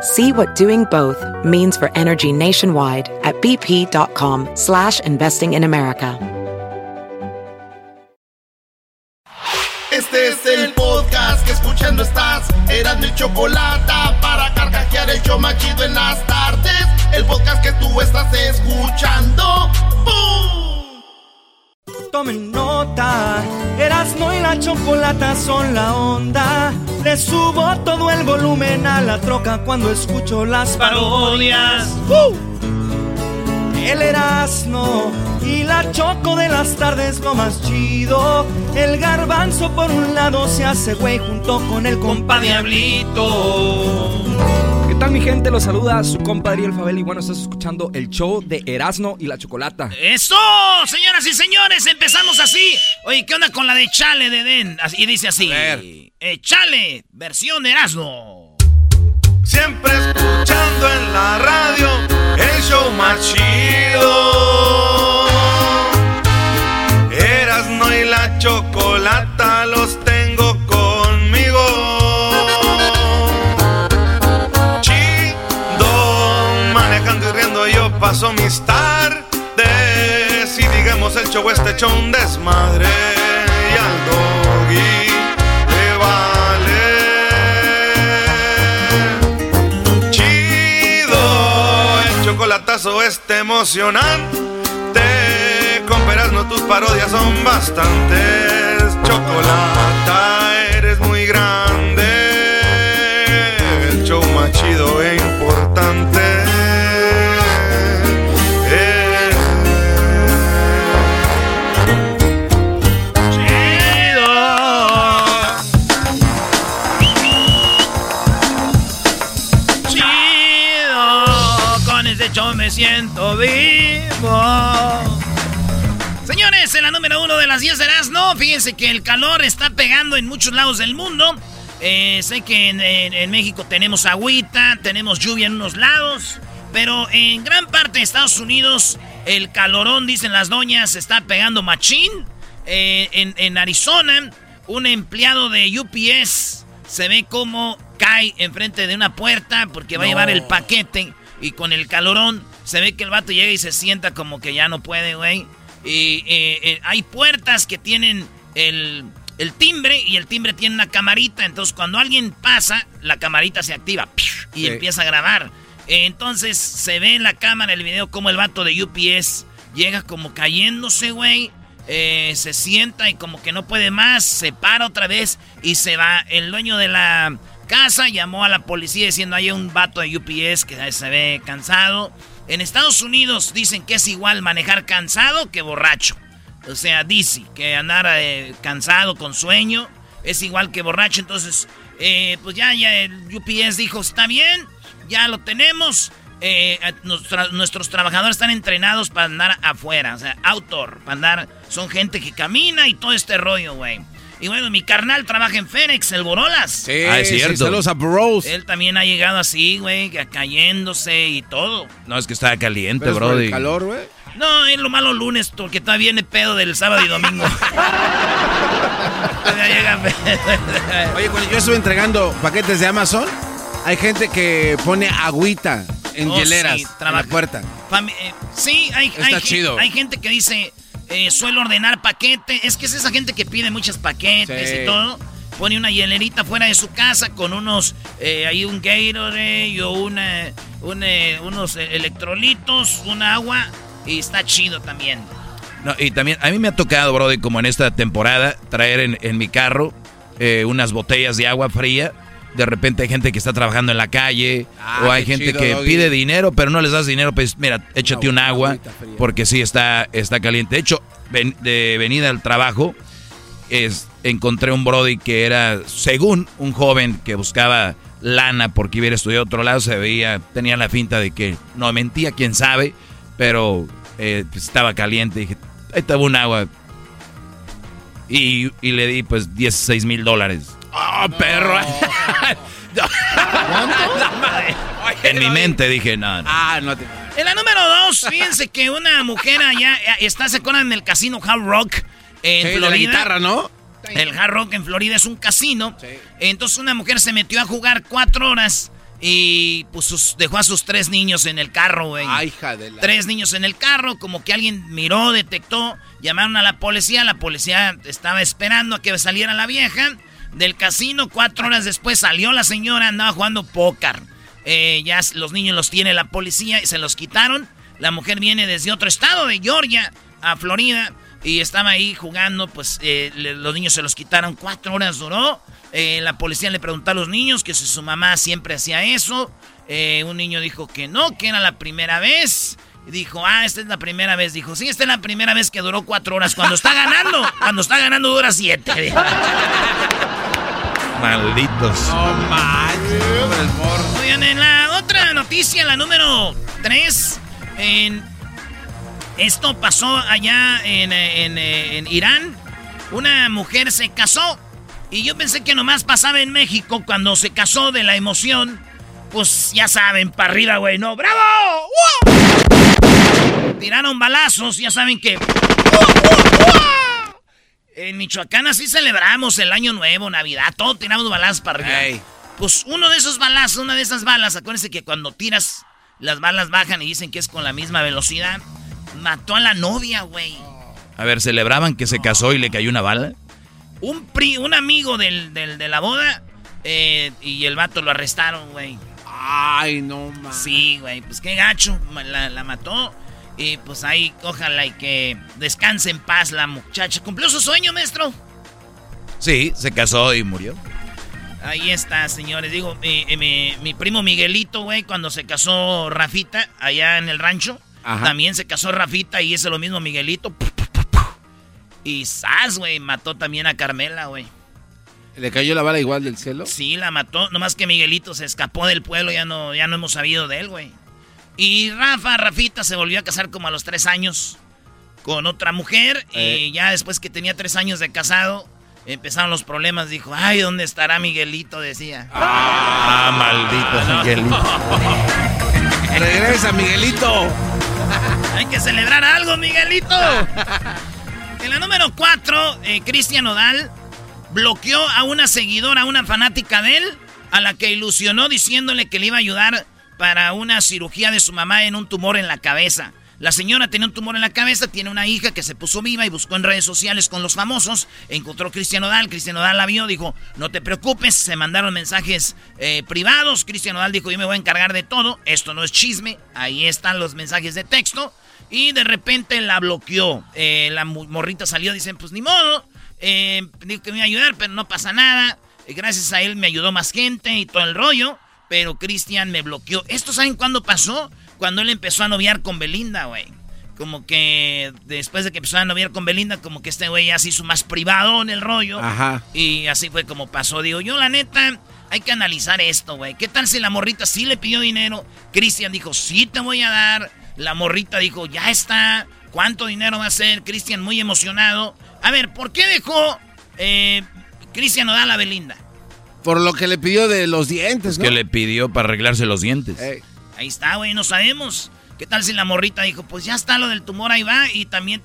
See what doing both means for energy nationwide at bp.com/investing in America. Este es el podcast que escuchando estás. Erasmo y Chocolata, para carcajear el show más chido en las tardes. El podcast que tú estás escuchando. ¡Bum! Tomen nota, Erasmo y la Chocolata son la onda. Le subo todo el volumen a la troca cuando escucho las parodias. El Erasmo y la Choco de las tardes, lo más chido. El Garbanzo por un lado se hace güey junto con el compa Diablito. ¿Qué tal, mi gente? Los saluda su compadre El Fabel y bueno, estás escuchando el show de Erasmo y la Chocolata. ¡Eso! Señoras y señores, empezamos así. Oye, ¿qué onda con la de Chale de Den? Y dice así. Chale, versión Erasmo. Siempre escuchando en la radio el show más chido. Erasmo y la Chocolata, los tengo conmigo. Chido, manejando y riendo yo paso mis tardes. Y digamos el show este hecho un desmadre. Y al Doggy este emocionante, compras no tus parodias son bastantes. Chocolata, eres muy grande, el show más chido e importante. Me siento vivo. Señores, en la número 1 de las 10 de Erasmo, fíjense que el calor está pegando en muchos lados del mundo. Sé que en México tenemos agüita, tenemos lluvia en unos lados, pero en gran parte de Estados Unidos el calorón, dicen las doñas, está pegando machín. En Arizona, un empleado de UPS se ve como cae enfrente de una puerta porque va a llevar el paquete. Y con el calorón, se ve que el vato llega y se sienta como que ya no puede, güey. Y hay puertas que tienen el timbre, y el timbre tiene una camarita. Entonces, cuando alguien pasa, la camarita se activa y empieza a grabar. Entonces, se ve en la cámara, el video, como el vato de UPS llega como cayéndose, güey. Se sienta y como que no puede más, se para otra vez y se va. El dueño de la casa llamó a la policía diciendo hay un vato de UPS que se ve cansado. En Estados Unidos dicen que es igual manejar cansado que borracho. O sea, dice que andar cansado con sueño es igual que borracho. Entonces, pues ya el UPS dijo, está bien, ya lo tenemos. Nuestros trabajadores están entrenados para andar afuera, o sea, outdoor, para andar, son gente que camina y todo este rollo, güey. Y bueno, mi carnal trabaja en Fénix, el Borolas. Sí, es cierto. Sí, saludos a Bros. Él también ha llegado así, güey, cayéndose y todo. No, es que estaba caliente, pero brody. ¿Por el calor, güey? No, es lo malo lunes, porque todavía viene pedo del sábado y domingo. Oye, cuando yo estuve entregando paquetes de Amazon, hay gente que pone agüita en hieleras, sí, en la puerta. Sí, está chido. Hay gente que dice... suelo ordenar paquete. Es que es esa gente que pide muchos paquetes y todo. Pone una hielerita fuera de su casa con unos... hay un Gatorade o unos electrolitos, un agua. Y está chido también. No, y también a mí me ha tocado, brody, como en esta temporada, traer en mi carro unas botellas de agua fría. De repente hay gente que está trabajando en la calle, o hay gente chido, que Doggy. Pide dinero, pero no les das dinero, pues mira, échate un agua, porque sí está caliente. De hecho, de venida al trabajo, encontré un brody que era, según un joven que buscaba lana porque hubiera estudiado a otro lado, tenía la finta de que no mentía, quién sabe, pero estaba caliente. Dije, ahí estaba un agua. Y le di pues $16,000. ¡Oh, no, perro! No. En mi mente dije, no. En la número 2, fíjense que una mujer allá se acuerdan del casino Hard Rock en Florida. La guitarra, ¿no? El Hard Rock en Florida es un casino. Sí. Entonces una mujer se metió a jugar 4 horas y pues dejó a sus 3 niños en el carro, güey. Ay, hija de la... 3 niños en el carro, como que alguien miró, detectó, llamaron a la policía estaba esperando a que saliera la vieja del casino. 4 horas después salió la señora, andaba jugando póker. Ya los niños los tiene la policía y se los quitaron. La mujer viene desde otro estado, de Georgia a Florida, y estaba ahí jugando, pues los niños se los quitaron. 4 horas duró. La policía le preguntó a los niños que si su mamá siempre hacía eso. Un niño dijo que no, que era la primera vez. Dijo, esta es la primera vez. Dijo, sí, esta es la primera vez que duró 4 horas. Cuando está ganando dura 7. Malditos. Oh, man. Muy bien, en la otra noticia, la número 3. Esto pasó allá en Irán. Una mujer se casó. Y yo pensé que nomás pasaba en México. Cuando se casó, de la emoción, pues ya saben, para arriba, güey, ¿no? ¡Bravo! ¡Wow! Tiraron balazos, ya saben que... ¡Wow! En Michoacán así celebramos el Año Nuevo, Navidad, todo tiramos balazos para arriba. Hey. Pues una de esas balas, acuérdense que cuando tiras, las balas bajan y dicen que es con la misma velocidad. Mató a la novia, güey. A ver, ¿celebraban que se casó y le cayó una bala? Un amigo de la boda, y el vato lo arrestaron, güey. Ay, no, man. Sí, güey, pues qué gacho, la mató. Y pues ahí, ojalá y que descanse en paz la muchacha. ¿Cumplió su sueño, maestro? Sí, se casó y murió. Ahí está, señores. Digo, mi primo Miguelito, güey, cuando se casó Rafita allá en el rancho. Ajá. También se casó Rafita y hizo lo mismo Miguelito. Y ¡zas!, güey, mató también a Carmela, güey. ¿Le cayó la bala igual del cielo? Sí, la mató. Nomás que Miguelito se escapó del pueblo, ya no hemos sabido de él, güey. Y Rafita se volvió a casar como a los 3 años con otra mujer. Y ya después que tenía 3 años de casado, empezaron los problemas. Dijo, ay, ¿dónde estará Miguelito?, decía. ¡Ah, maldito Miguelito! No. ¡Regresa, Miguelito! ¡Hay que celebrar algo, Miguelito! En la número 4, Cristian Nodal bloqueó a una seguidora, a una fanática de él, a la que ilusionó diciéndole que le iba a ayudar para una cirugía de su mamá en un tumor en la cabeza. La señora tenía un tumor en la cabeza, tiene una hija que se puso viva y buscó en redes sociales con los famosos. Encontró a Cristian Nodal, Cristian Nodal la vio, dijo, no te preocupes, se mandaron mensajes privados. Cristian Nodal dijo, yo me voy a encargar de todo, esto no es chisme, ahí están los mensajes de texto. Y de repente la bloqueó, la morrita salió, dicen, pues ni modo, dijo que me iba a ayudar, pero no pasa nada, gracias a él me ayudó más gente y todo el rollo, pero Cristian me bloqueó. ¿Esto saben cuándo pasó? Cuando él empezó a noviar con Belinda, güey. Como que después de que empezó a noviar con Belinda, como que este güey ya se hizo más privado en el rollo. Ajá. Y así fue como pasó. Digo, yo la neta, hay que analizar esto, güey. ¿Qué tal si la morrita sí le pidió dinero? Cristian dijo, sí te voy a dar. La morrita dijo, ya está, ¿cuánto dinero va a ser? Cristian muy emocionado. A ver, ¿por qué dejó Cristian Nodal a Belinda? Por lo que le pidió de los dientes, ¿no? Que le pidió para arreglarse los dientes. Ey. Ahí está, güey, no sabemos. ¿Qué tal si la morrita dijo, pues ya está lo del tumor, ahí va, y también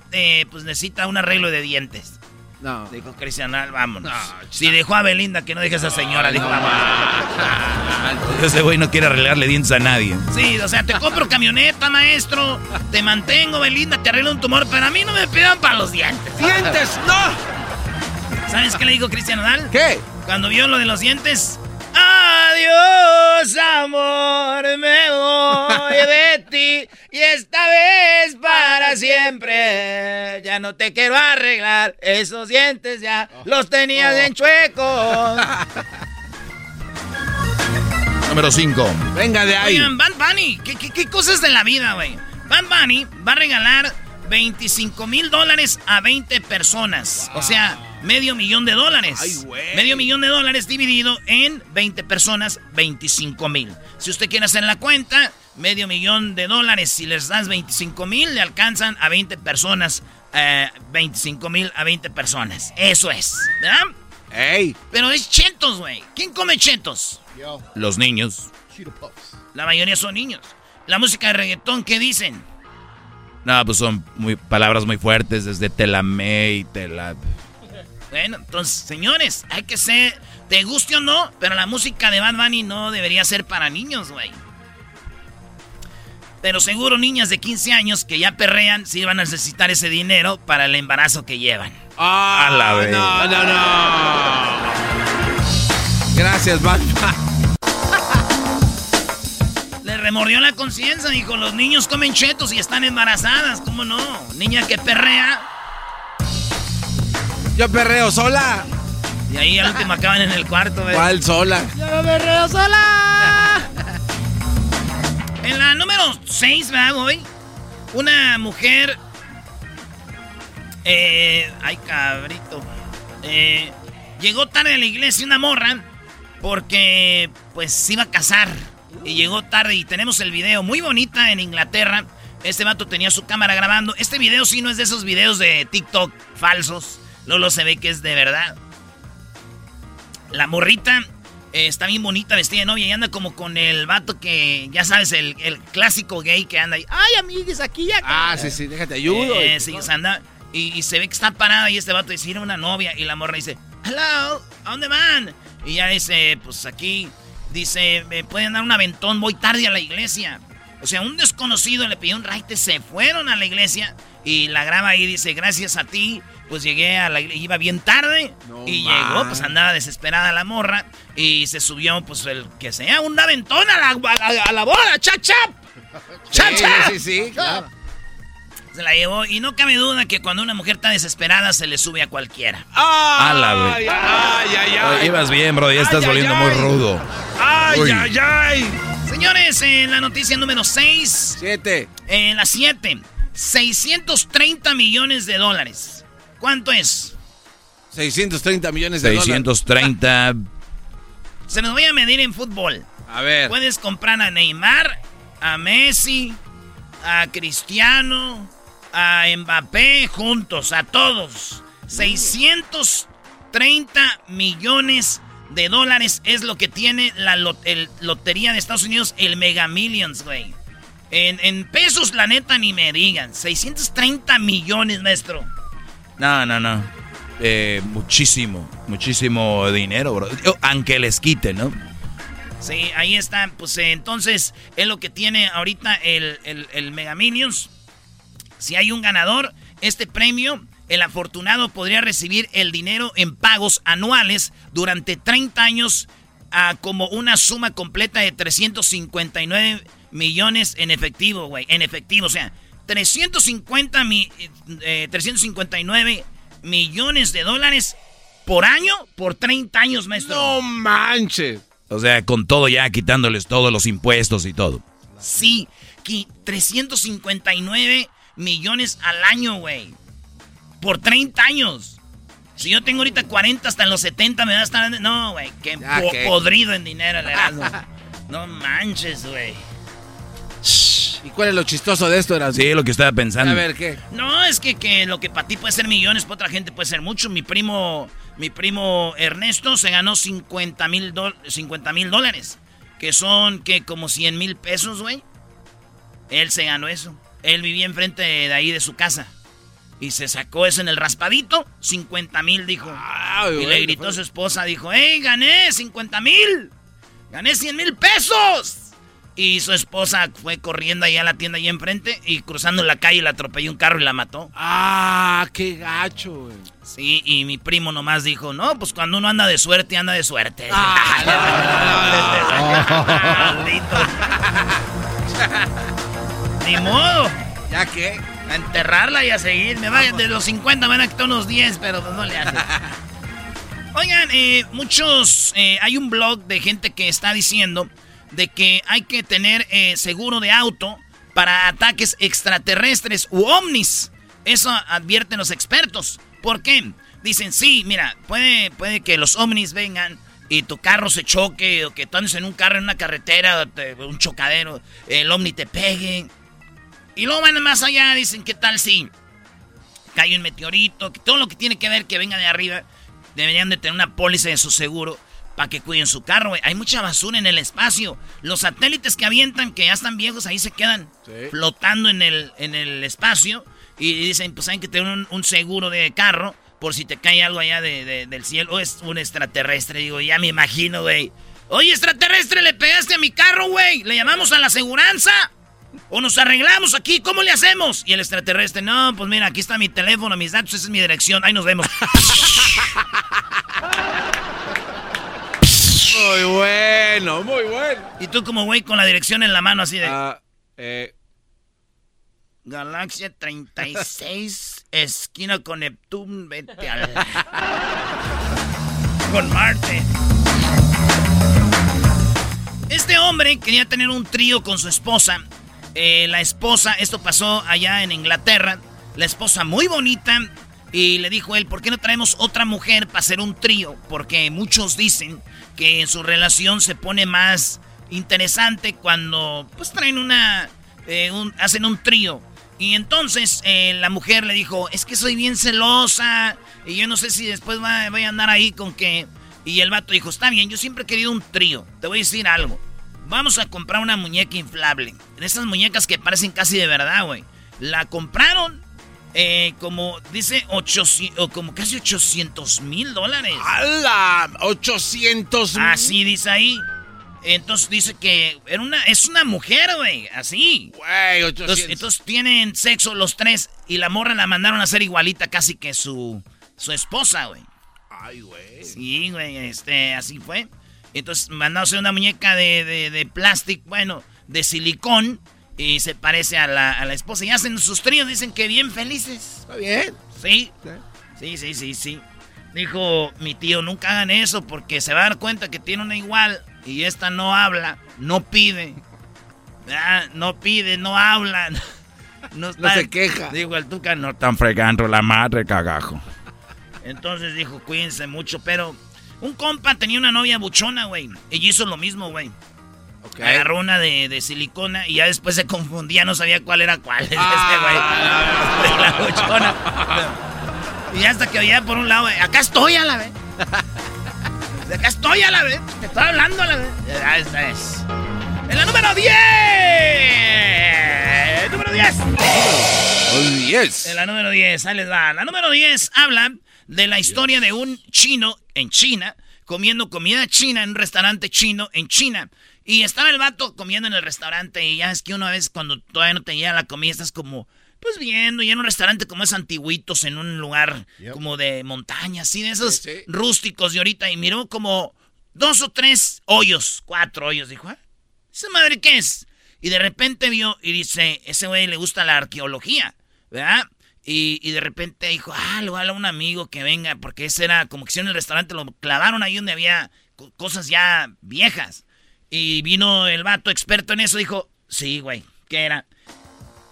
pues necesita un arreglo de dientes? No. Dijo Cristian Nodal, vámonos. No, si dejó a Belinda, que no deje a esa señora, dijo, vámonos. Ese güey no quiere arreglarle dientes a nadie. Sí, o sea, te compro camioneta, maestro, te mantengo, Belinda, te arreglo un tumor, pero a mí no me pidan para los dientes. ¡Dientes, no! ¿Sabes qué le dijo Cristian Nodal? ¿Qué? Cuando vio lo de los dientes, adiós, amor, me voy de ti. Y esta vez para siempre, ya no te quiero arreglar. Esos dientes ya los tenías en chuecos. Número 5. Venga de ahí. Oigan, Bad Bunny, ¿qué cosas de la vida, güey? Bad Bunny va a regalar $25,000 a 20 personas. Wow. O sea, $500,000. Ay, güey. $500,000 dividido en 20 personas, $25,000. Si usted quiere hacer la cuenta, $500,000. Si les das $25,000, le alcanzan a 20 personas. $25,000 a 20 personas. Eso es, ¿verdad? Ey. Pero es chetos, güey. ¿Quién come chetos? Yo. Los niños. La mayoría son niños. La música de reggaetón, ¿qué dicen? No, pues son palabras muy fuertes, desde te lamé y te la... Bueno, entonces, señores, hay que ser... Te guste o no, pero la música de Bad Bunny no debería ser para niños, güey. Pero seguro niñas de 15 años que ya perrean sí van a necesitar ese dinero para el embarazo que llevan. ¡Ah! Oh, la vez. No, no, no. Gracias, Bad Bunny. Le remordió la conciencia, dijo, los niños comen chetos y están embarazadas, ¿cómo no? Niña que perrea... Yo perreo sola. Y ahí al último acaban en el cuarto, ¿ves? ¿Cuál sola? Yo perreo sola. En la número 6, ¿verdad, hoy? Una mujer... Ay, cabrito. Llegó tarde a la iglesia una morra porque, pues, se iba a casar. Y llegó tarde y tenemos el video muy bonita en Inglaterra. Este vato tenía su cámara grabando. Este video sí no es de esos videos de TikTok falsos. Lolo se ve que es de verdad. La morrita está bien bonita, vestida de novia y anda como con el vato que, ya sabes, el clásico gay que anda ahí. ¡Ay, amigues, aquí ya! Ah, sí, déjate, ayudo. Sí, se anda y se ve que está parada y este vato dice, era una novia. Y la morra dice, hello, ¿a dónde van? Y ya dice, pues aquí, dice, me pueden dar un aventón, voy tarde a la iglesia. O sea, un desconocido le pidió un raite, se fueron a la iglesia y la graba ahí y dice, gracias a ti. Pues llegué a la iglesia, iba bien tarde no, y man. Llegó, pues andaba desesperada la morra y se subió, pues el que sea, un aventón a la bola, chachap, chachap. Sí, claro. Se la llevó y no cabe duda que cuando una mujer está desesperada se le sube a cualquiera. Ay, ibas bien, bro, ya estás volviendo muy rudo. Señores, en la noticia número 6. 7. En la 7, $630 millones. ¿Cuánto es? $630 millones. Se nos voy a medir en fútbol. A ver. Puedes comprar a Neymar, a Messi, a Cristiano, a Mbappé, juntos, a todos. $630 millones es lo que tiene la lotería de Estados Unidos, el Mega Millions, güey. En pesos, la neta, ni me digan. 630 millones, maestro. No. Muchísimo dinero, bro. Aunque les quiten, ¿no? Sí, ahí está. Pues entonces es lo que tiene ahorita el Mega Millions. Si hay un ganador, este premio, el afortunado podría recibir el dinero en pagos anuales durante 30 años a como una suma completa de $359 millones en efectivo, güey. En efectivo, o sea... $359 millones por año por 30 años, maestro. ¡No manches! O sea, con todo ya, quitándoles todos los impuestos y todo. Sí, $359 millones al año, güey. Por 30 años. Si yo tengo ahorita 40, hasta en los 70 me va a estar... No, güey, que podrido en dinero. No manches, güey. ¿Y cuál es lo chistoso de esto, Erasmo? Sí, lo que estaba pensando. A ver, ¿qué? No, es que lo que para ti puede ser millones, para otra gente puede ser mucho. Mi primo Ernesto se ganó $50,000, que son que como $100,000, güey. Él se ganó eso. Él vivía enfrente de ahí de su casa. Y se sacó eso en el raspadito, $50,000, dijo. Ay, y le gritó a su esposa, dijo, ¡ey, gané $50,000! ¡Gané $100,000! Y su esposa fue corriendo allá a la tienda allá enfrente y cruzando la calle la atropelló un carro y la mató. ¡Ah, qué gacho, güey! Sí, y mi primo nomás dijo, no, pues cuando uno anda de suerte, anda de suerte. ¡Ah! Ni modo. ¿Ya qué? A enterrarla y a seguir. Me vayan de los 50, me van a quitar unos 10, pero pues no le haces. Oigan, muchos... hay un blog de gente que está diciendo de que hay que tener seguro de auto para ataques extraterrestres u ovnis. Eso advierten los expertos. ¿Por qué? Dicen, sí, mira, puede que los ovnis vengan y tu carro se choque, o que tú andes en un carro en una carretera, un chocadero, el ovni te pegue. Y luego van más allá, dicen, ¿qué tal si cae un meteorito? Que todo lo que tiene que ver que venga de arriba, deberían de tener una póliza de su seguro para que cuiden su carro, güey. Hay mucha basura en el espacio. Los satélites que avientan, que ya están viejos, ahí se quedan flotando en el espacio. Y dicen, pues hay que tener un seguro de carro por si te cae algo allá del cielo. O es un extraterrestre, digo, ya me imagino, güey. Oye, extraterrestre, le pegaste a mi carro, güey. ¿Le llamamos a la aseguranza? ¿O nos arreglamos aquí? ¿Cómo le hacemos? Y el extraterrestre, no, pues mira, aquí está mi teléfono, mis datos, esa es mi dirección. Ahí nos vemos. Muy bueno, muy bueno. Y tú como güey con la dirección en la mano así de... Galaxia 36, esquina con Neptuno, vete al... con Marte. Este hombre quería tener un trío con su esposa. La esposa, esto pasó allá en Inglaterra. La esposa muy bonita. Y le dijo él, ¿por qué no traemos otra mujer para hacer un trío? Porque muchos dicen que en su relación se pone más interesante cuando pues traen hacen un trío. Y entonces la mujer le dijo, es que soy bien celosa y yo no sé si después voy a andar ahí con que... Y el vato dijo, está bien, yo siempre he querido un trío. Te voy a decir algo, vamos a comprar una muñeca inflable. De esas muñecas que parecen casi de verdad, güey. La compraron como dice, como casi $800,000. ¡Hala! $800,000. Así dice ahí. Entonces dice que es una mujer, güey, así. Güey, 800. Entonces tienen sexo los tres y la morra la mandaron a hacer igualita casi que su esposa, güey. Ay, güey. Sí, güey, así fue. Entonces mandaron a hacer una muñeca de plástico, bueno, de silicón, y se parece a la esposa. Y hacen sus tríos, dicen que bien felices. Está bien. Sí. Sí. Dijo mi tío, nunca hagan eso porque se va a dar cuenta que tiene una igual. Y esta no habla, no pide. Ah, no pide, no habla. No se queja. Digo, el Tuca no están fregando la madre, cagajo. Entonces dijo, cuídense mucho. Pero un compa tenía una novia buchona, güey. Ella hizo lo mismo, güey. Okay. Agarró una de silicona y ya después se confundía, no sabía cuál era cuál. Este, güey. La buchona. Y hasta que oía por un lado, güey, acá estoy a la vez. Acá estoy a la vez, te estoy hablando a la vez. Esta es. En la número 10. Número 10. En la número 10, ahí les va. La número 10 habla de la historia de un chino en China, comiendo comida china en un restaurante chino en China. Y estaba el vato comiendo en el restaurante y ya es que una vez cuando todavía no te llega la comida estás como... Pues viendo, y en un restaurante como es antiguitos, en un lugar como de montaña, así de esos rústicos de ahorita. Y miró como 4 hoyos. Dijo, ¿ah? ¿Esa madre qué es? Y de repente vio y dice, ese güey le gusta la arqueología, ¿verdad? Y de repente dijo, le voy a hablar a un amigo que venga, porque ese era como que si en el restaurante lo clavaron ahí donde había cosas ya viejas. Y vino el vato experto en eso, dijo, sí, güey, ¿qué era?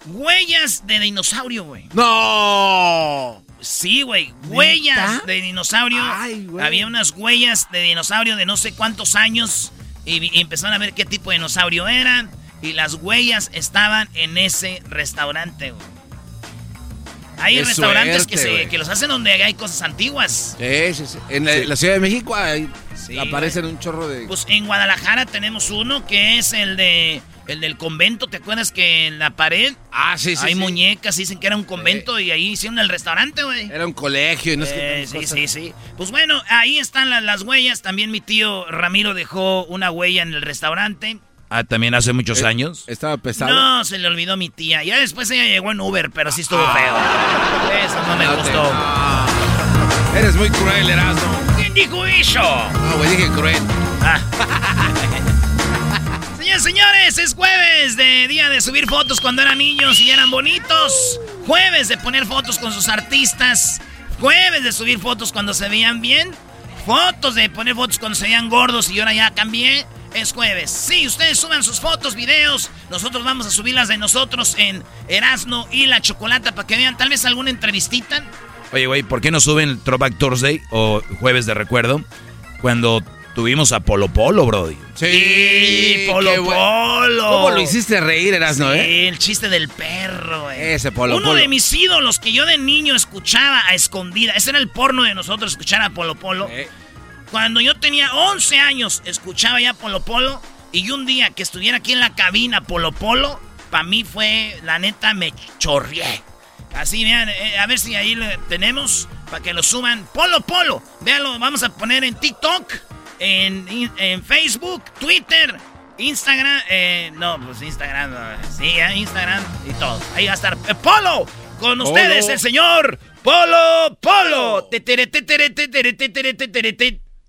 Huellas de dinosaurio, güey. ¡No! Sí, güey. Huellas de dinosaurio. Ay, güey. Había unas huellas de dinosaurio de no sé cuántos años. Y empezaron a ver qué tipo de dinosaurio eran. Y las huellas estaban en ese restaurante, güey. Hay qué restaurantes suerte, que los hacen donde hay cosas antiguas. Sí. En la Ciudad de México aparecen un chorro de... Pues en Guadalajara tenemos uno que es el de... El del convento, ¿te acuerdas que en la pared? Hay muñecas, dicen que era un convento y ahí hicieron el restaurante, güey. Era un colegio y no sé qué cosas. Sí. Pues bueno, ahí están las huellas. También mi tío Ramiro dejó una huella en el restaurante. ¿También hace muchos años? Estaba pesado. No, se le olvidó a mi tía. Ya después ella llegó en Uber, pero sí estuvo feo. Eso no me gustó. No. Eres muy cruel, Erasmo. ¿Quién dijo eso? No, güey, dije cruel. Oye, señores, es jueves de día de subir fotos cuando eran niños y eran bonitos. Jueves de poner fotos con sus artistas. Jueves de subir fotos cuando se veían bien. Fotos de poner fotos cuando se veían gordos y ahora ya cambié. Es jueves. Sí, ustedes suban sus fotos, videos. Nosotros vamos a subirlas de nosotros en Erasmo y la Chocolata para que vean tal vez alguna entrevistita. Oye, güey, ¿por qué no suben Throwback Thursday o Jueves de Recuerdo cuando tuvimos a Polo Polo, brody? Sí, Polo Polo. ¿Cómo lo hiciste reír, Erasmo, Sí, el chiste del perro, Ese Polo Polo. Uno de mis ídolos que yo de niño escuchaba a escondida. Ese era el porno de nosotros, escuchar a Polo Polo. Cuando yo tenía 11 años, escuchaba ya Polo Polo. Y un día que estuviera aquí en la cabina Polo Polo, para mí fue, la neta, me chorrié. Así, vean, a ver si ahí lo tenemos, para que lo suban. Polo Polo, véanlo, vamos a poner en TikTok, en Facebook, Twitter, Instagram. No, pues Instagram, sí, Instagram y todo. Ahí va a estar Polo, con ustedes, el señor Polo Polo.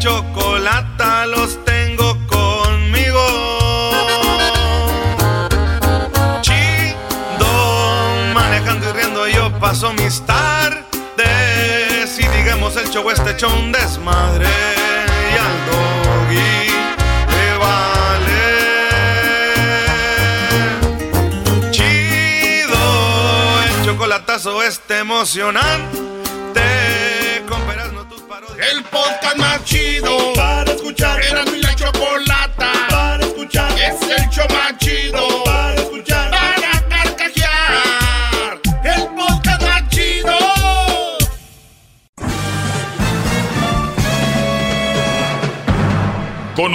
Chocolata, los tengo conmigo. Chido, manejando y riendo yo paso mis tardes. Y digamos el show este echó un desmadre. Y al Doggy le vale. Chido, el chocolatazo este emocionante. El podcast más chido para escuchar. Era mi la Chocolata para escuchar. Es el show más chido para escuchar. Para carcajear. El podcast más chido. Con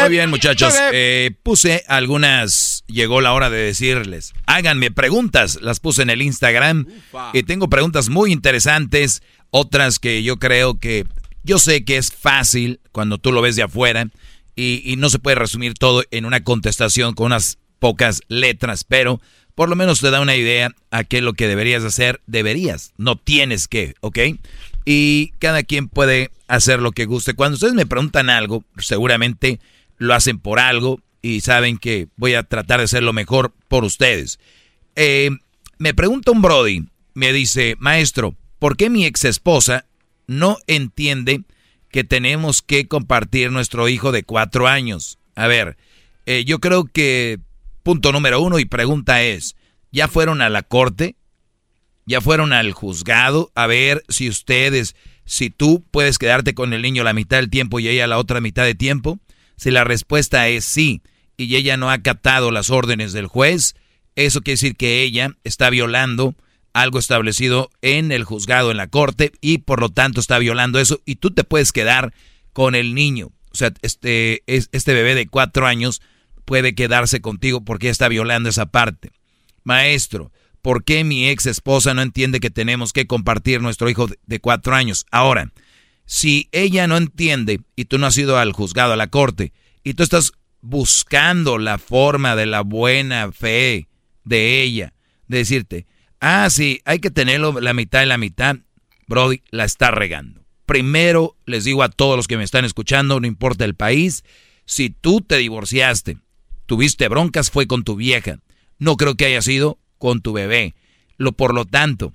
Muy bien, muchachos. Puse algunas. Llegó la hora de decirles. Háganme preguntas. Las puse en el Instagram. Tengo preguntas muy interesantes. Otras que yo creo que. Yo sé que es fácil cuando tú lo ves de afuera y no se puede resumir todo en una contestación con unas pocas letras, pero por lo menos te da una idea a qué es lo que deberías hacer. Deberías, no tienes que, ¿ok? y cada quien puede hacer lo que guste. Cuando ustedes me preguntan algo, seguramente lo hacen por algo y saben que voy a tratar de hacer lo mejor por ustedes. Me pregunta un brody, me dice, maestro, ¿por qué mi exesposa no entiende que tenemos que compartir nuestro hijo de 4 años? A ver, yo creo que punto número uno y pregunta es, ¿ya fueron a la corte? ¿Ya fueron al juzgado? A ver si ustedes, si tú puedes quedarte con el niño la mitad del tiempo y ella la otra mitad de tiempo. Si la respuesta es sí y ella no ha acatado las órdenes del juez, eso quiere decir que ella está violando algo establecido en el juzgado, en la corte, y por lo tanto está violando eso y tú te puedes quedar con el niño. O sea, este bebé de 4 años puede quedarse contigo porque está violando esa parte. Maestro, ¿por qué mi ex esposa no entiende que tenemos que compartir nuestro hijo de 4 años? Ahora, si ella no entiende y tú no has ido al juzgado, a la corte, y tú estás buscando la forma de la buena fe de ella, de decirte, ah, sí, hay que tenerlo la mitad y la mitad, brody, la está regando. Primero les digo a todos los que me están escuchando, no importa el país, si tú te divorciaste, tuviste broncas, fue con tu vieja. No creo que haya sido con tu bebé. Por lo tanto,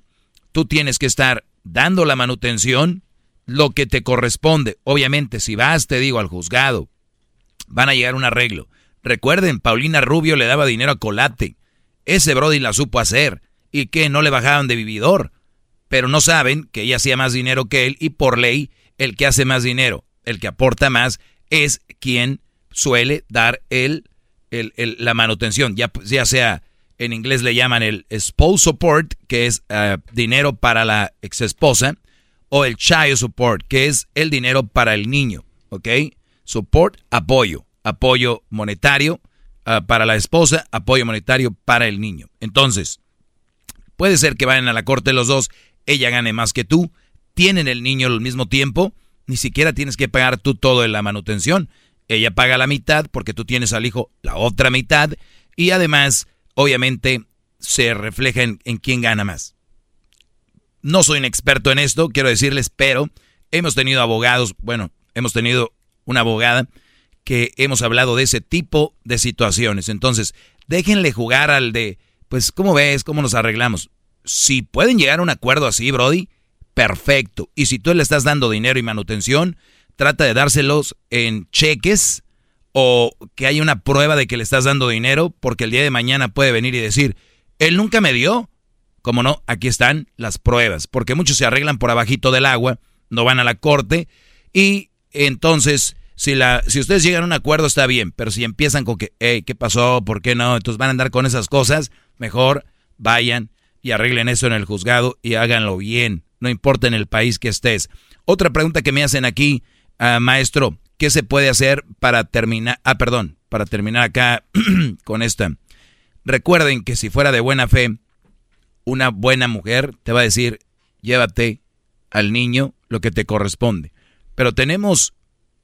tú tienes que estar dando la manutención, lo que te corresponde. Obviamente, si vas, te digo, al juzgado, van a llegar a un arreglo. Recuerden, Paulina Rubio le daba dinero a Colate. Ese brody la supo hacer. Y que no le bajaban de vividor, pero no saben que ella hacía más dinero que él y por ley el que hace más dinero, el que aporta más es quien suele dar la manutención, ya sea en inglés le llaman el spouse support, que es dinero para la exesposa, o el child support, que es el dinero para el niño, ¿ok? Support, apoyo monetario para la esposa, apoyo monetario para el niño. Entonces, puede ser que vayan a la corte los dos, ella gane más que tú, tienen el niño al mismo tiempo, ni siquiera tienes que pagar tú todo en la manutención. Ella paga la mitad porque tú tienes al hijo la otra mitad y además, obviamente, se refleja en quién gana más. No soy un experto en esto, quiero decirles, pero hemos tenido abogados, bueno, hemos tenido una abogada que hemos hablado de ese tipo de situaciones. Entonces, déjenle jugar al de... Pues, ¿cómo ves? ¿Cómo nos arreglamos? Si pueden llegar a un acuerdo así, brody, perfecto. Y si tú le estás dando dinero y manutención, trata de dárselos en cheques o que haya una prueba de que le estás dando dinero, porque el día de mañana puede venir y decir, él nunca me dio. Como no, aquí están las pruebas, porque muchos se arreglan por abajito del agua, no van a la corte. Y entonces, si ustedes llegan a un acuerdo, está bien, pero si empiezan con que, hey, ¿qué pasó? ¿Por qué no? Entonces van a andar con esas cosas. Mejor vayan y arreglen eso en el juzgado y háganlo bien, no importa en el país que estés. Otra pregunta que me hacen aquí, maestro, ¿qué se puede hacer para terminar? Para terminar acá con esta. Recuerden que si fuera de buena fe, una buena mujer te va a decir, llévate al niño lo que te corresponde. Pero tenemos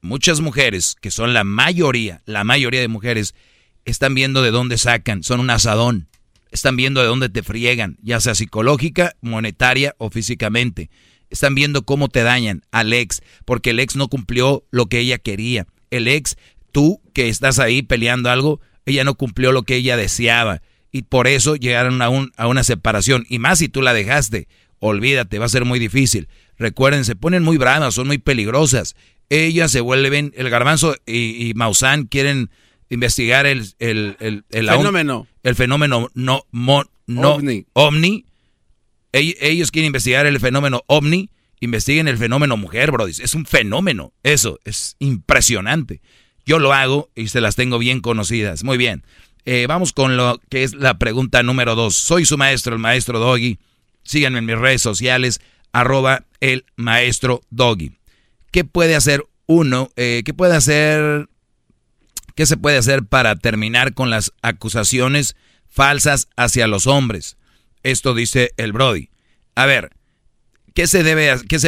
muchas mujeres, que son la mayoría de mujeres, están viendo de dónde sacan, son un asadón. Están viendo de dónde te friegan, ya sea psicológica, monetaria o físicamente. Están viendo cómo te dañan al ex, porque el ex no cumplió lo que ella quería. El ex, tú que estás ahí peleando algo, ella no cumplió lo que ella deseaba. Y por eso llegaron a una separación. Y más si tú la dejaste, olvídate, va a ser muy difícil. Recuerden, se ponen muy bravas, son muy peligrosas. Ellas se vuelven, el Garbanzo y Maussan quieren... investigar el fenómeno. El fenómeno OVNI. Ellos quieren investigar el fenómeno OVNI. Investiguen el fenómeno mujer, bro. Es un fenómeno. Eso es impresionante. Yo lo hago y se las tengo bien conocidas. Muy bien. Vamos con lo que es la pregunta número 2. Soy su maestro, el maestro Doggy. Síganme en mis redes sociales, @elmaestrodoggy. ¿Qué puede hacer uno? ¿Qué se puede hacer para terminar con las acusaciones falsas hacia los hombres? Esto dice el brody. A ver, ¿qué se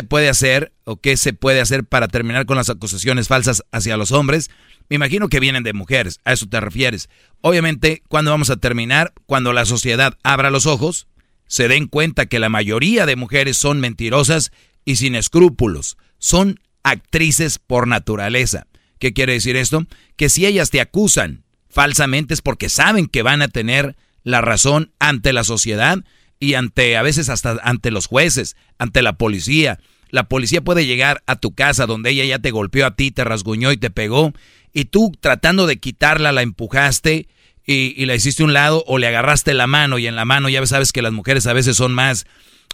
puede hacer o qué se puede hacer para terminar con las acusaciones falsas hacia los hombres? Me imagino que vienen de mujeres, a eso te refieres. Obviamente, ¿cuándo vamos a terminar? Cuando la sociedad abra los ojos, se den cuenta que la mayoría de mujeres son mentirosas y sin escrúpulos. Son actrices por naturaleza. ¿Qué quiere decir esto? Que si ellas te acusan falsamente es porque saben que van a tener la razón ante la sociedad y ante, a veces hasta ante los jueces, ante la policía. La policía puede llegar a tu casa donde ella ya te golpeó a ti, te rasguñó y te pegó, y tú tratando de quitarla la empujaste y la hiciste a un lado o le agarraste la mano, y en la mano ya sabes que las mujeres a veces son más,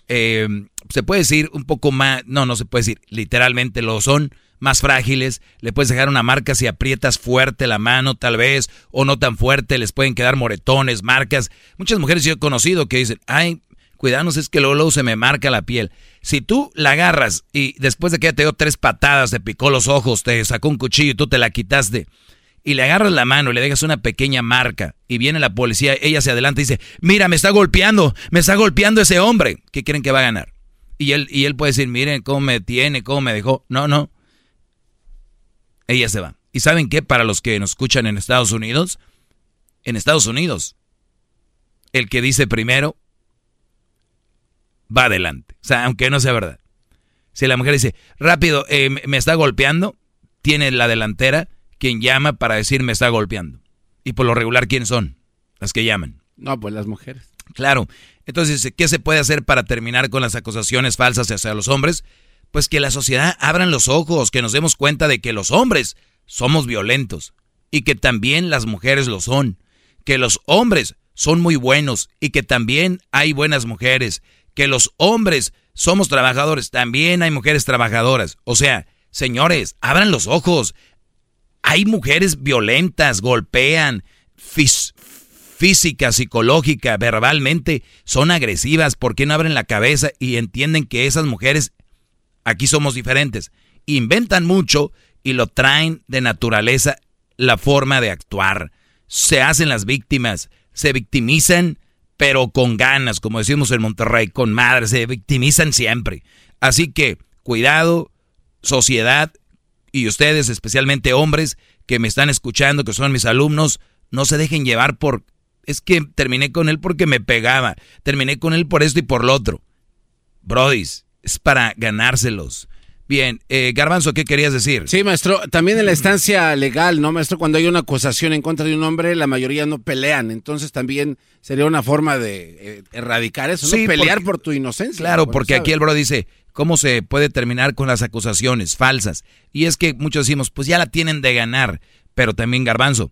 se puede decir un poco más, no se puede decir, literalmente lo son, más frágiles, le puedes dejar una marca si aprietas fuerte la mano tal vez, o no tan fuerte, les pueden quedar moretones, marcas. Muchas mujeres yo he conocido que dicen, ay, cuidanos, es que luego se me marca la piel. Si tú la agarras y después de que te dio 3 patadas, te picó los ojos, te sacó un cuchillo y tú te la quitaste, y le agarras la mano y le dejas una pequeña marca, y viene la policía, ella se adelanta y dice, mira, me está golpeando ese hombre, ¿qué creen que va a ganar? Y él puede decir, miren cómo me tiene, cómo me dejó. No. Ella se va. ¿Y saben qué? Para los que nos escuchan en Estados Unidos, el que dice primero va adelante. O sea, aunque no sea verdad. Si la mujer dice, rápido, me está golpeando, tiene la delantera quien llama para decir me está golpeando. Y por lo regular, ¿quiénes son las que llaman? No, pues las mujeres. Claro. Entonces, ¿qué se puede hacer para terminar con las acusaciones falsas hacia los hombres? Pues que la sociedad abran los ojos, que nos demos cuenta de que los hombres somos violentos y que también las mujeres lo son, que los hombres son muy buenos y que también hay buenas mujeres, que los hombres somos trabajadores, también hay mujeres trabajadoras. O sea, señores, abran los ojos. Hay mujeres violentas, golpean, física, psicológica, verbalmente, son agresivas. ¿Por qué no abren la cabeza y entienden que esas mujeres... Aquí somos diferentes. Inventan mucho y lo traen de naturaleza la forma de actuar. Se hacen las víctimas, se victimizan, pero con ganas, como decimos en Monterrey, con madre, se victimizan siempre. Así que, cuidado, sociedad, y ustedes, especialmente hombres que me están escuchando, que son mis alumnos, no se dejen llevar por, es que terminé con él porque me pegaba, terminé con él por esto y por lo otro. Brodis. Es para ganárselos. Bien, Garbanzo, ¿qué querías decir? Sí, maestro, también en la instancia legal, ¿no, maestro? Cuando hay una acusación en contra de un hombre, la mayoría no pelean. Entonces también sería una forma de erradicar eso, ¿no? Sí, pelear por tu inocencia. Claro, bueno, porque aquí el bro dice, ¿cómo se puede terminar con las acusaciones falsas? Y es que muchos decimos, pues ya la tienen de ganar. Pero también, Garbanzo,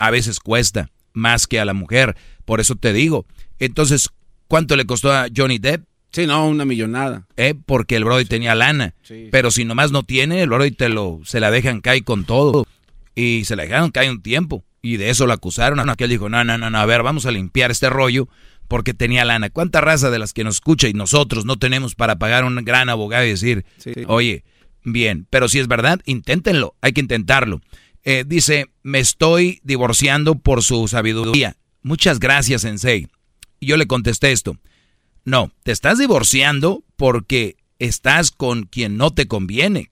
a veces cuesta más que a la mujer. Por eso te digo. Entonces, ¿cuánto le costó a Johnny Depp? Sí, no, una millonada. Porque el brody tenía lana. Sí. Pero si nomás no tiene, el brody se la dejan caer con todo. Y se la dejaron caer un tiempo. Y de eso lo acusaron. Aquel dijo, no, a ver, vamos a limpiar este rollo porque tenía lana. ¿Cuánta raza de las que nos escucha y nosotros no tenemos para pagar un gran abogado y decir, sí, oye, bien, pero si es verdad, inténtenlo, hay que intentarlo. Dice, me estoy divorciando por su sabiduría. Muchas gracias, Sensei. Y yo le contesté esto. No, te estás divorciando porque estás con quien no te conviene.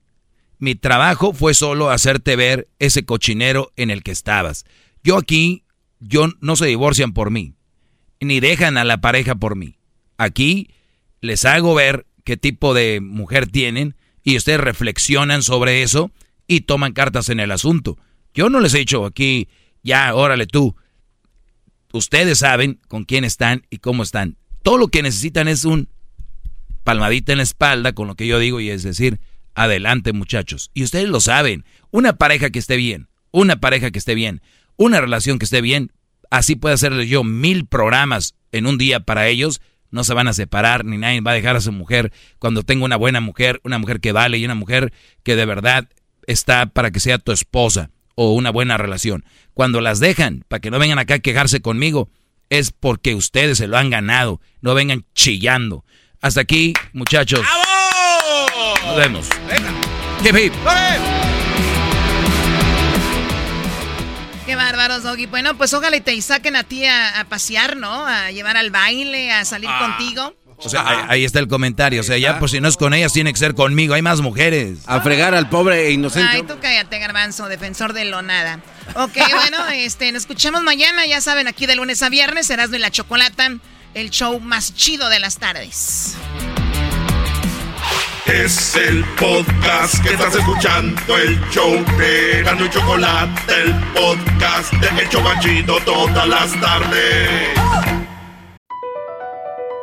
Mi trabajo fue solo hacerte ver ese cochinero en el que estabas. Yo no se divorcian por mí, ni dejan a la pareja por mí. Aquí les hago ver qué tipo de mujer tienen y ustedes reflexionan sobre eso y toman cartas en el asunto. Yo no les he dicho aquí, ya, órale tú. Ustedes saben con quién están y cómo están. Todo lo que necesitan es un palmadita en la espalda con lo que yo digo y es decir, adelante muchachos. Y ustedes lo saben, una pareja que esté bien, una relación que esté bien, así puede hacerles yo 1000 programas en un día para ellos, no se van a separar ni nadie va a dejar a su mujer cuando tenga una buena mujer, una mujer que vale y una mujer que de verdad está para que sea tu esposa o una buena relación. Cuando las dejan, para que no vengan acá a quejarse conmigo, es porque ustedes se lo han ganado. No vengan chillando. Hasta aquí, muchachos. ¡Bravo! Nos vemos. Hip, hip. ¡Qué bárbaros, Doggy! Bueno, pues ojalá y te saquen a ti a pasear, ¿no? A llevar al baile, a salir contigo. O sea, ahí está el comentario. O sea, ya por si no es con ellas, tiene que ser conmigo. Hay más mujeres. A fregar al pobre e inocente. Ay, tú cállate, Garbanzo, defensor de lo nada. Ok, bueno, nos escuchamos mañana. Ya saben, aquí de lunes a viernes, Erasmo y la Chocolata, el show más chido de las tardes. Es el podcast que estás escuchando, el show de Erasmo y Chocolata, el podcast de El Chobachito todas las tardes.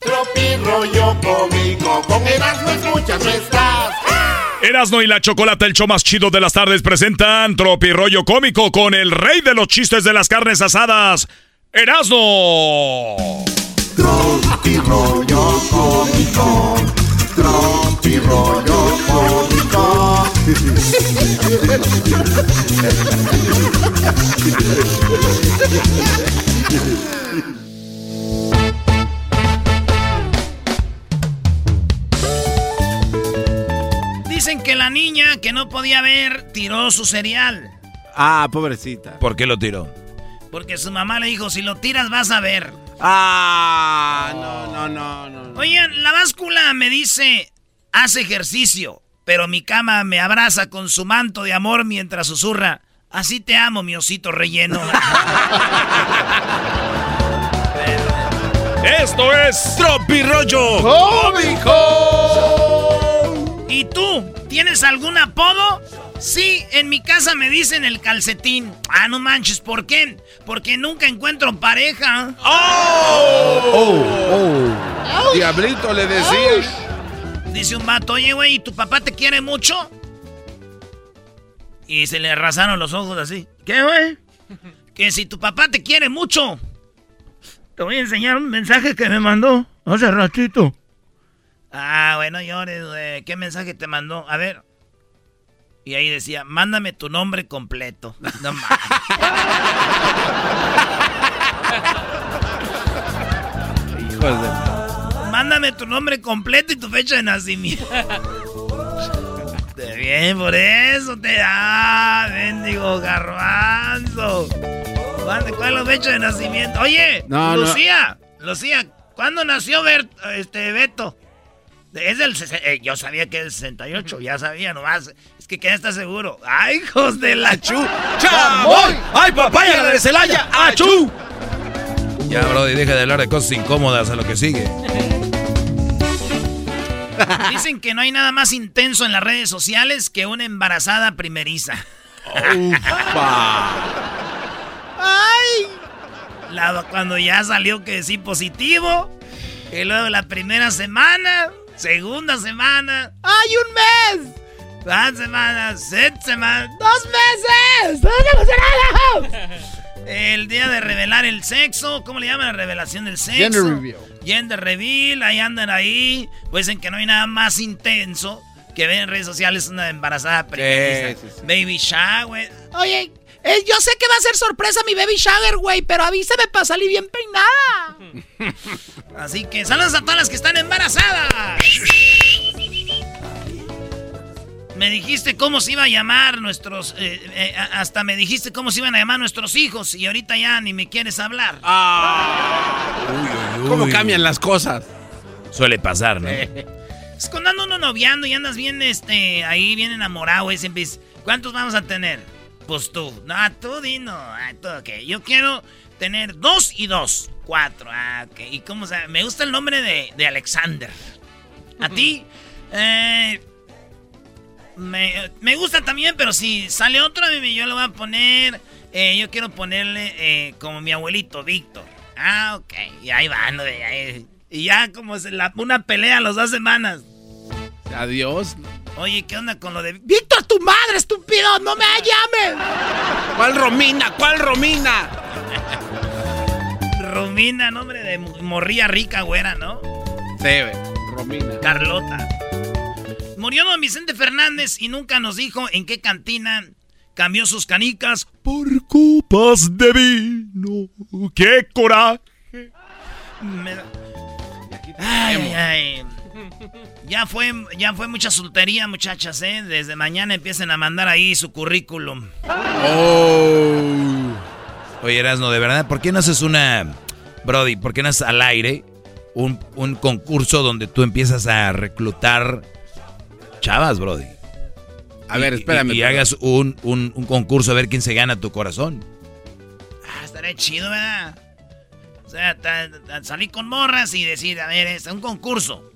Tropi rollo cómico, con Erasmo escuchas, no estás. Erasmo y la Chocolata, el show más chido de las tardes, presentan Tropi rollo cómico con el rey de los chistes de las carnes asadas, Erasmo. Tropi rollo cómico, Tropi rollo cómico. Dicen que la niña que no podía ver tiró su cereal. Ah, pobrecita. ¿Por qué lo tiró? Porque su mamá le dijo, si lo tiras vas a ver. Ah, no. Oigan, la báscula me dice, haz ejercicio, pero mi cama me abraza con su manto de amor mientras susurra, así te amo, mi osito relleno. Esto es Tropirroyo Cómico. ¿Y tú? ¿Tienes algún apodo? Sí, en mi casa me dicen el calcetín. Ah, no manches, ¿por qué? Porque nunca encuentro pareja. ¡Oh! ¡Oh! Diablito le decías. Dice un vato, oye, güey, ¿y tu papá te quiere mucho? Y se le arrasaron los ojos así. ¿Qué, güey? Que si tu papá te quiere mucho. Te voy a enseñar un mensaje que me mandó hace ratito. Ah, bueno, llores, güey. ¿Qué mensaje te mandó? A ver. Y ahí decía, mándame tu nombre completo. No mames. Hijos de... Mándame tu nombre completo y tu fecha de nacimiento. Te bien, por eso te da. Bendigo garbanzo. ¿Cuál es la fecha de nacimiento? Oye, no, Lucía. No. Lucía, ¿cuándo nació Beto? Es del... yo sabía que es el 68, ya sabía nomás. Es que queda está seguro. ¡Ay, hijos de la chu! ¡Chamoy! ¡Ay, papaya la de Celaya! ¡Achú! Ya, brody, deja de hablar de cosas incómodas, a lo que sigue. Dicen que no hay nada más intenso en las redes sociales que una embarazada primeriza. ¡Upa! ¡Ay! Cuando ya salió que sí positivo, y luego la primera semana... Segunda semana. ¡Ay, un mes! 2 semanas, 7 semanas, 2 meses. El día de revelar el sexo. ¿Cómo le llaman? La revelación del sexo. Gender reveal. Gender reveal. Ahí andan ahí. Pues dicen que no hay nada más intenso que ver en redes sociales una embarazada primeriza. Sí. Baby shower. Oye, yo sé que va a ser sorpresa mi baby shower, güey, pero avísame para salir bien peinada. Así que saludos a todas las que están embarazadas. Me dijiste cómo se iba a llamar nuestros... hasta me dijiste cómo se iban a llamar nuestros hijos y ahorita ya ni me quieres hablar. Uy. ¿Cómo cambian las cosas? Suele pasar, ¿no? Es cuando anda uno noviando y andas bien, ahí bien enamorado, güey. Siempre dices, ¿cuántos vamos a tener? Pues tú. No, tú dino. Ah, tú, ok. Yo quiero tener 2 y 2. 4. Ah, ok. ¿Y cómo se...? Me gusta el nombre de Alexander. ¿A ti? Me gusta también, pero si sale otro, yo le voy a poner... yo quiero ponerle como mi abuelito, Víctor. Ah, ok. Y ahí va. Y ya como una pelea a las 2 semanas. Adiós. Oye, ¿qué onda con lo de Víctor, tu madre, estúpido? ¡No me llames! ¿Cuál Romina? ¿Cuál Romina? Romina, nombre de morrilla rica, güera, ¿no? Sí, Romina. Charlotte. Murió don Vicente Fernández y nunca nos dijo en qué cantina cambió sus canicas por copas de vino. ¡Qué coraje! Ay, ay. Ya fue mucha soltería, muchachas, ¿eh? Desde mañana empiecen a mandar ahí su currículum. Oh. Oye, Erasmo, de verdad, ¿por qué no haces una... Brody, ¿por qué no haces al aire un concurso donde tú empiezas a reclutar chavas, Brody? A ver, espérame. Y hagas un concurso a ver quién se gana tu corazón. Ah, estaría chido, ¿verdad? O sea, salir con morras y decir, a ver, es un concurso.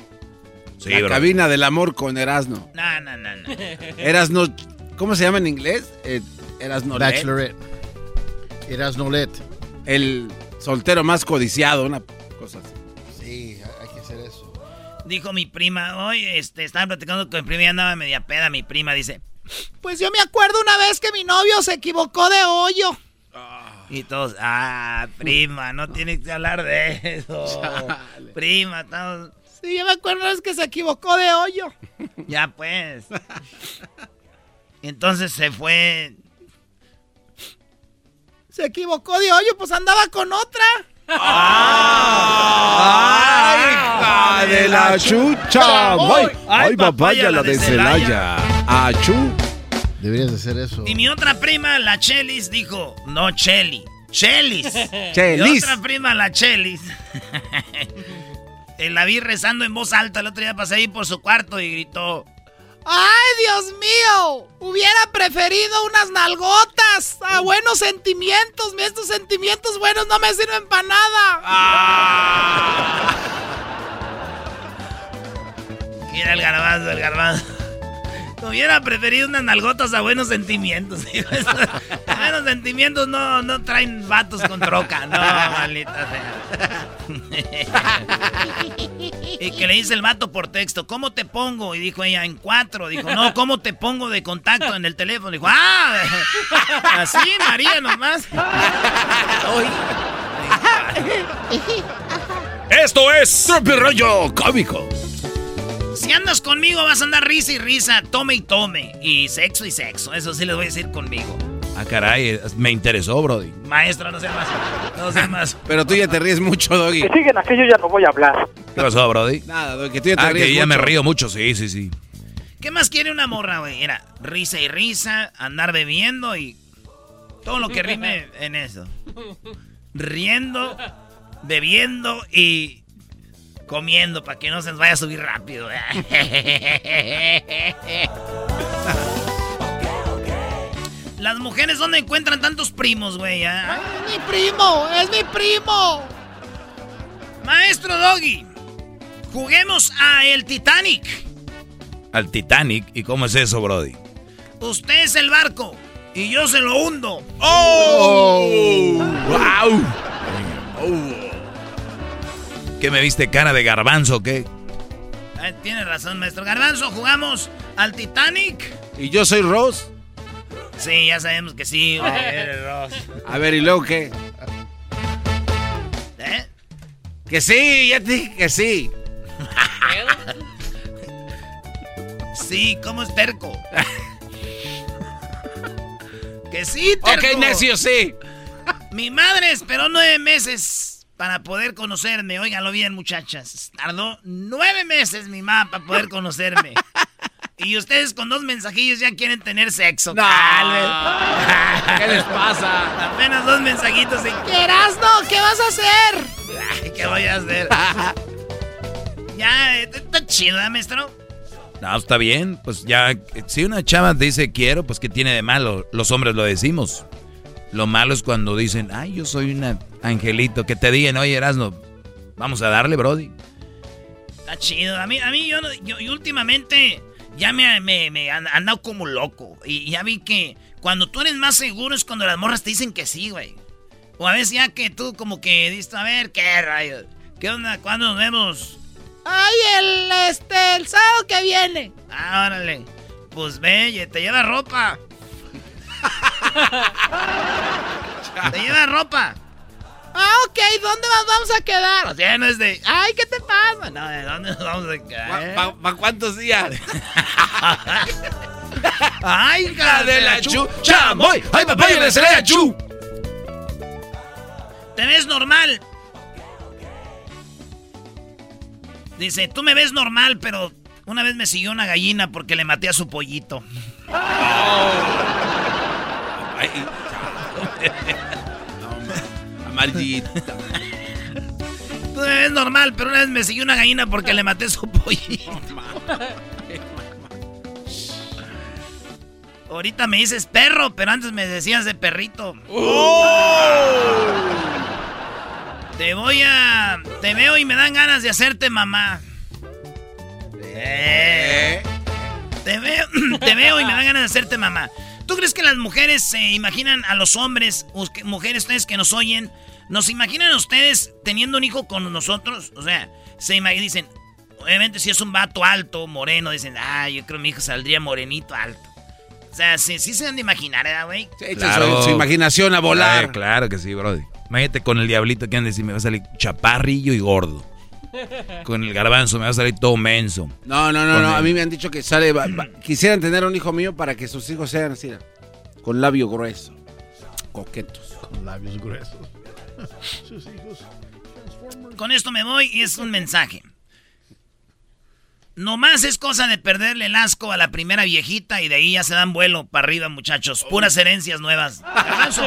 Sí, la bro. Cabina del amor con Erasmo. No. Erasmo, ¿cómo se llama en inglés? Erasmo Bachelorette. Erasmolette. El soltero más codiciado, una cosa así. Sí, hay que hacer eso. Dijo mi prima, hoy estaba platicando con mi prima y andaba media peda. Mi prima dice, pues yo me acuerdo una vez que mi novio se equivocó de hoyo. Y todos, prima, no tienes que hablar de eso. Chale. Prima, estamos... Sí, yo me acuerdo es que se equivocó de hoyo. Ya pues. Entonces se fue. Se equivocó de hoyo, pues andaba con otra. ¡Ah! ¡Hija de la chucha! ¡Ay, papaya la de Celaya! ¡Achú! Deberías hacer eso. Y mi otra prima, la Chelis, dijo, no Cheli, Chelis. Chelis. Mi otra prima, la Chelis. La vi rezando en voz alta. El otro día pasé ahí por su cuarto y gritó, ¡ay, Dios mío! Hubiera preferido unas nalgotas a buenos sentimientos. Estos sentimientos buenos no me sirven para nada. ¡Ah! Mira el garbanzo, Hubiera preferido unas nalgotas a buenos sentimientos. A buenos sentimientos no traen vatos con troca. No, maldita sea. Y que le dice el vato por texto, ¿cómo te pongo? Y dijo ella, en 4. Dijo, no, ¿cómo te pongo de contacto en el teléfono? Dijo, así, María, nomás. Esto es Tropi Rollo Cómico. Si andas conmigo vas a andar risa y risa, tome y tome, y sexo y sexo. Eso sí les voy a decir conmigo. Ah, caray, me interesó, Brody. Maestro, no seas más. Pero tú ya te ríes mucho, Doggy. Que siguen así, yo ya no voy a hablar. ¿Qué pasó, Brody? Nada, Doggy, que tú ya te ríes mucho. Ya me río mucho, sí. ¿Qué más quiere una morra, güey? Era risa y risa, andar bebiendo y todo lo que rime en eso. Riendo, bebiendo y... comiendo para que no se nos vaya a subir rápido. Las mujeres, ¿dónde encuentran tantos primos, güey? ¿Ah? ¡Es mi primo! Maestro Doggy, juguemos a el Titanic. ¿Al Titanic? ¿Y cómo es eso, Brody? Usted es el barco y yo se lo hundo. ¡Oh! ¡Wow! ¡Oh! ¿Qué me viste cara de garbanzo o qué? Tienes razón, maestro. Garbanzo, jugamos al Titanic. ¿Y yo soy Ross? Sí, ya sabemos que sí, güey, eres Ross. A ver, ¿y luego qué? ¿Eh? Que sí, ya te dije que sí. Sí, ¿cómo es terco? Que sí, terco. Ok, necio, sí. Mi madre esperó 9 meses... para poder conocerme. Óiganlo bien, muchachas. Tardó 9 meses mi mamá para poder conocerme. Y ustedes con 2 mensajillos ya quieren tener sexo. No. ¿Qué les pasa? Apenas 2 mensajitos. ¿Qué Erasmo? ¿Qué vas a hacer? Ay, ¿qué voy a hacer? Ya, está chido, ¿eh, maestro? No, está bien. Pues ya, si una chava dice quiero, pues ¿qué tiene de malo? Los hombres lo decimos. Lo malo es cuando dicen, ay, yo soy un angelito. Que te digan, oye, Erasmo, vamos a darle, Brody. Está chido. A mí yo últimamente ya me han andado como loco. Y ya vi que cuando tú eres más seguro es cuando las morras te dicen que sí, güey. O a veces ya que tú como que dices, a ver, qué rayos. ¿Qué onda? ¿Cuándo nos vemos? Ay, el sábado que viene. Ah, órale. Pues ve, te lleva ropa. Te lleva ropa. Ah, ok, ¿dónde nos vamos a quedar? O sea, no es de... Ay, ¿qué te pasa? No, ¿de dónde nos vamos a quedar? ¿Para cuántos días? ¡Ay, hija de la chu! ¡Chamoy! ¡Ay, papá, yo le seré la chu! ¿Te ves normal? Dice, tú me ves normal, pero una vez me siguió una gallina porque le maté a su pollito. Oh. Ay, no, maldita. Tú me ves normal, pero una vez me siguió una gallina porque le maté a su pollito. Ahorita me dices perro, pero antes me decías de perrito. Te veo y me dan ganas de hacerte mamá. Te veo y me dan ganas de hacerte mamá. ¿Tú crees que las mujeres se imaginan a los hombres, mujeres ustedes que nos oyen, nos imaginan a ustedes teniendo un hijo con nosotros? O sea, se imaginan, dicen, obviamente si es un vato alto, moreno, dicen, ah, yo creo que mi hijo saldría morenito alto. O sea, sí se han de imaginar, ¿verdad, güey? Claro. Su imaginación a volar. Claro que sí, brody. Imagínate con el diablito que han de decir, me va a salir chaparrillo y gordo. Con el garbanzo me va a salir todo menso. No. A mí me han dicho que sale... Quisieran tener un hijo mío para que sus hijos sean así, con labio grueso. Coquetos. Con labios gruesos. Sus hijos. Con esto me voy y es un mensaje. Nomás es cosa de perderle el asco a la primera viejita y de ahí ya se dan vuelo para arriba, muchachos. Puras herencias nuevas. Abrazo.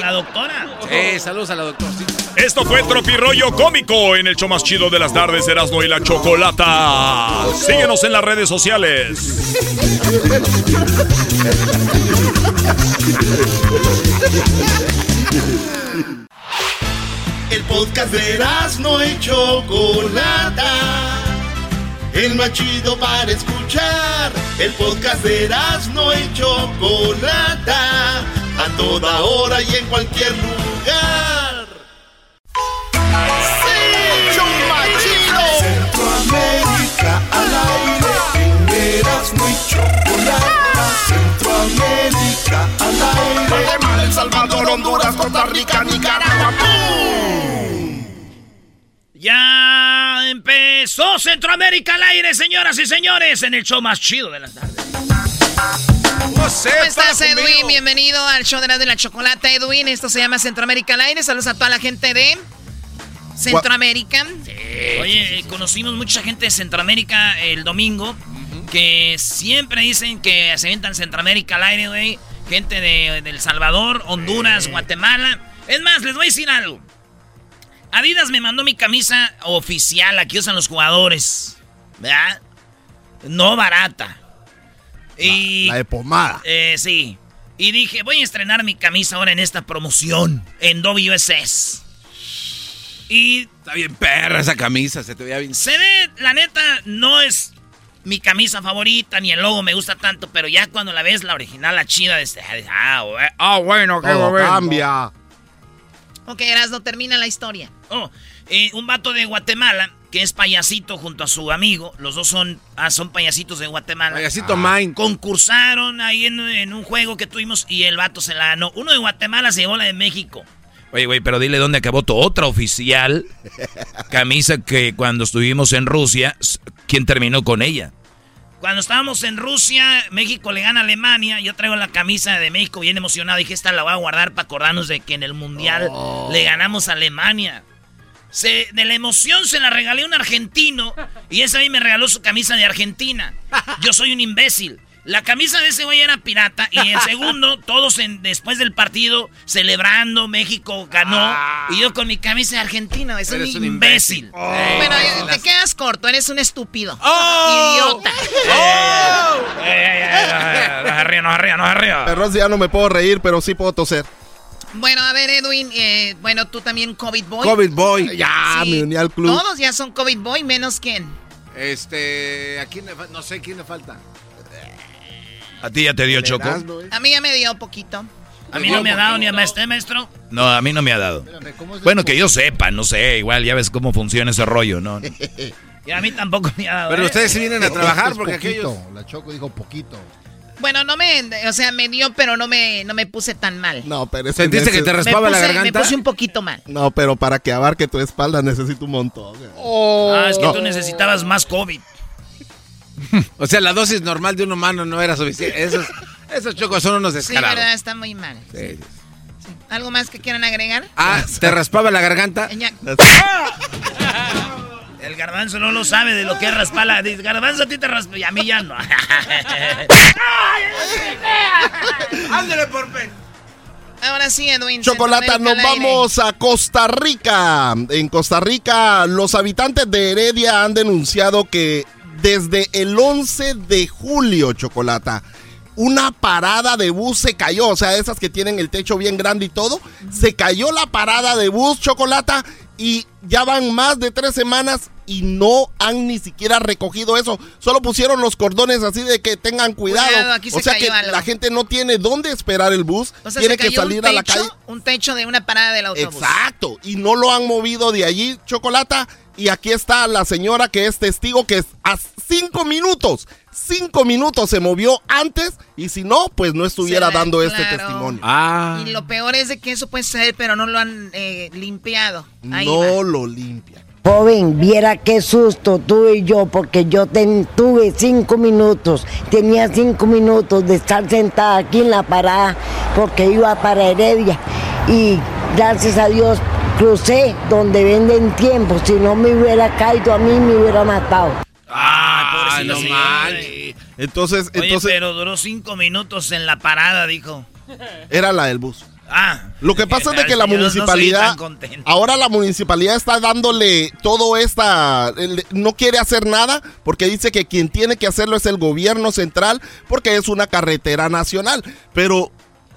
La doctora. Sí, saludos a la doctorcita. Esto fue Tropirollo Cómico en el show más chido de las tardes, Erasmo y la Chocolata. Síguenos en las redes sociales. El podcast de Erasmo y Chocolata. El más chido para escuchar. El podcast de Erasmo y Chocolata. A toda hora y en cualquier lugar. ¡Sí! ¡Show más chido! Centroamérica al aire. En Erasmo y Chocolata. Centroamérica al aire. Guatemala, El Salvador, Honduras, Costa Rica, Nicaragua. ¡Pum! ¡Ya! Empezó Centroamérica al aire, señoras y señores, en el show más chido de las tardes. ¿Cómo estás, Edwin? Bienvenido al show de la Chocolata, Edwin. Esto se llama Centroamérica al aire. Saludos a toda la gente de Centroamérica. Sí. Oye, conocimos mucha gente de Centroamérica el domingo, que siempre dicen que se avientan Centroamérica al aire, güey. Gente de El Salvador, Honduras, Guatemala. Es más, les voy a decir algo. Adidas me mandó mi camisa oficial, la que usan los jugadores, ¿verdad? No barata. Y, la de pomada. Sí. Y dije, voy a estrenar mi camisa ahora en esta promoción, en WSS. Y... Está bien perra esa camisa, se te veía bien. Se ve, la neta, no es mi camisa favorita, ni el logo me gusta tanto, pero ya cuando la ves, la original, la chida, bueno, qué bueno. Cambia. Ok, Erasmo, termina la historia. Un vato de Guatemala, que es payasito junto a su amigo. Los dos son payasitos de Guatemala. Payasito Mine. Concursaron ahí en un juego que tuvimos y el vato se la ganó. Uno de Guatemala se llevó la de México. Oye, güey, pero dile dónde acabó tu otra oficial camisa que cuando estuvimos en Rusia, ¿quién terminó con ella? Cuando estábamos en Rusia, México le gana a Alemania. Yo traigo la camisa de México bien emocionado. Dije, esta la voy a guardar para acordarnos de que en el Mundial le ganamos a Alemania. De la emoción se la regalé a un argentino y ese ahí me regaló su camisa de Argentina. Yo soy un imbécil. La camisa de ese güey era pirata y el segundo, todos después del partido, celebrando, México ganó. Y yo con mi camisa de Argentina, soy un imbécil. Bueno, te quedas corto, eres un estúpido. Idiota. No se ría. Perros, ya no me puedo reír, pero sí puedo toser. Bueno, a ver, Edwin, bueno, tú también COVID Boy. COVID Boy, ya, sí, me uní al club. Todos ya son COVID Boy, menos quién. No sé quién le falta. A ti ya te dio, Choco. A mí ya me dio poquito. A mí no me ha dado ni a este maestro. No, a mí no me ha dado. Bueno, que yo sepa, no sé, igual ya ves cómo funciona ese rollo, ¿no? Y a mí tampoco me ha dado. Pero ustedes sí vienen a trabajar porque aquellos... La Choco dijo poquito. Bueno, no me, o sea, me dio, pero no me puse tan mal. No, pero... ¿Sentiste que te raspaba la garganta? Me puse un poquito mal. No, pero para que abarque tu espalda necesito un montón. Oh. Ah, es que tú necesitabas más COVID. O sea, la dosis normal de un humano no era suficiente. Esos Chocos son unos descarados. Sí, verdad, está muy mal. Sí. Sí. ¿Algo más que quieran agregar? Ah, ¿te raspaba la garganta? El garbanzo no lo sabe de lo que es raspala. Dice, garbanzo, a ti te raspa y a mí ya no. Ándale por pen. Ahora sí, Edwin. Chocolata, nos vamos a Costa Rica. En Costa Rica, los habitantes de Heredia han denunciado que desde el 11 de julio, Chocolata, una parada de bus se cayó. O sea, esas que tienen el techo bien grande y todo. Se cayó la parada de bus, Chocolata, y ya van más de 3 semanas y no han ni siquiera recogido eso. Solo pusieron los cordones así de que tengan cuidado. Aquí se cayó algo. La gente no tiene dónde esperar el bus. O sea, tiene que salir a la calle. Un techo de una parada del autobús. Exacto. Y no lo han movido de allí, Chocolata. Y aquí está la señora que es testigo, que a 5 minutos se movió antes, y si no, pues no estuviera dando este testimonio. Ah. Y lo peor es de que eso puede ser, pero no lo han limpiado. Ahí no va. Lo limpian. Joven, viera qué susto tuve yo, porque yo tenía 5 minutos de estar sentada aquí en la parada, porque iba para Heredia, y gracias a Dios crucé donde venden tiempo. Si no me hubiera caído a mí, me hubiera matado. Ah, no manches. Entonces, pero duró 5 minutos en la parada, dijo. Era la del bus. Ah. Lo que pasa es que la municipalidad, ahora la municipalidad está dándole todo esta, no quiere hacer nada porque dice que quien tiene que hacerlo es el gobierno central porque es una carretera nacional, pero...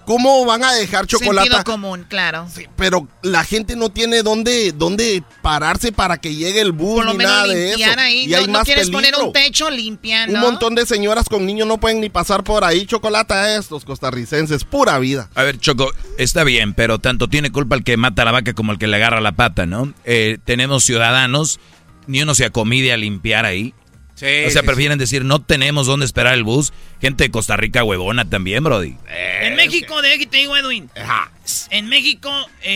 ¿Cómo van a dejar, Chocolata? Sentido común, claro. Sí, pero la gente no tiene dónde pararse para que llegue el bus. Por lo ni menos nada de eso. Ahí. Y no, hay no más quieres peligro. Poner un techo, limpia, ¿no? Un montón de señoras con niños no pueden ni pasar por ahí, Chocolata. Estos costarricenses, pura vida. A ver, Choco, está bien, pero tanto tiene culpa el que mata a la vaca como el que le agarra la pata, ¿no? Tenemos ciudadanos, ni uno se acomide a limpiar ahí. Sí, o sea, prefieren decir, no tenemos dónde esperar el bus. Gente de Costa Rica huevona también, brody. En México, de aquí te digo, Edwin. Ajá. En México,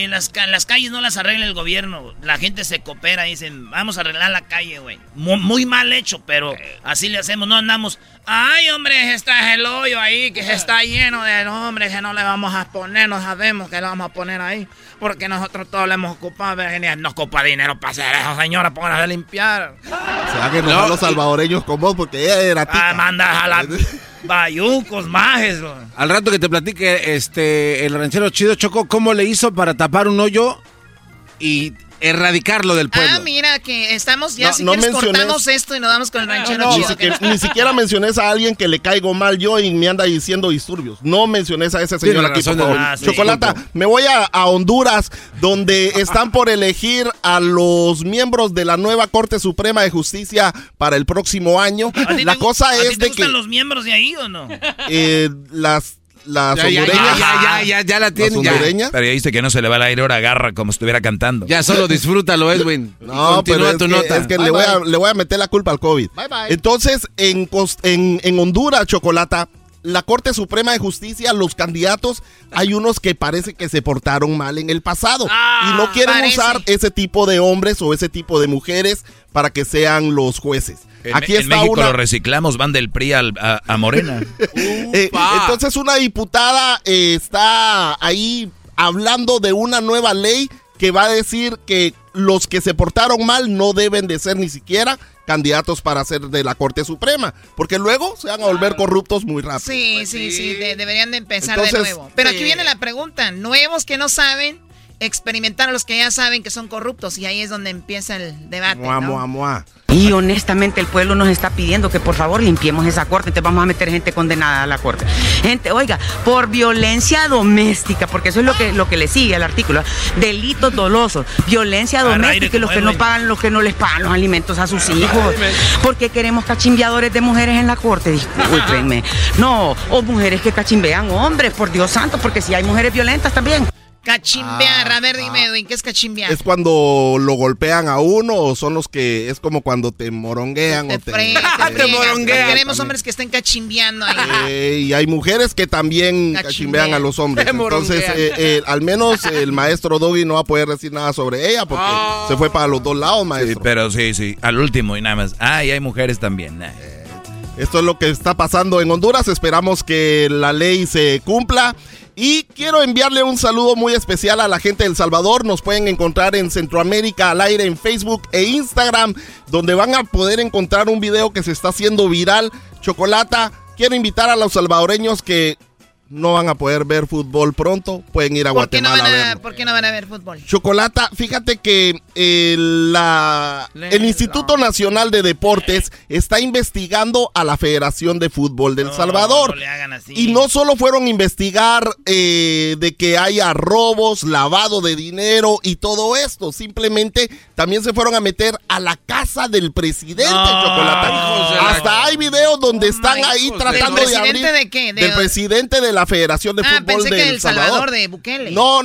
las calles no las arregla el gobierno. La gente se coopera y dicen, vamos a arreglar la calle, güey. Muy mal hecho, pero así le hacemos. No andamos, ay, hombre, está el hoyo ahí, que está lleno de hombres que no le vamos a poner. No sabemos que lo vamos a poner ahí, porque nosotros todos lo hemos ocupado. No ocupa dinero para hacer eso, señora, pónganse a limpiar. Se va a quedar los salvadoreños con vos, porque ella era tica. Ah, manda a la... Bayucos, majes. Al rato que te platique el ranchero chido, Chocó, cómo le hizo para tapar un hoyo y erradicarlo del pueblo. Ah, mira, que estamos ya, no, si no quieres cortamos esto y nos damos con el ranchero chido. Ni siquiera menciones a alguien que le caigo mal yo y me anda diciendo disturbios. No menciones a ese señor aquí, por favor. Sí, Chocolata, me voy a Honduras, donde están por elegir a los miembros de la nueva Corte Suprema de Justicia para el próximo año. La cosa es de que... ¿Te gustan los miembros de ahí o no? Las hondureñas. Ya la tienen. Las hondureñas. Pero ya dice que no se le va el aire, ahora agarra como si estuviera cantando. Ya solo disfrútalo, Edwin. No, pero es tu nota. Es que le voy a meter la culpa al COVID. Bye, bye. Entonces, en Honduras, Chocolata, la Corte Suprema de Justicia, los candidatos, hay unos que parece que se portaron mal en el pasado. Y no quieren usar ese tipo de hombres o ese tipo de mujeres para que sean los jueces. Aquí en México lo reciclamos, van del PRI a Morena. Entonces una diputada está ahí hablando de una nueva ley que va a decir que los que se portaron mal no deben de ser ni siquiera candidatos para ser de la Corte Suprema, porque luego se van a volver corruptos muy rápido. Sí, deberían de empezar. Entonces, de nuevo. Pero aquí viene la pregunta, nuevos que no saben... experimentar a los que ya saben que son corruptos, y ahí es donde empieza el debate, ¿no? Y honestamente el pueblo nos está pidiendo que por favor limpiemos esa corte, entonces vamos a meter gente condenada a la corte. Gente, oiga, por violencia doméstica, porque eso es lo que le sigue al artículo, delitos dolosos, violencia doméstica y los que no pagan, los que no les pagan los alimentos a sus hijos. Porque queremos cachimbeadores de mujeres en la corte, discúlpenme. No, o mujeres que cachimbean hombres, por Dios santo, porque si hay mujeres violentas también. Cachimbear, a ver, dime, Edwin, ¿qué es cachimbear? Es cuando lo golpean a uno, o son los que, es como cuando te moronguean. Te moronguean. Queremos hombres que estén cachimbeando ahí. Y hay mujeres que también cachimbean a los hombres. Entonces, al menos el maestro Doggy no va a poder decir nada sobre ella, porque se fue para los dos lados, maestro. Sí, pero sí, al último y nada más. Y hay mujeres también, esto es lo que está pasando en Honduras. Esperamos que la ley se cumpla. Y quiero enviarle un saludo muy especial a la gente de El Salvador. Nos pueden encontrar en Centroamérica al Aire en Facebook e Instagram, donde van a poder encontrar un video que se está haciendo viral. Chocolata, quiero invitar a los salvadoreños que no van a poder ver fútbol pronto, pueden ir a Guatemala a verlo. ¿Por qué no van a ver fútbol? Chocolata, fíjate que el Instituto Nacional de Deportes está investigando a la Federación de Fútbol del Salvador. No le hagan así. Y no solo fueron a investigar de que haya robos, lavado de dinero y todo esto, simplemente también se fueron a meter a la casa del presidente, Chocolata. Hasta hay videos donde están ahí tratando de abrir. ¿Del presidente de qué? Del presidente de la Federación de Fútbol pensé que El Salvador, de Bukele. No,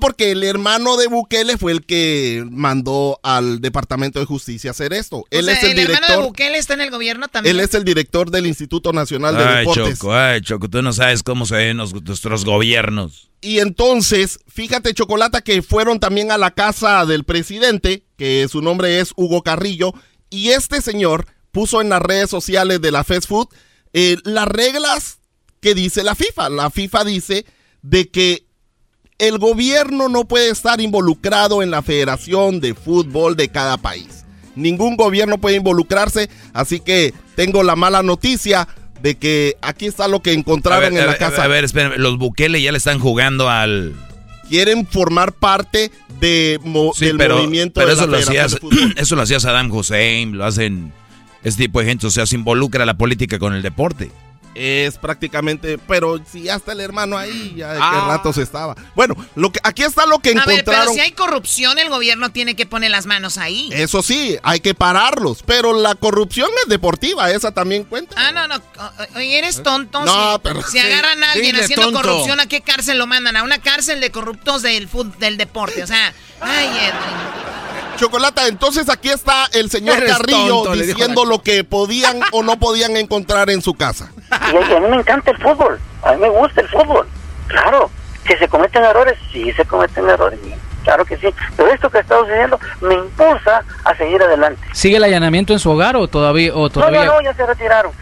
porque el hermano de Bukele fue el que mandó al Departamento de Justicia hacer esto. El hermano de Bukele está en el gobierno también. Él es el director del Instituto Nacional de Deportes. Choco, tú no sabes cómo se ven nuestros gobiernos. Y entonces, fíjate, Chocolata, que fueron también a la casa del presidente, que su nombre es Hugo Carrillo, y este señor puso en las redes sociales de la fast food las reglas que dice la FIFA. La FIFA dice de que el gobierno no puede estar involucrado en la federación de fútbol de cada país. Ningún gobierno puede involucrarse, así que tengo la mala noticia de que aquí está lo que encontraron en la casa. A ver, espérenme, los Bukele ya le están jugando al... Quieren formar parte del movimiento de la federación de fútbol. Eso lo hacía Saddam Hussein, lo hacen este tipo de gente, o sea, se involucra la política con el deporte. Es prácticamente, pero si ya está el hermano ahí, ya de qué rato se estaba. Bueno, aquí está lo que encontraron. A ver, pero si hay corrupción, el gobierno tiene que poner las manos ahí. Eso sí, hay que pararlos, pero la corrupción es deportiva, esa también cuenta. No, eres tonto. No, pero si agarran a alguien haciendo corrupción, ¿a qué cárcel lo mandan? A una cárcel de corruptos del deporte, o sea, ay, Chocolata, entonces aquí está el señor Carrillo diciendo lo que podían o no podían encontrar en su casa. Y a mí me encanta el fútbol, a mí me gusta el fútbol, claro, que se cometen errores, sí se cometen errores, claro que sí, pero esto que está sucediendo me impulsa a seguir adelante. ¿Sigue el allanamiento en su hogar o todavía? No, ya se retiraron,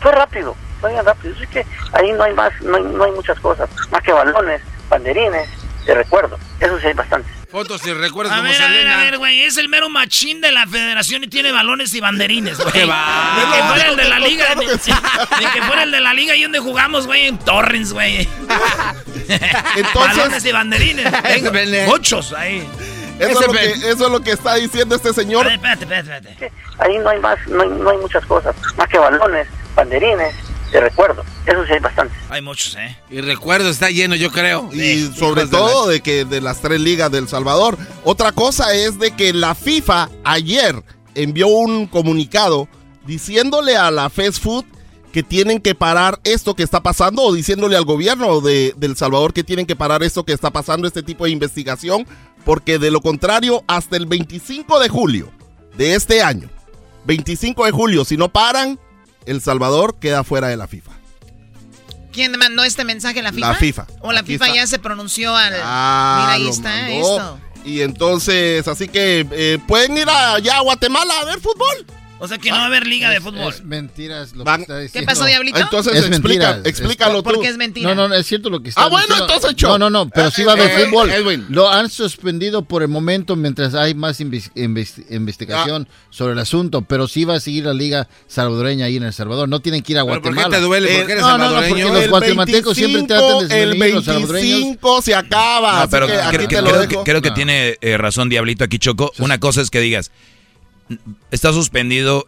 fue rápido, así que ahí no hay más, no hay muchas cosas, más que balones, banderines, de recuerdo, eso sí hay bastante. Fotos y recuerdos como Selena. A ver, güey, es el mero machín de la federación y tiene balones y banderines, güey. Ni que fuera el de la liga, ni que fuera el de la liga y donde jugamos, güey, en Torrens, güey. Balones y banderines. Muchos ahí. Eso es lo que está diciendo este señor. A ver, espérate. Ahí no hay más, no hay muchas cosas, más que balones, banderines. Te recuerdo, eso sí hay bastante. Hay muchos, Y recuerdo está lleno, yo creo. Y sobre todo de las tres ligas de El Salvador. Otra cosa es de que la FIFA ayer envió un comunicado diciéndole a la fast food que tienen que parar esto que está pasando, o diciéndole al gobierno de El Salvador que tienen que parar esto que está pasando, este tipo de investigación, porque de lo contrario, hasta el 25 de julio de este año, si no paran, El Salvador queda fuera de la FIFA. ¿Quién mandó este mensaje? ¿La FIFA? La FIFA. ¿O la FIFA ya se pronunció al...? Mira, ahí está esto. Y entonces, así que pueden ir allá a Guatemala a ver fútbol. O sea que no va a haber liga de fútbol. Es mentira es lo que está diciendo. ¿Qué pasó, Diablito? Entonces explícalo tú. ¿Por qué es mentira? No, es cierto lo que está diciendo. Ah, bueno, entonces yo. No, pero sí va a haber fútbol. Edwin. Lo han suspendido por el momento mientras hay más investigación sobre el asunto, pero sí va a seguir la liga salvadoreña ahí en El Salvador. No tienen que ir a Guatemala. ¿Por qué te duele? ¿Por qué eres salvadoreño? No, porque los guatemaltecos siempre tratan de desmentir los salvadoreños. El 25 se acaba. No, pero creo que tiene razón Diablito aquí, Choco. Una cosa es que digas, está suspendido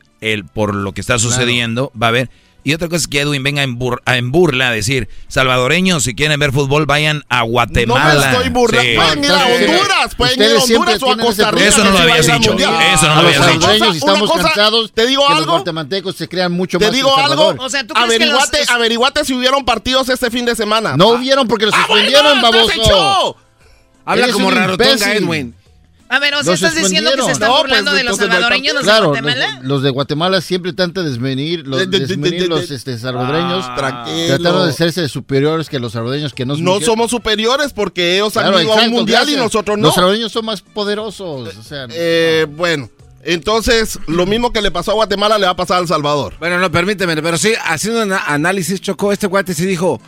por lo que está sucediendo, claro. Va a haber. Y otra cosa es que Edwin venga en burla a decir, salvadoreños, si quieren ver fútbol, vayan a Guatemala. No me estoy burlando. Sí. Pueden ir a Honduras, pueden ir a Honduras o a Costa Rica. Eso no lo habías dicho. Eso no lo habías dicho. Los salvadoreños estamos cansados. Te digo algo. Los guatemaltecos se crean mucho más. Te digo algo. O sea, ¿tú crees que averiguate si hubieron partidos este fin de semana? No hubieron porque los suspendieron, baboso. Habla como raro tonga, Edwin. A ver, o sea, ¿estás diciendo que se están burlando de los salvadoreños, los de Guatemala? Los de Guatemala siempre tratan de desmentir los salvadoreños. Trataron de hacerse superiores que los salvadoreños que no son. No somos superiores porque ellos han ido a un mundial y nosotros no. Los salvadoreños son más poderosos. O sea, bueno, entonces lo mismo que le pasó a Guatemala le va a pasar a El Salvador. Bueno, no, permíteme, pero sí, haciendo un análisis, Chocó, este guate sí dijo...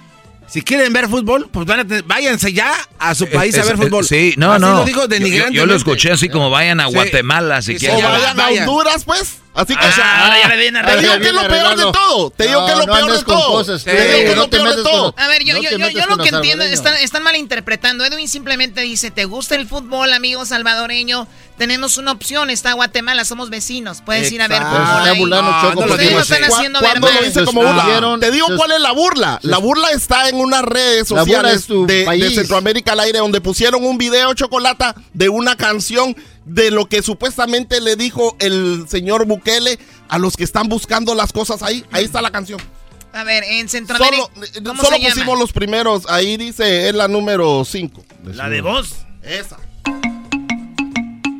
Si quieren ver fútbol, pues váyanse ya a su país a ver fútbol. Sí, no, así no. Lo digo denigrantemente. Yo lo escuché así como vayan a Guatemala, si quieren. O vayan a Honduras, pues. Así que, ahora ya le viene a te digo que es lo peor de todo. Te digo que es lo peor de todo. Te digo que es lo peor de todo. A ver, yo lo que entiendo, están malinterpretando. Edwin simplemente dice, ¿te gusta el fútbol, amigo salvadoreño? Tenemos una opción, está Guatemala, somos vecinos. Puedes ir a ver fútbol ahí. Ustedes lo están haciendo ver mal. Te digo cuál es la burla. La burla está en unas redes sociales de Centroamérica al aire, donde pusieron un video, Chocolata, de una canción de lo que supuestamente le dijo el señor Bukele a los que están buscando las cosas ahí. Ahí está la canción. A ver, en Centroamérica. Solo pusimos los primeros. Ahí dice, es la número 5. ¿La de voz? Esa.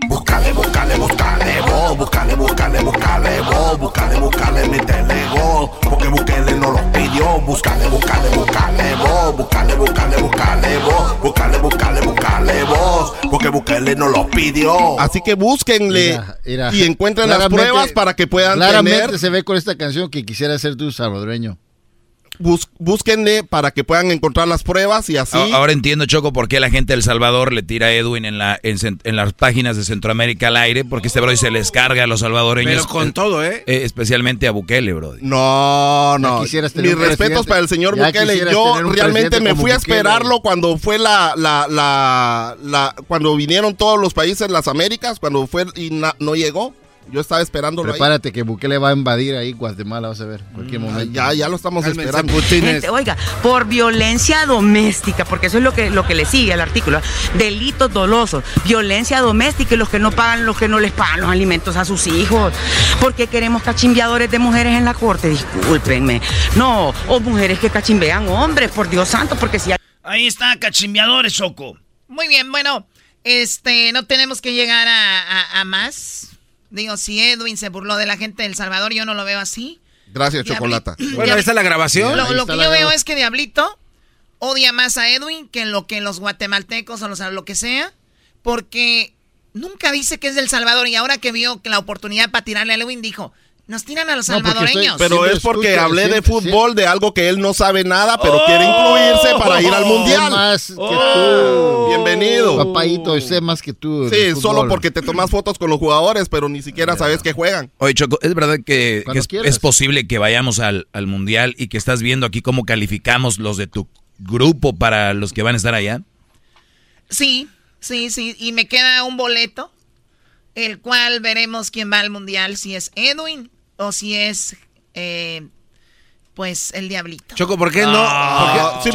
Búscale, búscale, búscale, vos, búscale, búscale, búscale, vos, búscale, búscale, métele vos, porque Bukele no lo pidió, búscale, búscale, búscale, vos, búscale, búscale, búscale, vos, búscale, búscale, búscale, vos, porque Bukele no lo pidió. Así que búsquenle y encuentren las pruebas para que puedan claramente se ve con esta canción que quisiera ser tu salvadoreño. Búsquenle para que puedan encontrar las pruebas y así. Ahora entiendo, Choco, por qué la gente de El Salvador le tira a Edwin en las páginas de Centroamérica al aire, porque este brody se les carga a los salvadoreños. Pero con todo, especialmente a Bukele, brody. No. Mis respetos para el señor Bukele. Yo realmente me fui a esperarlo cuando fue cuando vinieron todos los países de las Américas, cuando fue y no llegó. Yo estaba esperándolo. Prepárate que Bukele va a invadir ahí Guatemala, vas a ver, cualquier momento. Ya lo estamos esperando. Gente, oiga, por violencia doméstica, porque eso es lo que le sigue al artículo, delitos dolosos, violencia doméstica y los que no les pagan los alimentos a sus hijos. ¿Por qué queremos cachimbeadores de mujeres en la corte? Discúlpenme. No, o mujeres que cachimbean hombres, por Dios santo, porque si hay... Ahí está, cachimbeadores, Soco. Muy bien, bueno, no tenemos que llegar a más... Digo, si Edwin se burló de la gente de El Salvador, yo no lo veo así. Gracias, Chocolata. Bueno, ahí está la grabación. Lo que yo veo es que Diablito odia más a Edwin que los guatemaltecos o lo que sea, porque nunca dice que es del Salvador y ahora que vio que la oportunidad para tirarle a Edwin dijo... Nos tiran a los salvadoreños. Pero es porque hablé de fútbol, de algo que él no sabe nada, pero quiere incluirse para ir al mundial. Más que tú. Bienvenido. Papayito, sé más que tú. Sí, solo porque te tomas fotos con los jugadores, pero ni siquiera sabes que juegan. Oye, Choco, ¿es verdad que es posible que vayamos al mundial y que estás viendo aquí cómo calificamos los de tu grupo para los que van a estar allá? Sí. Y me queda un boleto, el cual veremos quién va al mundial, si es Edwin o si es pues el Diablito. Choco, ¿por qué no?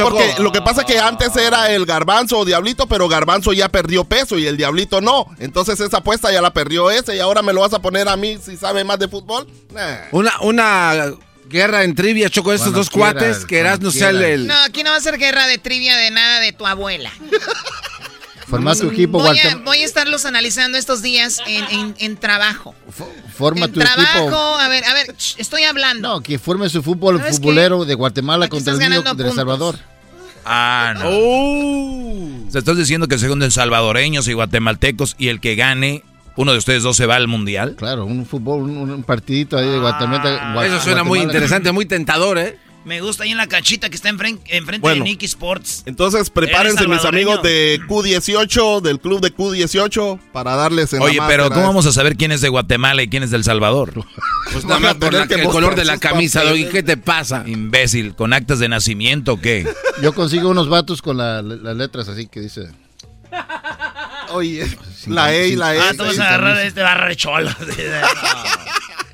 Porque lo que pasa es que antes era el Garbanzo o Diablito, pero Garbanzo ya perdió peso y el Diablito no. Entonces esa apuesta ya la perdió ese y ahora me lo vas a poner a mí si sabe más de fútbol. Nah. Una guerra en trivia, Choco, esos dos cuates que Erasmo sea el... No, aquí no va a ser guerra de trivia de nada de tu abuela. Forma tu equipo. Voy a estarlos analizando estos días en trabajo. Forma tu trabajo, equipo. En trabajo, a ver, estoy hablando. No, que forme su fútbol futbolero de Guatemala aquí contra el mío de El Salvador. Ah, no. Se estás diciendo que según de salvadoreños y guatemaltecos y el que gane ¿Uno de ustedes dos se va al Mundial? Claro, un fútbol, un partidito ahí de Guatemala. Eso suena muy interesante, muy tentador, ¿eh? Me gusta ahí en la canchita que está enfrente bueno, de Nicky Sports. Entonces, prepárense mis amigos de Q18, del club de Q18, para darles... Oye, pero ¿cómo vamos a saber quién es de Guatemala y quién es de El Salvador? Pues nada más por el color de la camisa, Doggy. ¿Qué te pasa? Imbécil, ¿con actas de nacimiento o qué? Yo consigo unos vatos con las letras así que dice... Oye, la E y la E. Ah, tú vas a agarrar este barrechola.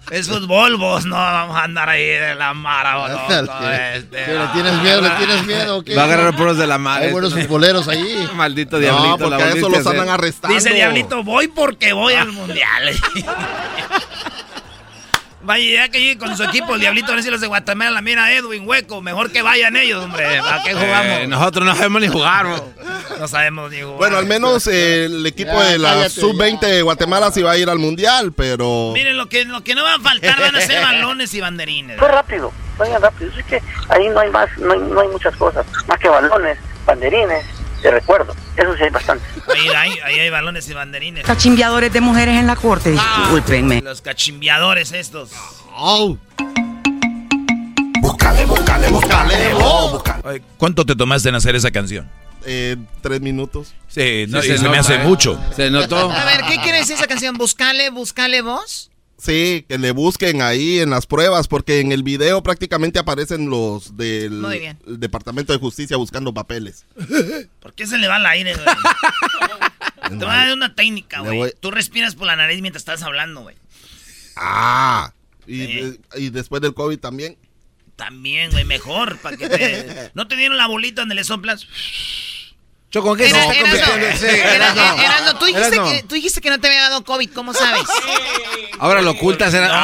Es fútbol, vos, no vamos a andar ahí de la mara, vos. Pero ¿le tienes miedo o qué? Va a agarrar puros de la mara. Hay buenos futboleros ahí. Maldito Diablito. No, porque a eso los andan arrestando. Dice Diablito, voy porque voy al Mundial. Vaya, ya que llegue con su equipo, el Diablito, a ver si los de Guatemala la mira Edwin, hueco. Mejor que vayan ellos, hombre. ¿Para qué jugamos? Nosotros no sabemos ni jugar, bro. No sabemos ni jugar. Bueno, al menos el equipo de la Sub-20 de Guatemala sí va a ir al Mundial, pero... Miren, lo que no va a faltar van a ser balones y banderines. Vayan rápido. Es que ahí no hay más, no hay muchas cosas. Más que balones, banderines, te recuerdo. Eso sí hay bastante. Ahí hay balones y banderines. Cachimbiadores de mujeres en la corte, discúlpenme. Los cachimbiadores estos. Oh. Búscale. ¿Cuánto te tomaste en hacer esa canción? 3 minutos. Sí, no, sí, se me hace mucho. Se notó. A ver, ¿qué quiere decir esa canción? Búscale vos. Sí, que le busquen ahí en las pruebas, porque en el video prácticamente aparecen los del Departamento de Justicia buscando papeles. ¿Por qué se le va al aire, güey? Te voy a dar una técnica, güey. Tú respiras por la nariz mientras estás hablando, güey. Ah, y después del COVID también. También, güey, mejor, para que te... ¿No te dieron la bolita donde le soplas? Choco, ¿qué? Erasmo, tú dijiste que no te había dado COVID, ¿cómo sabes? Ahora lo ocultas, Erasmo.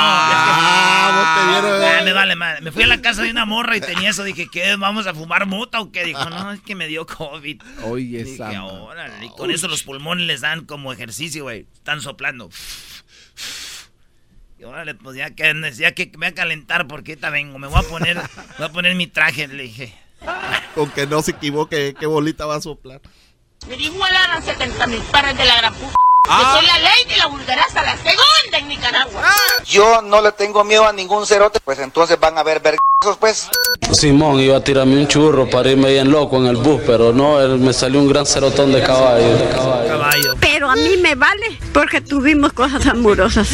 Me vale madre. Me fui a la casa de una morra y tenía eso. Dije, ¿qué? ¿Vamos a fumar mota o qué? Dijo, no, es que me dio COVID. Oye, dije, órale. Y con eso los pulmones les dan como ejercicio, güey. Están soplando. Y órale, pues ya que me voy a calentar porque ahorita vengo. Me voy a poner mi traje, le dije. Aunque no se equivoque, ¿qué bolita va a soplar? Me dijo a 70,000 pares de la gran puta. Yo soy la ley de la vulgaraza, la segunda en Nicaragua. Yo no le tengo miedo a ningún cerote, pues entonces van a ver vergazos, pues. Simón iba a tirarme un churro para irme bien loco en el bus, pero no, él me salió un gran cerotón de caballo. Pero a mí me vale, porque tuvimos cosas amorosas.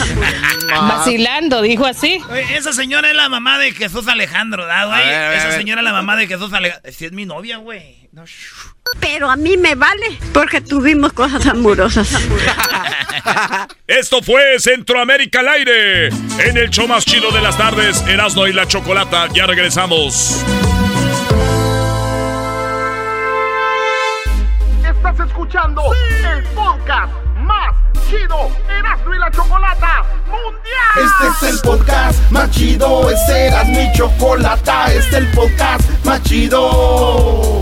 Vacilando, dijo así. Oye, esa señora es la mamá de Jesús Alejandro, ¿da, güey? Esa señora es la mamá de Jesús Alejandro. Si es mi novia, güey. No, pero a mí me vale, porque tuvimos cosas amorosas. Esto fue Centroamérica al aire, en el show más chido de las tardes, Erasmo y la Chocolata. Ya regresamos. Estás escuchando el podcast más chido, Erasmo y la Chocolata Mundial. Este es el podcast más chido, es Erasmo y Chocolata. Este es el podcast más chido.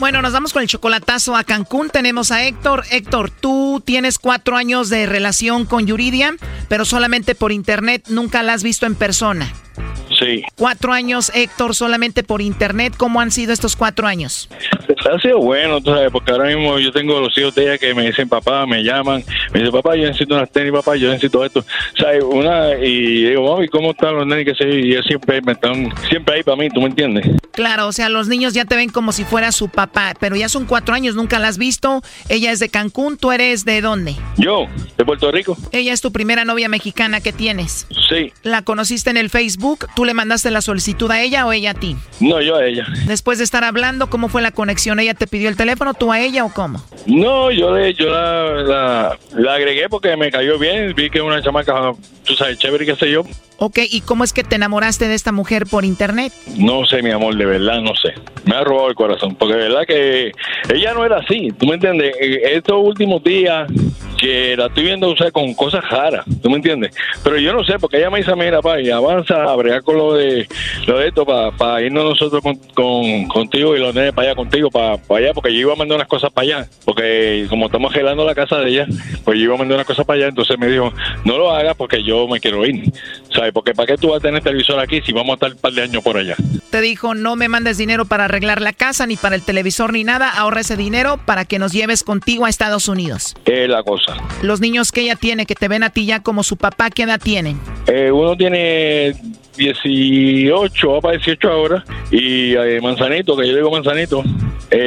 Bueno, nos vamos con el chocolatazo a Cancún. Tenemos a Héctor. Héctor, tú tienes 4 años de relación con Yuridia, pero solamente por internet, nunca la has visto en persona. Sí. 4 años, Héctor, solamente por internet. ¿Cómo han sido estos 4 años? Ha sido bueno, tú sabes, porque ahora mismo yo tengo los hijos de ella que me dicen papá, me llaman, me dicen papá, yo necesito unas tenis, papá, yo necesito esto, ¿sabes? Y digo, mami, ¿cómo están los nenes? Que se y ellos siempre ahí para mí, ¿tú me entiendes? Claro, o sea, los niños ya te ven como si fuera su papá, pero ya son 4 años, nunca la has visto. Ella es de Cancún, ¿tú eres de dónde? Yo, de Puerto Rico. Ella es tu primera novia mexicana que tienes. Sí. ¿La conociste en el Facebook? ¿Tú le mandaste la solicitud a ella o ella a ti? No, yo a ella. Después de estar hablando, ¿cómo fue la conexión? ¿Ella te pidió el teléfono, tú a ella o cómo? No, yo la agregué porque me cayó bien, vi que es una chamaca, tú sabes, chévere, qué sé yo. Ok, ¿y cómo es que te enamoraste de esta mujer por internet? No sé, mi amor, de verdad no sé. Me ha robado el corazón, porque de verdad que ella no era así, ¿tú me entiendes? Estos últimos días que la estoy viendo, o sea, con cosas raras, ¿tú me entiendes? Pero yo no sé, porque ella me dice, mira, pa, y avanza a bregar con lo de esto para irnos nosotros contigo y los nenes para allá contigo, para allá, porque yo iba a mandar unas cosas para allá, porque como estamos gelando la casa de ella, pues yo iba a mandar unas cosas para allá, entonces me dijo, no lo hagas porque yo me quiero ir, ¿sabes? Porque ¿para qué tú vas a tener televisor aquí si vamos a estar un par de años por allá? Te dijo, no me mandes dinero para arreglar la casa, ni para el televisor, ni nada, ahorra ese dinero para que nos lleves contigo a Estados Unidos. Es la cosa. Los niños que ella tiene, que te ven a ti ya como su papá, ¿qué edad tienen? Uno tiene 18, va para 18 ahora, y Manzanito, que yo digo Manzanito,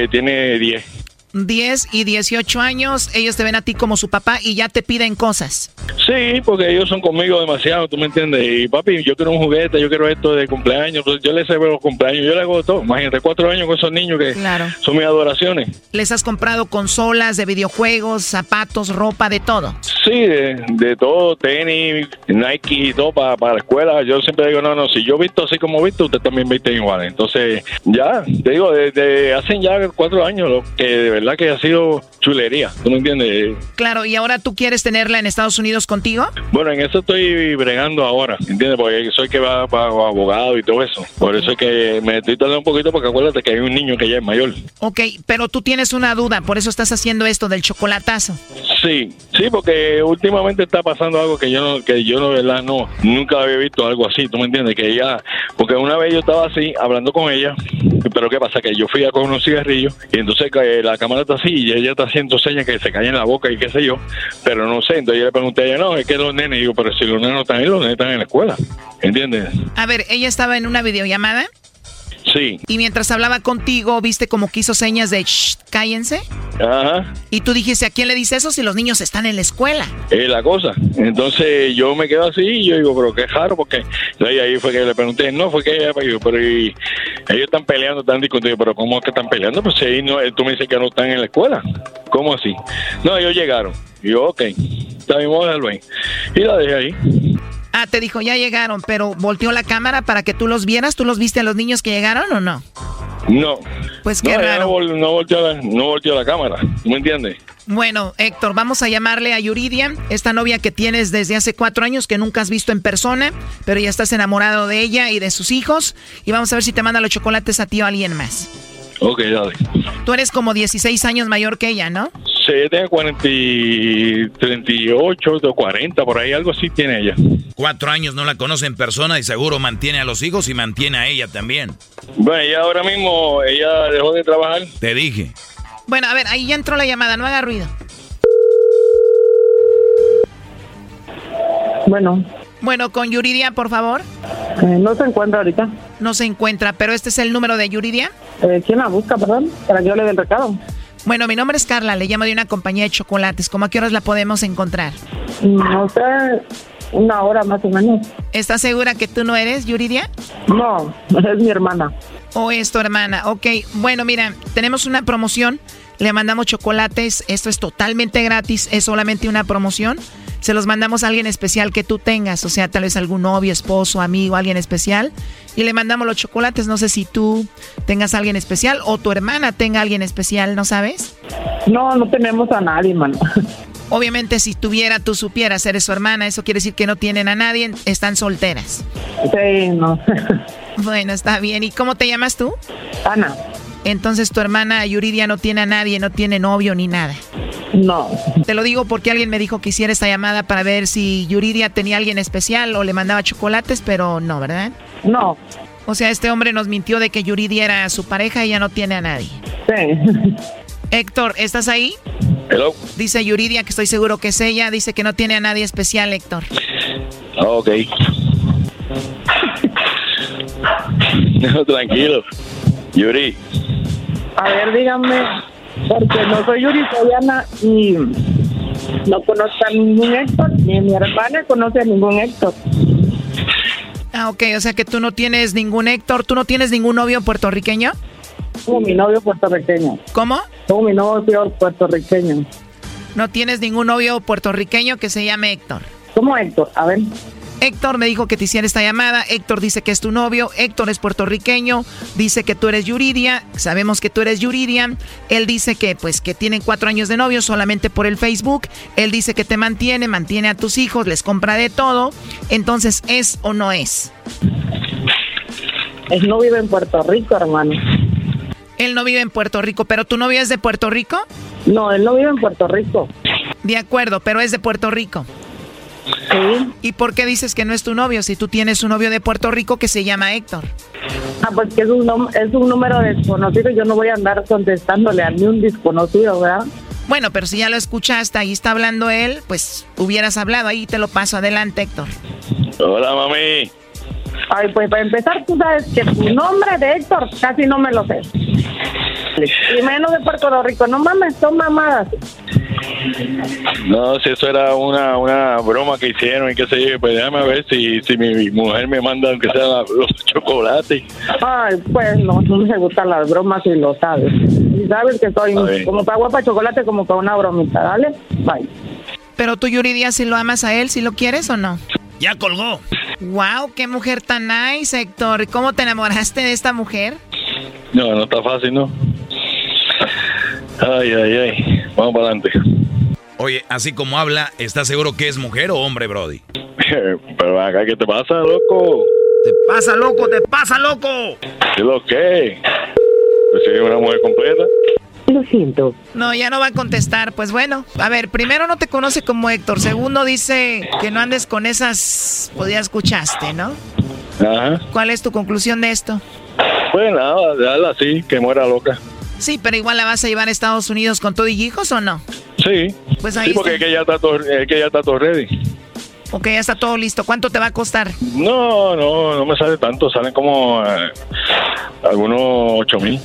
tiene 10. 10 y 18 años, ellos te ven a ti como su papá y ya te piden cosas. Sí, porque ellos son conmigo demasiado, ¿tú me entiendes? Y papi, yo quiero un juguete, yo quiero esto de cumpleaños, yo les hago los cumpleaños, yo les hago todo. Imagínate, 4 años con esos niños que claro, son mis adoraciones. ¿Les has comprado consolas de videojuegos, zapatos, ropa, de todo? Sí, de todo, tenis, Nike y todo para la escuela. Yo siempre digo, no, si yo visto así como visto, usted también viste igual. Entonces, ya, te digo, desde hace ya 4 años, lo que de verdad que ha sido chulería, ¿tú me entiendes? Claro, ¿y ahora tú quieres tenerla en Estados Unidos contigo? Bueno, en eso estoy bregando ahora, ¿entiendes? Porque soy que va para abogado y todo eso. Por eso es que me estoy tardando un poquito porque acuérdate que hay un niño que ya es mayor. Ok, pero tú tienes una duda, por eso estás haciendo esto del chocolatazo. Sí, porque últimamente está pasando algo que yo no, verdad, no, nunca había visto algo así, ¿tú me entiendes? Que ella, porque una vez yo estaba así, hablando con ella, pero ¿qué pasa? Que yo fui a coger unos cigarrillos y entonces la cámara está así y ella está haciendo señas que se cae en la boca y qué sé yo, pero no sé, entonces yo le pregunté a ella, no, es que los nenes, y digo, pero si los nenes no están ahí, los nenes están en la escuela, ¿entiendes? A ver, ¿ella estaba en una videollamada? Sí. Y mientras hablaba contigo, ¿viste como que hizo señas de shh, cállense? Ajá. Y tú dijiste, ¿a quién le dice eso si los niños están en la escuela? Es la cosa. Entonces yo me quedo así y yo digo, pero qué raro, porque ahí fue que le pregunté, no, fue que ella me dijo, pero y ellos están peleando, están discutiendo, pero ¿cómo es que están peleando? Pues ahí no, tú me dices que no están en la escuela. ¿Cómo así? No, ellos llegaron. Y yo, ok, está bien, vamos a dejarlo ahí. Y la dejé ahí. Ah, te dijo, ya llegaron, pero volteó la cámara para que tú los vieras. ¿Tú los viste a los niños que llegaron o no? No. Pues qué raro. No volteó la cámara, ¿me entiendes? Bueno, Héctor, vamos a llamarle a Yuridia, esta novia que tienes desde hace 4 años, que nunca has visto en persona, pero ya estás enamorado de ella y de sus hijos. Y vamos a ver si te manda los chocolates a ti o a alguien más. Ok, dale. Tú eres como 16 años mayor que ella, ¿no? Sí, ella tiene 38 o 40, por ahí algo así tiene ella. 4 años, no la conoce en persona y seguro mantiene a los hijos y mantiene a ella también. Bueno, ella ahora mismo, ella dejó de trabajar. Te dije. Bueno, a ver, ahí ya entró la llamada, no haga ruido. Bueno, con Yuridia, por favor. No se encuentra ahorita. No se encuentra, pero este es el número de Yuridia. ¿Quién la busca, perdón? Para que yo le dé el recado. Bueno, mi nombre es Carla, le llamo de una compañía de chocolates. ¿Cómo a qué horas la podemos encontrar? No sé, 1 hora más o menos. ¿Estás segura que tú no eres Yuridia? No, es mi hermana. Oh, es tu hermana, ok. Bueno, mira, tenemos una promoción, le mandamos chocolates, esto es totalmente gratis, es solamente una promoción. Se los mandamos a alguien especial que tú tengas, o sea, tal vez algún novio, esposo, amigo, alguien especial. Y le mandamos los chocolates, no sé si tú tengas a alguien especial o tu hermana tenga a alguien especial, ¿no sabes? No tenemos a nadie, mano. Obviamente, si tuviera, tú supieras, eres su hermana, eso quiere decir que no tienen a nadie, están solteras. Sí, no. Bueno, está bien. ¿Y cómo te llamas tú? Ana. Entonces tu hermana Yuridia no tiene a nadie, no tiene novio ni nada. No. Te lo digo porque alguien me dijo que hiciera esta llamada para ver si Yuridia tenía a alguien especial o le mandaba chocolates, pero no, ¿verdad? No. O sea, este hombre nos mintió de que Yuridia era su pareja y ya no tiene a nadie. Sí. Héctor, ¿estás ahí? Hello. Dice Yuridia que estoy seguro que es ella, dice que no tiene a nadie especial, Héctor. Ok. No, tranquilo. Yuri. A ver, díganme, porque no soy yuridiana y no conozco a ningún Héctor, ni mi hermana conoce a ningún Héctor. Ah, ok, o sea que tú no tienes ningún Héctor, ¿tú no tienes ningún novio puertorriqueño? Como mi novio puertorriqueño. ¿Cómo? Como mi novio puertorriqueño. ¿No tienes ningún novio puertorriqueño que se llame Héctor? ¿Cómo Héctor? A ver. Héctor me dijo que te hiciera esta llamada. Héctor dice que es tu novio. Héctor es puertorriqueño. Dice que tú eres Yuridia. Sabemos que tú eres Yuridia. Él dice que pues que tienen 4 años de novio solamente por el Facebook. Él dice que te mantiene, mantiene a tus hijos, les compra de todo. Entonces, ¿es o no es? Él no vive en Puerto Rico, hermano. Él no vive en Puerto Rico, ¿pero tu novio es de Puerto Rico? No, él no vive en Puerto Rico. De acuerdo, pero es de Puerto Rico. Sí. ¿Y por qué dices que no es tu novio si tú tienes un novio de Puerto Rico que se llama Héctor? Ah, pues que es un número desconocido, yo no voy a andar contestándole a ni un desconocido, ¿verdad? Bueno, pero si ya lo escuchaste, ahí está hablando él, pues hubieras hablado, ahí te lo paso. Adelante, Héctor. Hola, mami. Ay, pues para empezar, tú sabes que tu nombre de Héctor casi no me lo sé. Y menos de Puerto Rico, no mames, son mamadas. No, si eso era una broma que hicieron y qué sé yo, pues déjame ver si mi mujer me manda aunque sea los chocolates. Ay, pues no me gustan las bromas y lo sabes. Y sabes que soy como para guapa chocolate, como para una bromita, ¿dale? Bye. Pero tú, Yuridia, si lo amas a él, si lo quieres o no. Ya colgó. Wow, qué mujer tan nice, Héctor. ¿Cómo te enamoraste de esta mujer? No, no está fácil, ¿no? Ay, ay, ay. Vamos para adelante. Oye, así como habla, ¿estás seguro que es mujer o hombre, brody? Pero acá, ¿qué te pasa, loco? ¡Te pasa, loco! ¡Te pasa, loco! ¿Qué es lo que? ¿Pues es una mujer completa? Lo siento. No, ya no va a contestar. Pues bueno, a ver, primero no te conoce como Héctor. Segundo, dice que no andes con esas... Pues ya escuchaste, ¿no? Ajá. ¿Cuál es tu conclusión de esto? Pues nada, déjala así, que muera loca. Sí, pero igual la vas a llevar a Estados Unidos con todo y hijos, ¿o no? Sí, pues ahí sí, porque está. Es que ya está todo ready. Ok, ya está todo listo. ¿Cuánto te va a costar? No me sale tanto. Salen como algunos 8,000.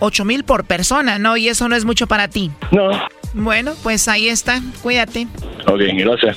8,000 por persona, ¿no? Y eso no es mucho para ti. No. Bueno, pues ahí está. Cuídate. Ok, gracias.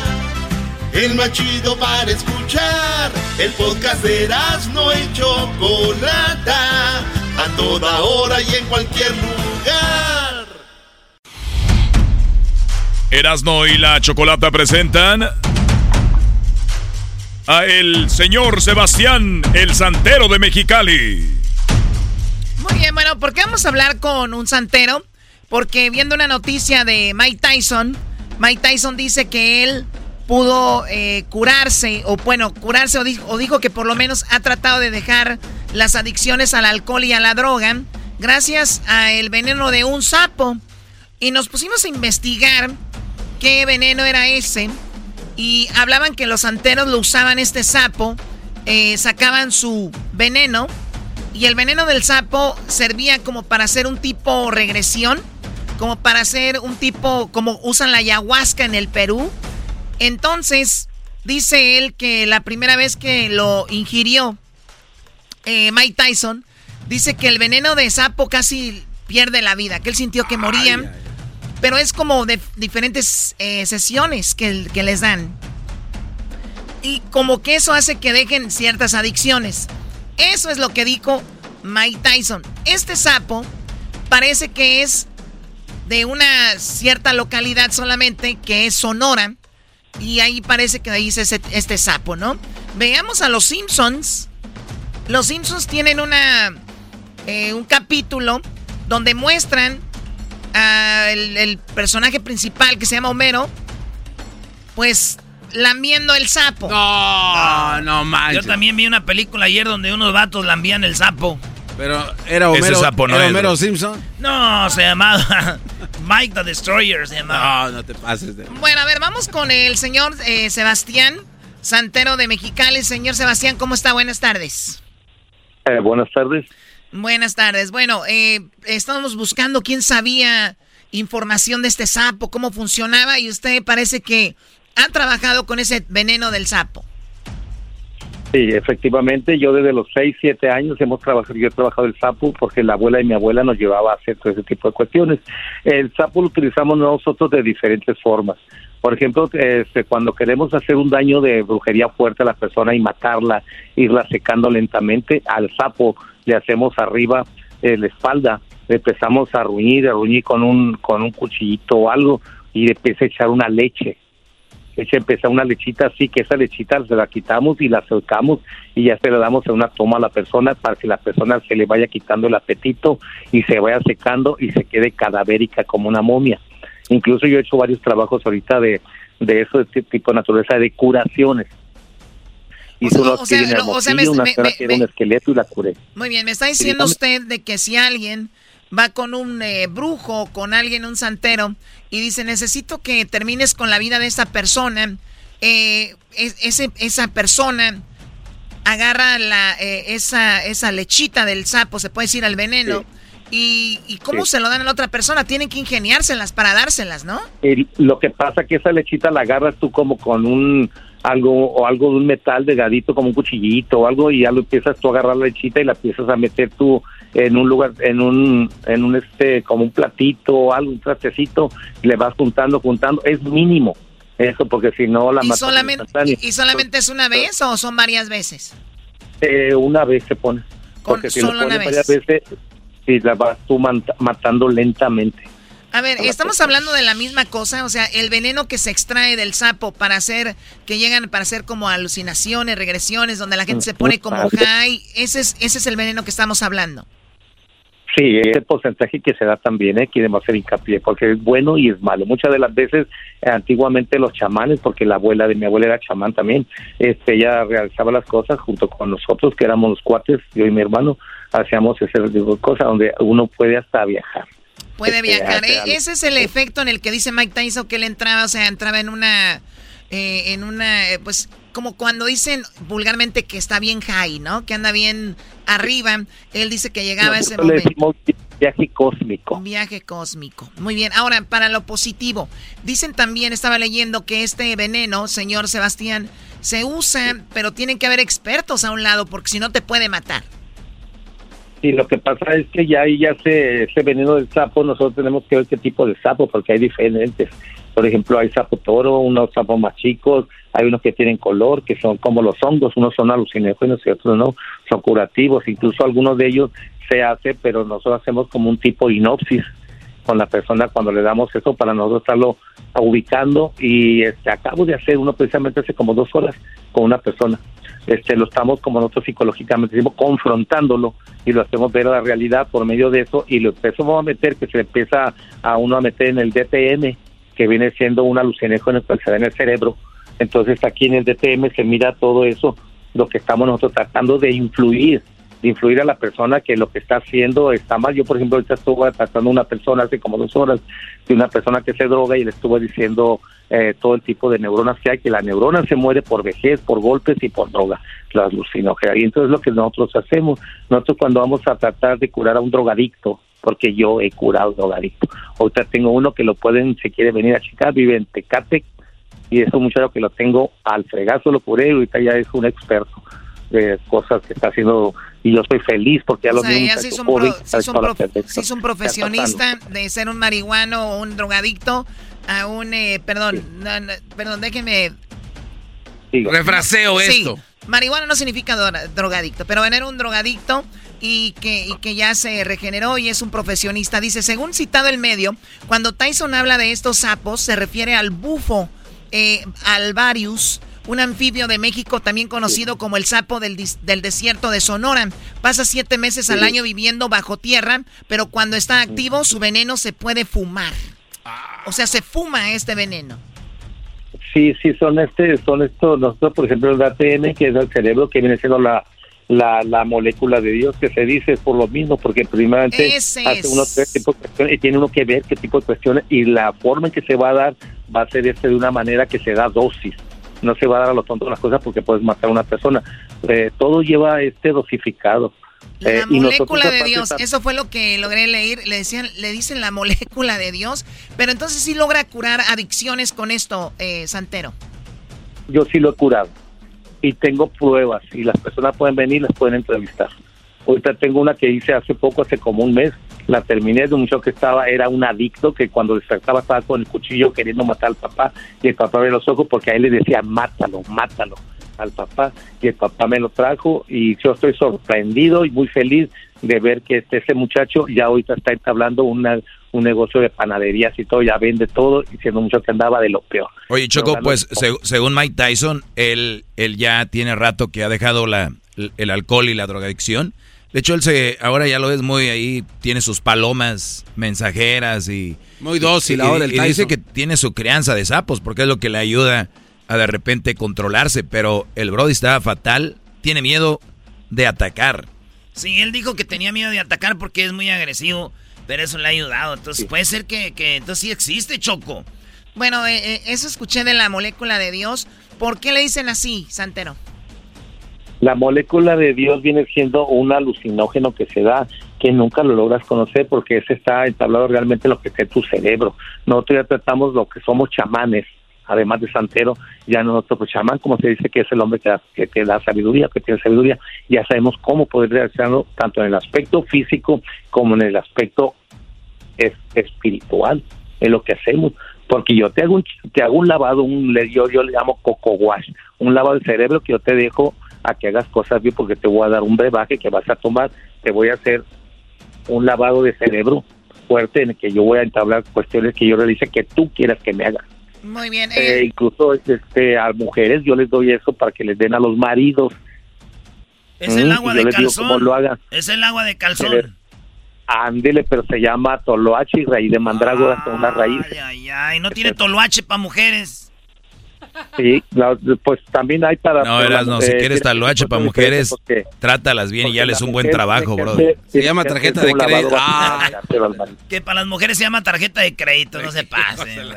El más chido para escuchar. El podcast de Erasmo y Chocolata. A toda hora y en cualquier lugar. Erasmo y la Chocolata presentan a el señor Sebastián, el santero de Mexicali. Muy bien, bueno, ¿por qué vamos a hablar con un santero? Porque viendo una noticia de Mike Tyson dice que él pudo curarse o dijo que por lo menos ha tratado de dejar las adicciones al alcohol y a la droga gracias al veneno de un sapo. Y nos pusimos a investigar qué veneno era ese y hablaban que los santeros lo usaban, este sapo, sacaban su veneno y el veneno del sapo servía como para hacer un tipo regresión, como para hacer un tipo, como usan la ayahuasca en el Perú. Entonces, dice él que la primera vez que lo ingirió Mike Tyson, dice que el veneno de sapo casi pierde la vida, que él sintió que morían, pero es como de diferentes sesiones que les dan. Y como que eso hace que dejen ciertas adicciones. Eso es lo que dijo Mike Tyson. Este sapo parece que es de una cierta localidad solamente, que es Sonora. Y ahí parece que de ahí es este sapo, ¿no? Veamos a los Simpsons. Los Simpsons tienen un capítulo donde muestran al personaje principal que se llama Homero, pues lamiendo el sapo. No manches. Yo también vi una película ayer donde unos vatos lambían el sapo. Pero era Homero, sapo no era Homero Simpson. No, se llamaba Mike the Destroyer, se llamaba. No te pases de... Bueno, a ver, vamos con el señor Sebastián Santero de Mexicali. Señor Sebastián, ¿cómo está? Buenas tardes. Buenas tardes. Buenas tardes. Bueno, estábamos buscando quién sabía información de este sapo, cómo funcionaba, y usted parece que ha trabajado con ese veneno del sapo. Sí, efectivamente, yo desde los 6, 7 años he trabajado el sapo porque la abuela y mi abuela nos llevaba a hacer todo ese tipo de cuestiones. El sapo lo utilizamos nosotros de diferentes formas. Por ejemplo, cuando queremos hacer un daño de brujería fuerte a la persona y matarla, irla secando lentamente, al sapo le hacemos arriba la espalda, le empezamos a ruñir con un cuchillito o algo, y le empieza a echar una leche. Empieza una lechita así, que esa lechita se la quitamos y la soltamos y ya se la damos en una toma a la persona para que la persona se le vaya quitando el apetito y se vaya secando y se quede cadavérica como una momia. Incluso yo he hecho varios trabajos ahorita de eso, de este tipo de naturaleza, de curaciones. Un esqueleto y la curé. Muy bien, me está diciendo usted de que si alguien va con un brujo, con alguien, un santero, y dice, necesito que termines con la vida de esta persona, esa persona agarra esa lechita del sapo, se puede decir, al veneno, sí. ¿Y cómo se lo dan a la otra persona? Tienen que ingeniárselas para dárselas, ¿no? Lo que pasa es que esa lechita la agarras tú como con algo de un metal delgadito, como un cuchillito o algo, y ya lo empiezas tú a agarrar la lechita y la empiezas a meter tú en un lugar, como un platito o algo, un trastecito, le vas juntando. Es mínimo eso, porque si no la matas. ¿Y solamente es una vez o son varias veces? Una vez se pone. Porque si solo lo pones una vez. Varias veces, si la vas tú matando lentamente. A ver, estamos hablando de la misma cosa, o sea, el veneno que se extrae del sapo para hacer como alucinaciones, regresiones, donde la gente se pone como high, ese es el veneno que estamos hablando. Sí, ese porcentaje que se da también, quieren hacer hincapié, porque es bueno y es malo. Muchas de las veces, antiguamente los chamanes, porque la abuela de mi abuela era chamán también, ella realizaba las cosas junto con nosotros, que éramos los cuates, yo y mi hermano, hacíamos ese tipo de cosas donde uno puede hasta viajar. Puede viajar. Ese es el efecto en el que dice Mike Tyson que él entraba en una pues como cuando dicen vulgarmente que está bien high, ¿no? Que anda bien arriba. Él dice que llegaba a ese momento. Viaje cósmico. Un viaje cósmico. Muy bien. Ahora, para lo positivo. Dicen también, estaba leyendo, que este veneno, señor Sebastián, se usa, pero tienen que haber expertos a un lado porque si no te puede matar. Sí, lo que pasa es que ese veneno del sapo, nosotros tenemos que ver qué tipo de sapo, porque hay diferentes. Por ejemplo, hay sapo toro, unos sapos más chicos, hay unos que tienen color, que son como los hongos, unos son alucinógenos y otros no, son curativos. Incluso algunos de ellos se hace, pero nosotros hacemos como un tipo de hipnosis con la persona cuando le damos eso para nosotros estarlo ubicando. Y acabo de hacer uno precisamente hace como 2 horas con una persona. Lo estamos, como nosotros psicológicamente decimos, confrontándolo y lo hacemos ver a la realidad por medio de eso, y lo empezamos a meter, que se le empieza a uno a meter en el DTM, que viene siendo un alucinógeno que se da en el cerebro. Entonces aquí en el DTM se mira todo eso, lo que estamos nosotros tratando de influir a la persona que lo que está haciendo está mal. Yo, por ejemplo, ahorita estuve tratando a una persona hace como 2 horas, de una persona que se droga, y le estuve diciendo todo el tipo de neuronas que hay, que la neurona se muere por vejez, por golpes y por droga, la alucinógena. Y entonces lo que nosotros hacemos, nosotros cuando vamos a tratar de curar a un drogadicto, porque yo he curado drogadicto, ahorita tengo uno que lo pueden, si quiere venir a Chicago, vive en Tecate, y es un muchacho que lo tengo al fregazo, lo curé, y ahorita ya es un experto de cosas que está haciendo, y yo soy feliz porque ya lo mismo. Ya sí es un profesionista de ser un marihuano o un drogadicto a un, perdón, sí. No, déjeme Sí. Refraseo esto. Sí. Marihuana no significa drogadicto, pero era un drogadicto y que ya se regeneró y es un profesionista. Dice, según citado el medio, cuando Tyson habla de estos sapos, se refiere al bufo alvarius, un anfibio de México también conocido como el sapo del desierto de Sonora. Pasa 7 meses al año viviendo bajo tierra, pero cuando está activo su veneno se puede fumar. O sea, se fuma este veneno. Sí, sí, son estos, nosotros por ejemplo el ATM, que es el cerebro, que viene siendo la molécula de Dios, que se dice por lo mismo, porque primeramente hace unos tres tipos de cuestiones y tiene uno que ver qué tipo de cuestiones, y la forma en que se va a dar va a ser de una manera que se da dosis. No se va a dar a lo tonto las cosas porque puedes matar a una persona. Todo lleva dosificado. La molécula de Dios, eso fue lo que logré leer. Le dicen la molécula de Dios, pero entonces sí logra curar adicciones con esto, Santero. Yo sí lo he curado y tengo pruebas y las personas pueden venir, las pueden entrevistar. Ahorita tengo una que hice hace poco, hace como un mes, la terminé, de un muchacho que era un adicto que cuando despertaba estaba con el cuchillo queriendo matar al papá, y el papá abrió los ojos porque a él le decía mátalo al papá, y el papá me lo trajo, y yo estoy sorprendido y muy feliz de ver que ese muchacho ya ahorita está entablando un negocio de panaderías y todo, ya vende todo, y siendo un muchacho que andaba de lo peor. Oye, Choco, pues según Mike Tyson, él ya tiene rato que ha dejado el alcohol y la drogadicción. De hecho, él ahora ya lo ves muy ahí, tiene sus palomas mensajeras y... muy dócil ahora el Tyson. Y dice que tiene su crianza de sapos, porque es lo que le ayuda a de repente controlarse, pero el Brody estaba fatal, tiene miedo de atacar. Sí, él dijo que tenía miedo de atacar porque es muy agresivo, pero eso le ha ayudado. Entonces, puede ser que entonces sí existe, Choco. Bueno, eso escuché de la molécula de Dios. ¿Por qué le dicen así, Santero? La molécula de Dios viene siendo un alucinógeno que se da, que nunca lo logras conocer porque ese está entablado realmente en lo que está en tu cerebro. Nosotros ya tratamos lo que somos chamanes, además de santero, ya nosotros pues chamán, como se dice, que es el hombre que da sabiduría, que tiene sabiduría, ya sabemos cómo poder realizarlo tanto en el aspecto físico como en el aspecto espiritual, es lo que hacemos. Porque yo te hago un lavado, yo le llamo coco wash, un lavado del cerebro que yo te dejo a que hagas cosas bien, porque te voy a dar un brebaje que vas a tomar, te voy a hacer un lavado de cerebro fuerte en el que yo voy a entablar cuestiones que yo realice que tú quieras que me hagas. Muy bien. Incluso a mujeres yo les doy eso para que les den a los maridos. Es el agua de calzón. Es el agua de calzón. Ándele, pero se llama toloache y raíz de mandrágora, con una raíz. Ay, ay, no tiene toloache para mujeres. Sí, pues también hay para... No, Erasmo, si quieres taloache para mujeres, trátalas bien y ya les un buen trabajo, bro. Se llama tarjeta de crédito. Que para las mujeres se llama tarjeta de crédito, no se pasen.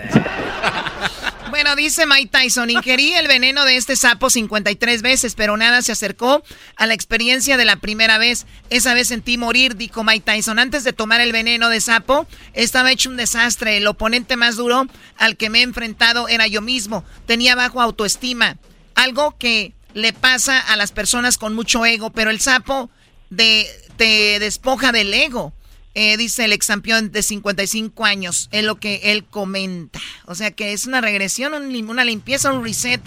Bueno, dice Mike Tyson, ingerí el veneno de este sapo 53 veces, pero nada se acercó a la experiencia de la primera vez. Esa vez sentí morir, dijo Mike Tyson. Antes de tomar el veneno de sapo, estaba hecho un desastre. El oponente más duro al que me he enfrentado era yo mismo. Tenía bajo autoestima, algo que le pasa a las personas con mucho ego, pero el sapo te despoja del ego. Dice el ex campeón de 55 años, es lo que él comenta. O sea que es una regresión, una limpieza, un reset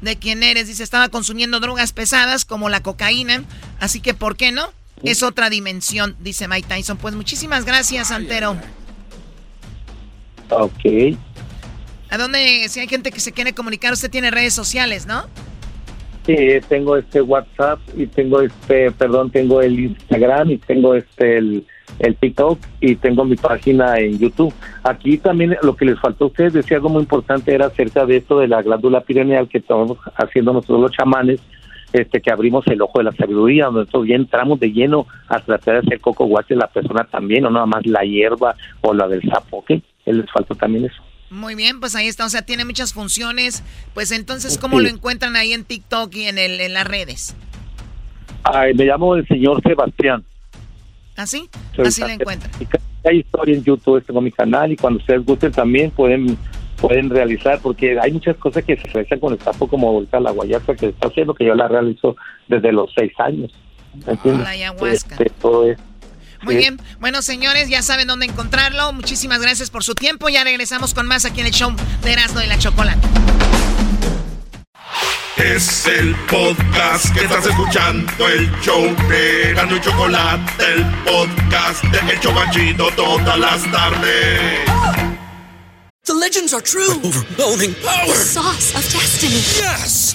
de quién eres. Dice, estaba consumiendo drogas pesadas como la cocaína, así que ¿por qué no? Es otra dimensión, dice Mike Tyson. Pues muchísimas gracias, Santero. Ok. ¿A dónde, si hay gente que se quiere comunicar, usted tiene redes sociales, no? Sí, tengo WhatsApp y tengo tengo el Instagram y tengo el TikTok y tengo mi página en YouTube. Aquí también lo que les faltó a ustedes decía algo muy importante, era acerca de esto de la glándula pineal que estamos haciendo nosotros los chamanes, que abrimos el ojo de la sabiduría, donde nosotros ya entramos de lleno a tratar de hacer coco guache la persona también, o nada más la hierba o la del sapo, ¿ok? Les faltó también eso. Muy bien, pues ahí está, o sea, tiene muchas funciones. Pues entonces, ¿cómo lo encuentran ahí en TikTok y en las redes? Ay, me llamo el señor Sebastián. ¿Ah, sí? Así lo encuentran. Hay historia en YouTube, tengo mi canal, y cuando ustedes gusten también pueden realizar, porque hay muchas cosas que se realizan con el sapo, como ahorita la guayaca que está haciendo, que yo la realizo desde los 6 años. ¿Entiendes? La ayahuasca. Todo esto. Muy bien. Bueno, señores, ya saben dónde encontrarlo. Muchísimas gracias por su tiempo. Ya regresamos con más aquí en el show de Erasmo y la Chocolata. Es el podcast que estás escuchando, el show de Erasmo y Chocolata, el podcast de El Chobachito todas las tardes. The legends are true. But overwhelming power! The sauce of destiny. Yes!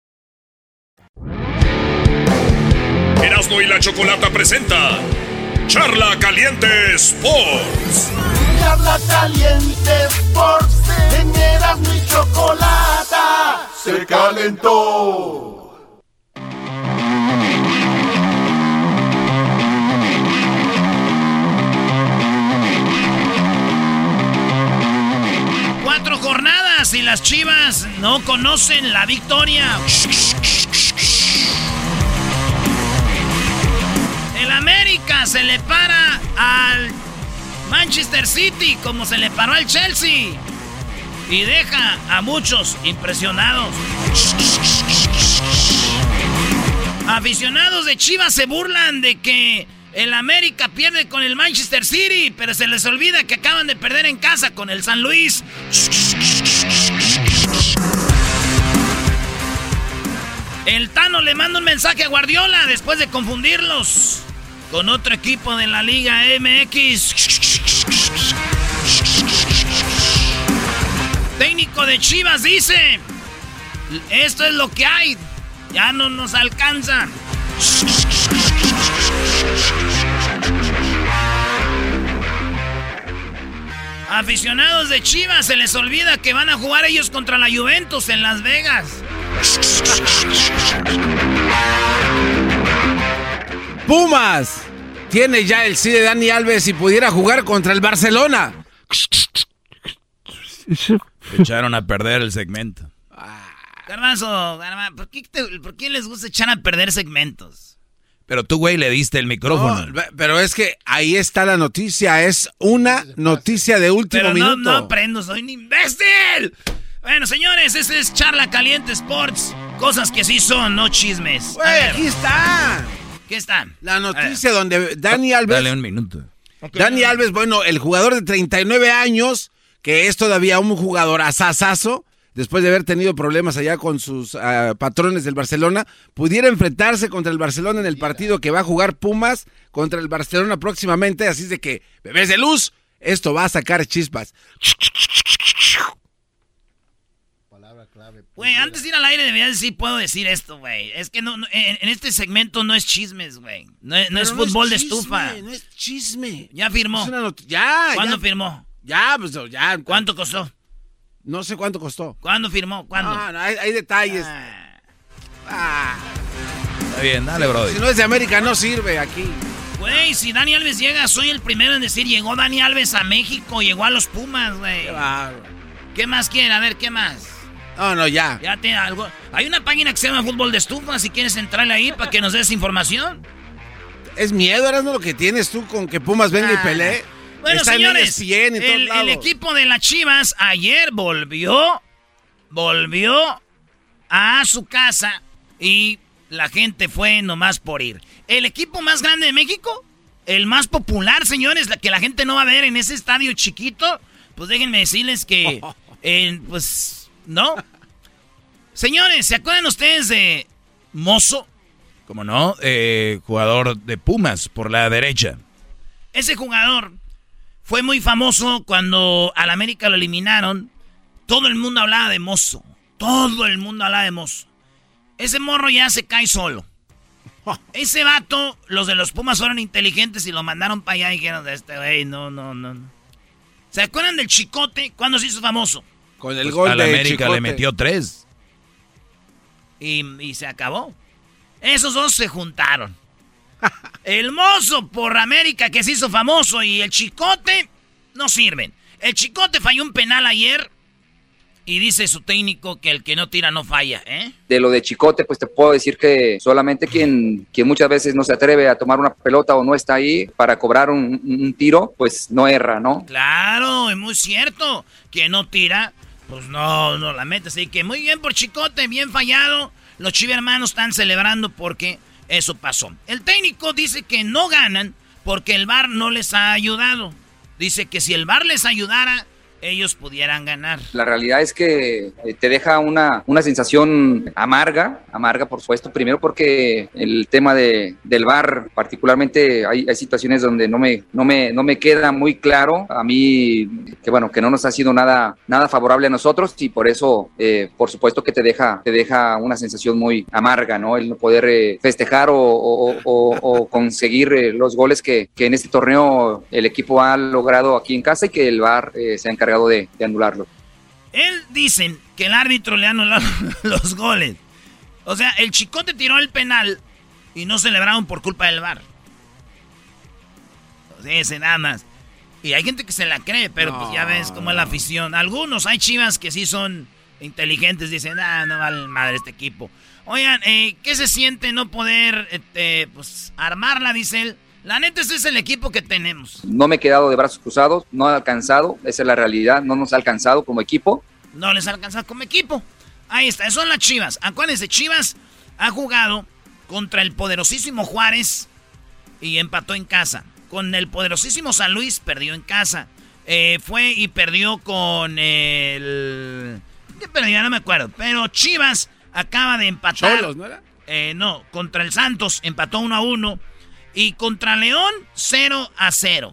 Erasmo y la Chocolata presenta Charla Caliente Sports. Charla Caliente Sports. En Erasmo y Chocolata se calentó. Cuatro jornadas y las Chivas no conocen la victoria. América se le para al Manchester City como se le paró al Chelsea y deja a muchos impresionados. Aficionados de Chivas se burlan de que el América pierde con el Manchester City, pero se les olvida que acaban de perder en casa con el San Luis. El Tano le manda un mensaje a Guardiola después de confundirlos con otro equipo de la Liga MX. Técnico de Chivas dice: esto es lo que hay, ya no nos alcanza. Aficionados de Chivas se les olvida que van a jugar ellos contra la Juventus en Las Vegas. Pumas tiene ya el sí de Dani Alves y pudiera jugar contra el Barcelona. Echaron a perder el segmento. Garbanzo, ¿por qué les gusta echar a perder segmentos? Pero tú, güey, le diste el micrófono. No, pero es que ahí está la noticia. Es una noticia de último minuto. No aprendo, soy un imbécil. Bueno, señores, ese es Charla Caliente Sports. Cosas que sí son, no chismes. Güey, aquí está. ¿Qué está? La noticia donde Dani Alves... Dale un minuto. Dani Alves, bueno, el jugador de 39 años, que es todavía un jugador asasazo, después de haber tenido problemas allá con sus patrones del Barcelona, pudiera enfrentarse contra el Barcelona en el partido que va a jugar Pumas contra el Barcelona próximamente. Así es de que, bebés de luz, esto va a sacar chispas. Güey, antes de ir al aire debería decir, puedo decir esto, güey. Es que no, en este segmento no es chismes, güey. No es fútbol, no es chisme, de estufa. No es chisme. Ya firmó. Ya. ¿Cuándo firmó? Ya, pues ya. ¿Cuánto costó? No sé cuánto costó. ¿Cuándo firmó? ¿Cuándo? No, hay detalles. Está bien, dale, bro. Si no es de América, no sirve aquí. Güey, si Dani Alves llega, soy el primero en decir, llegó Dani Alves a México, llegó a los Pumas, güey. ¿Qué más quieren? A ver, ¿qué más? No, ya. Ya tiene algo. Hay una página que se llama Fútbol de Estufa, si quieres entrarle ahí para que nos des información. Es miedo, ahora no lo que tienes tú con que Pumas venga y pelee. Bueno, está, señores, en el equipo de las Chivas ayer volvió a su casa y la gente fue nomás por ir. El equipo más grande de México, el más popular, señores, la que la gente no va a ver en ese estadio chiquito, pues déjenme decirles que, pues... ¿No? Señores, ¿se acuerdan ustedes de Mozo? Como no, jugador de Pumas por la derecha. Ese jugador fue muy famoso cuando al América lo eliminaron. Todo el mundo hablaba de Mozo. Todo el mundo hablaba de Mozo. Ese morro ya se cae solo. Ese vato, los de los Pumas fueron inteligentes y lo mandaron para allá y dijeron, este güey, no. ¿Se acuerdan del Chicote? ¿Cuándo se hizo famoso? Con el gol de América Chicote. Le metió 3. Y se acabó. Esos dos se juntaron. El Mozo por América, que se hizo famoso, y el Chicote no sirven. El Chicote falló un penal ayer. Y dice su técnico que el que no tira no falla, ¿eh? De lo de Chicote, pues te puedo decir que solamente quien muchas veces no se atreve a tomar una pelota o no está ahí para cobrar un tiro, pues no erra, ¿no? Claro, es muy cierto. Quien no tira, pues no la mete. Así que muy bien por Chicote, bien fallado. Los chivermanos están celebrando porque eso pasó. El técnico dice que no ganan porque el VAR no les ha ayudado. Dice que si el VAR les ayudara, ellos pudieran ganar. La realidad es que te deja una sensación amarga, por supuesto. Primero porque el tema del VAR, particularmente hay situaciones donde no me queda muy claro a mí, que no nos ha sido nada favorable a nosotros, y por eso, por supuesto que te deja una sensación muy amarga, ¿no? El no poder festejar o conseguir los goles que en este torneo el equipo ha logrado aquí en casa, y que el VAR se ha encargado de anularlo. Él dice que el árbitro le anularon los goles. O sea, el Chicote tiró el penal y no celebraron por culpa del VAR. O sea, ese nada más. Y hay gente que se la cree, pero pues ya ves cómo es la afición. Algunos, hay chivas que sí son inteligentes, dicen, no vale madre este equipo. Oigan, ¿qué se siente no poder armarla? Dice él. La neta, ese es el equipo que tenemos. No me he quedado de brazos cruzados, no ha alcanzado, esa es la realidad, no nos ha alcanzado como equipo. No les ha alcanzado como equipo. Ahí está, son las Chivas. Acuérdense, Chivas ha jugado contra el poderosísimo Juárez y empató en casa. Con el poderosísimo San Luis, perdió en casa. Fue y perdió con el... ¿Qué perdió? No me acuerdo. Pero Chivas acaba de empatar. ¿Cholos, no era? No, contra el Santos empató 1-1. Y contra León, 0-0.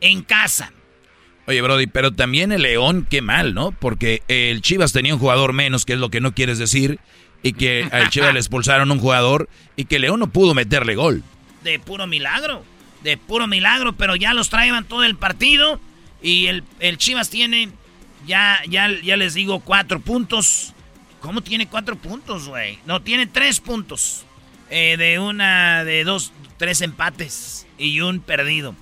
En casa. Oye, Brody, pero también el León, qué mal, ¿no? Porque el Chivas tenía un jugador menos, que es lo que no quieres decir. Y que al Chivas le expulsaron un jugador. Y que León no pudo meterle gol. De puro milagro. De puro milagro, pero ya los traían todo el partido. Y el Chivas tiene, ya les digo, 4 puntos. ¿Cómo tiene 4 puntos, güey? No, tiene 3 puntos. De 2, 3 empates y un perdido.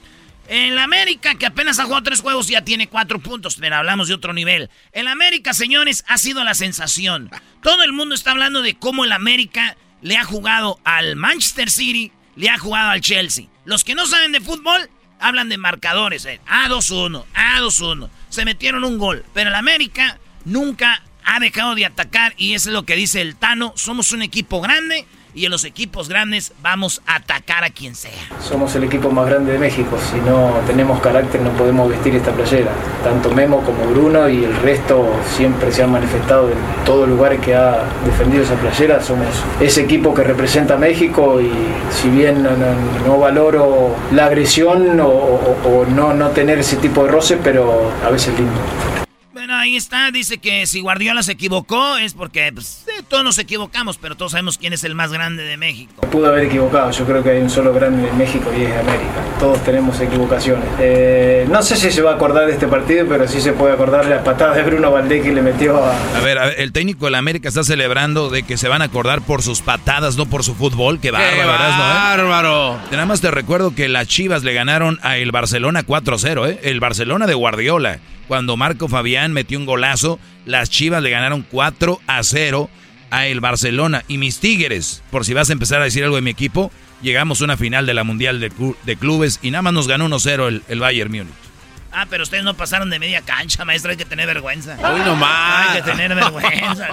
El América, que apenas ha jugado 3 juegos, ya tiene 4 puntos, pero hablamos de otro nivel. El América, señores, ha sido la sensación. Todo el mundo está hablando de cómo el América le ha jugado al Manchester City, le ha jugado al Chelsea. Los que no saben de fútbol hablan de marcadores. A 2-1. Se metieron un gol, pero el América nunca ha dejado de atacar, y eso es lo que dice el Tano. Somos un equipo grande, y en los equipos grandes vamos a atacar a quien sea. Somos el equipo más grande de México. Si no tenemos carácter, no podemos vestir esta playera. Tanto Memo como Bruno y el resto siempre se han manifestado en todo lugar que ha defendido esa playera. Somos ese equipo que representa a México, y si bien no valoro la agresión o no tener ese tipo de roce, pero a veces lindo. Bueno, ahí está, dice que si Guardiola se equivocó es porque todos nos equivocamos, pero todos sabemos quién es el más grande de México. Pudo haber equivocado, yo creo que hay un solo grande en México y es América. Todos tenemos equivocaciones. No sé si se va a acordar de este partido, pero sí se puede acordar de las patadas de Bruno Valdés que le metió a... A ver, el técnico de la América está celebrando de que se van a acordar por sus patadas, no por su fútbol. ¡Qué bárbaro! ¡Qué bárbaro! Nada más te recuerdo que las Chivas le ganaron a el Barcelona 4-0, ¿eh? El Barcelona de Guardiola. Cuando Marco Fabián metió un golazo, las Chivas le ganaron 4-0 a el Barcelona. Y mis Tigres, por si vas a empezar a decir algo de mi equipo, llegamos a una final de la Mundial de Clubes y nada más nos ganó 1-0 el Bayern Múnich. Ah, pero ustedes no pasaron de media cancha, maestro, hay que tener vergüenza. ¡Uy, no más! Hay que tener vergüenza.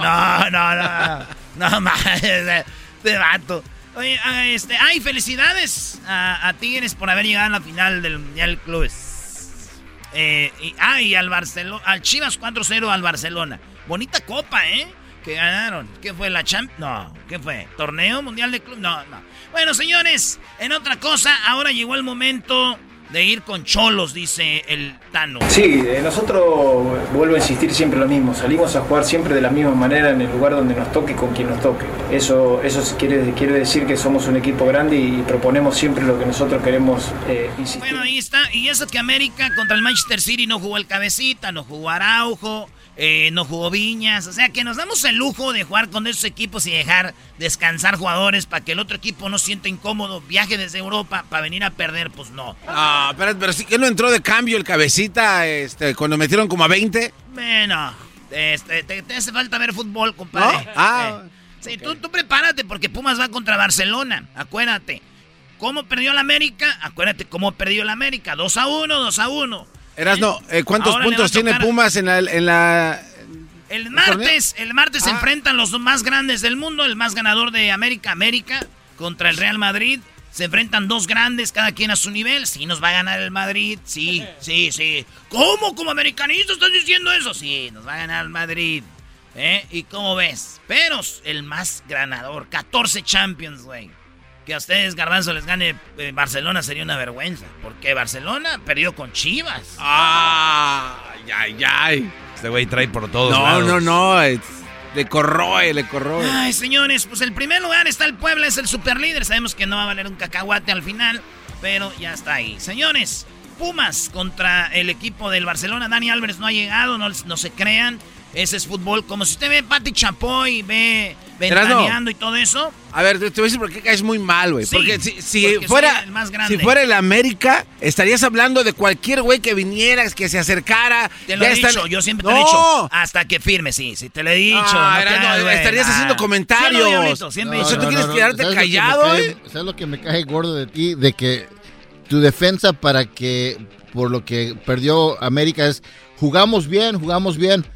No más, este vato. Oye, felicidades a Tigres por haber llegado a la final del Mundial de Clubes. Y al Chivas 4-0 al Barcelona. Bonita copa, ¿eh? Que ganaron. ¿Qué fue? ¿La Champ? No. ¿Qué fue? ¿Torneo Mundial de Club? No. Bueno, señores, en otra cosa, ahora llegó el momento de ir con Cholos, dice el Tano. Sí, nosotros, vuelvo a insistir, siempre lo mismo. Salimos a jugar siempre de la misma manera en el lugar donde nos toque, con quien nos toque. Eso quiere decir que somos un equipo grande y proponemos siempre lo que nosotros queremos insistir. Bueno, ahí está. Y eso que América contra el Manchester City no jugó el Cabecita, no jugó Araujo, no jugó Viñas. O sea que nos damos el lujo de jugar con esos equipos y dejar descansar jugadores para que el otro equipo no sienta incómodo. Viaje desde Europa para venir a perder, pues no. Ah, pero sí que no entró de cambio el Cabecita cuando metieron como a 20. Bueno, Te hace falta ver fútbol, compadre. ¿No? Ah, sí, okay. tú prepárate porque Pumas va contra Barcelona. Acuérdate. ¿Cómo perdió la América? Acuérdate cómo perdió la América. 2-1. Erasmo, ¿cuántos ahora puntos tiene Pumas en la El martes se enfrentan los más grandes del mundo, el más ganador de América, contra el Real Madrid. Se enfrentan dos grandes, cada quien a su nivel. Sí nos va a ganar el Madrid, sí. ¿Cómo? ¿Como americanista estás diciendo eso? Sí, nos va a ganar el Madrid. ¿Y cómo ves? Pero el más ganador, 14 Champions, güey. Que a ustedes, Garbanzo, les gane Barcelona sería una vergüenza. Porque Barcelona perdió con Chivas. ¡Ay! Este güey trae por todos lados. Le corroe. Ay, señores, pues el primer lugar está el Puebla, es el superlíder. Sabemos que no va a valer un cacahuate al final, pero ya está ahí. Señores, Pumas contra el equipo del Barcelona. Dani Alves no ha llegado, no se crean. Ese es fútbol, como si usted ve Pati Chapoy, ve ventaneando y todo eso. A ver, te voy a decir por qué caes muy mal, güey. Sí, porque porque fuera el más grande. Si fuera el América, estarías hablando de cualquier güey que vinieras, que se acercara. Te lo he dicho, yo siempre te lo he dicho. Hasta que firme, sí, te lo he dicho. Estarías haciendo comentarios. Sí, siempre he dicho. ¿Tú quieres quedarte callado, güey? ¿Sabes lo que me cae gordo de ti? De que tu defensa para que, por lo que perdió América es, jugamos bien.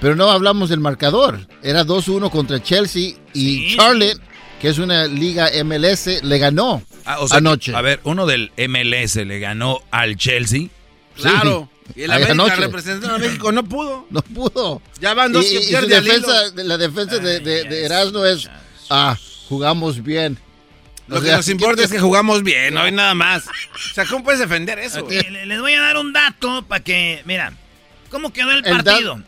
Pero no hablamos del marcador. Era 2-1 contra Chelsea y Charlotte, que es una liga MLS, le ganó anoche. Que, uno del MLS le ganó al Chelsea. Claro. Sí. Y el América representando a México no pudo. Ya van dos que pierden al hilo. La defensa de Erasmo es, jugamos bien. Lo que nos importa es que jugamos bien, no hay nada más. O sea, ¿cómo puedes defender eso? Les voy a dar un dato para que, mira, ¿cómo quedó el partido?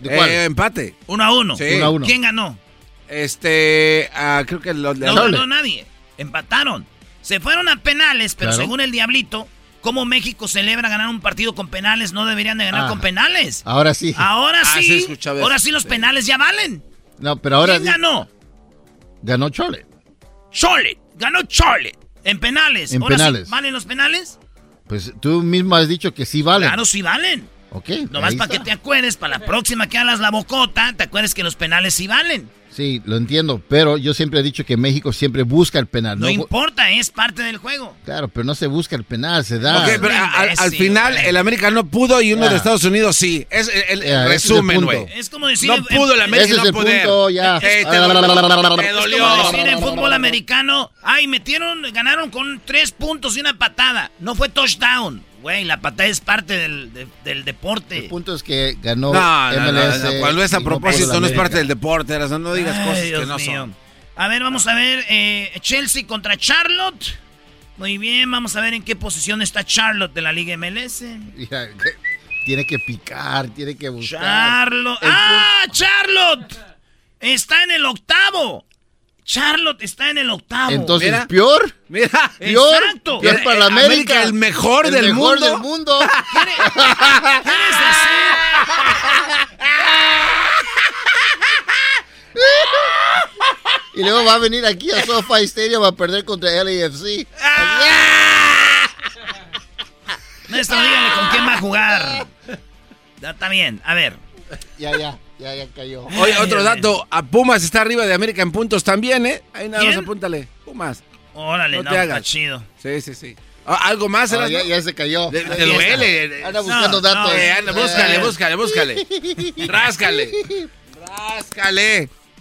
Empate. 1-1. Sí. 1-1. ¿Quién ganó? Creo que no ganó nadie. Empataron. Se fueron a penales, pero según el Diablito, ¿cómo México celebra ganar un partido con penales? No deberían de ganar con penales. Ahora sí. Ahora sí los penales ya valen. No, pero ahora ¿quién ganó? Ganó Cholet. En penales. ¿Ahora sí valen los penales? Pues tú mismo has dicho que sí valen. Claro, sí valen. Okay, nomás para que te acuerdes, para la próxima que hagas la bocota, te acuerdes que los penales sí valen. Sí, lo entiendo, pero yo siempre he dicho que México siempre busca el penal. No importa, es parte del juego. Claro, pero no se busca el penal, se da. Okay, pero al final el América no pudo y uno de Estados Unidos sí. Es el resumen, güey. Es como decir, no pudo el América, no poder. Punto, ya. Te dolió. Es como decir en fútbol americano, ganaron con 3 puntos y una patada. No fue touchdown. Güey, la patada es parte del deporte. El punto es que ganó MLS. No. Cuando es a propósito, no es parte del deporte. No digas cosas Dios que no mío. Son. A ver, vamos a ver. Chelsea contra Charlotte. Muy bien, vamos a ver en qué posición está Charlotte de la Liga MLS. Tiene que picar, tiene que buscar. Charlotte. Charlotte está en el octavo. Entonces, ¿mira? ¿Peor? Mira, exacto. Peor para América, el mejor del mundo. El mejor del mundo. ¿Quieres decir? Y luego va a venir aquí a SoFi Stadium a perder contra LAFC. Néstor, díganle con quién va a jugar. Está bien, a ver. Ya cayó. Oye, otro dato, a Pumas está arriba de América en puntos también, ¿eh? Ahí nada más apúntale, Pumas. Órale, no te hagas. Está chido. Sí. ¿Algo más? Ya se cayó. Te duele. Anda buscando datos. Búscale. Ráscale.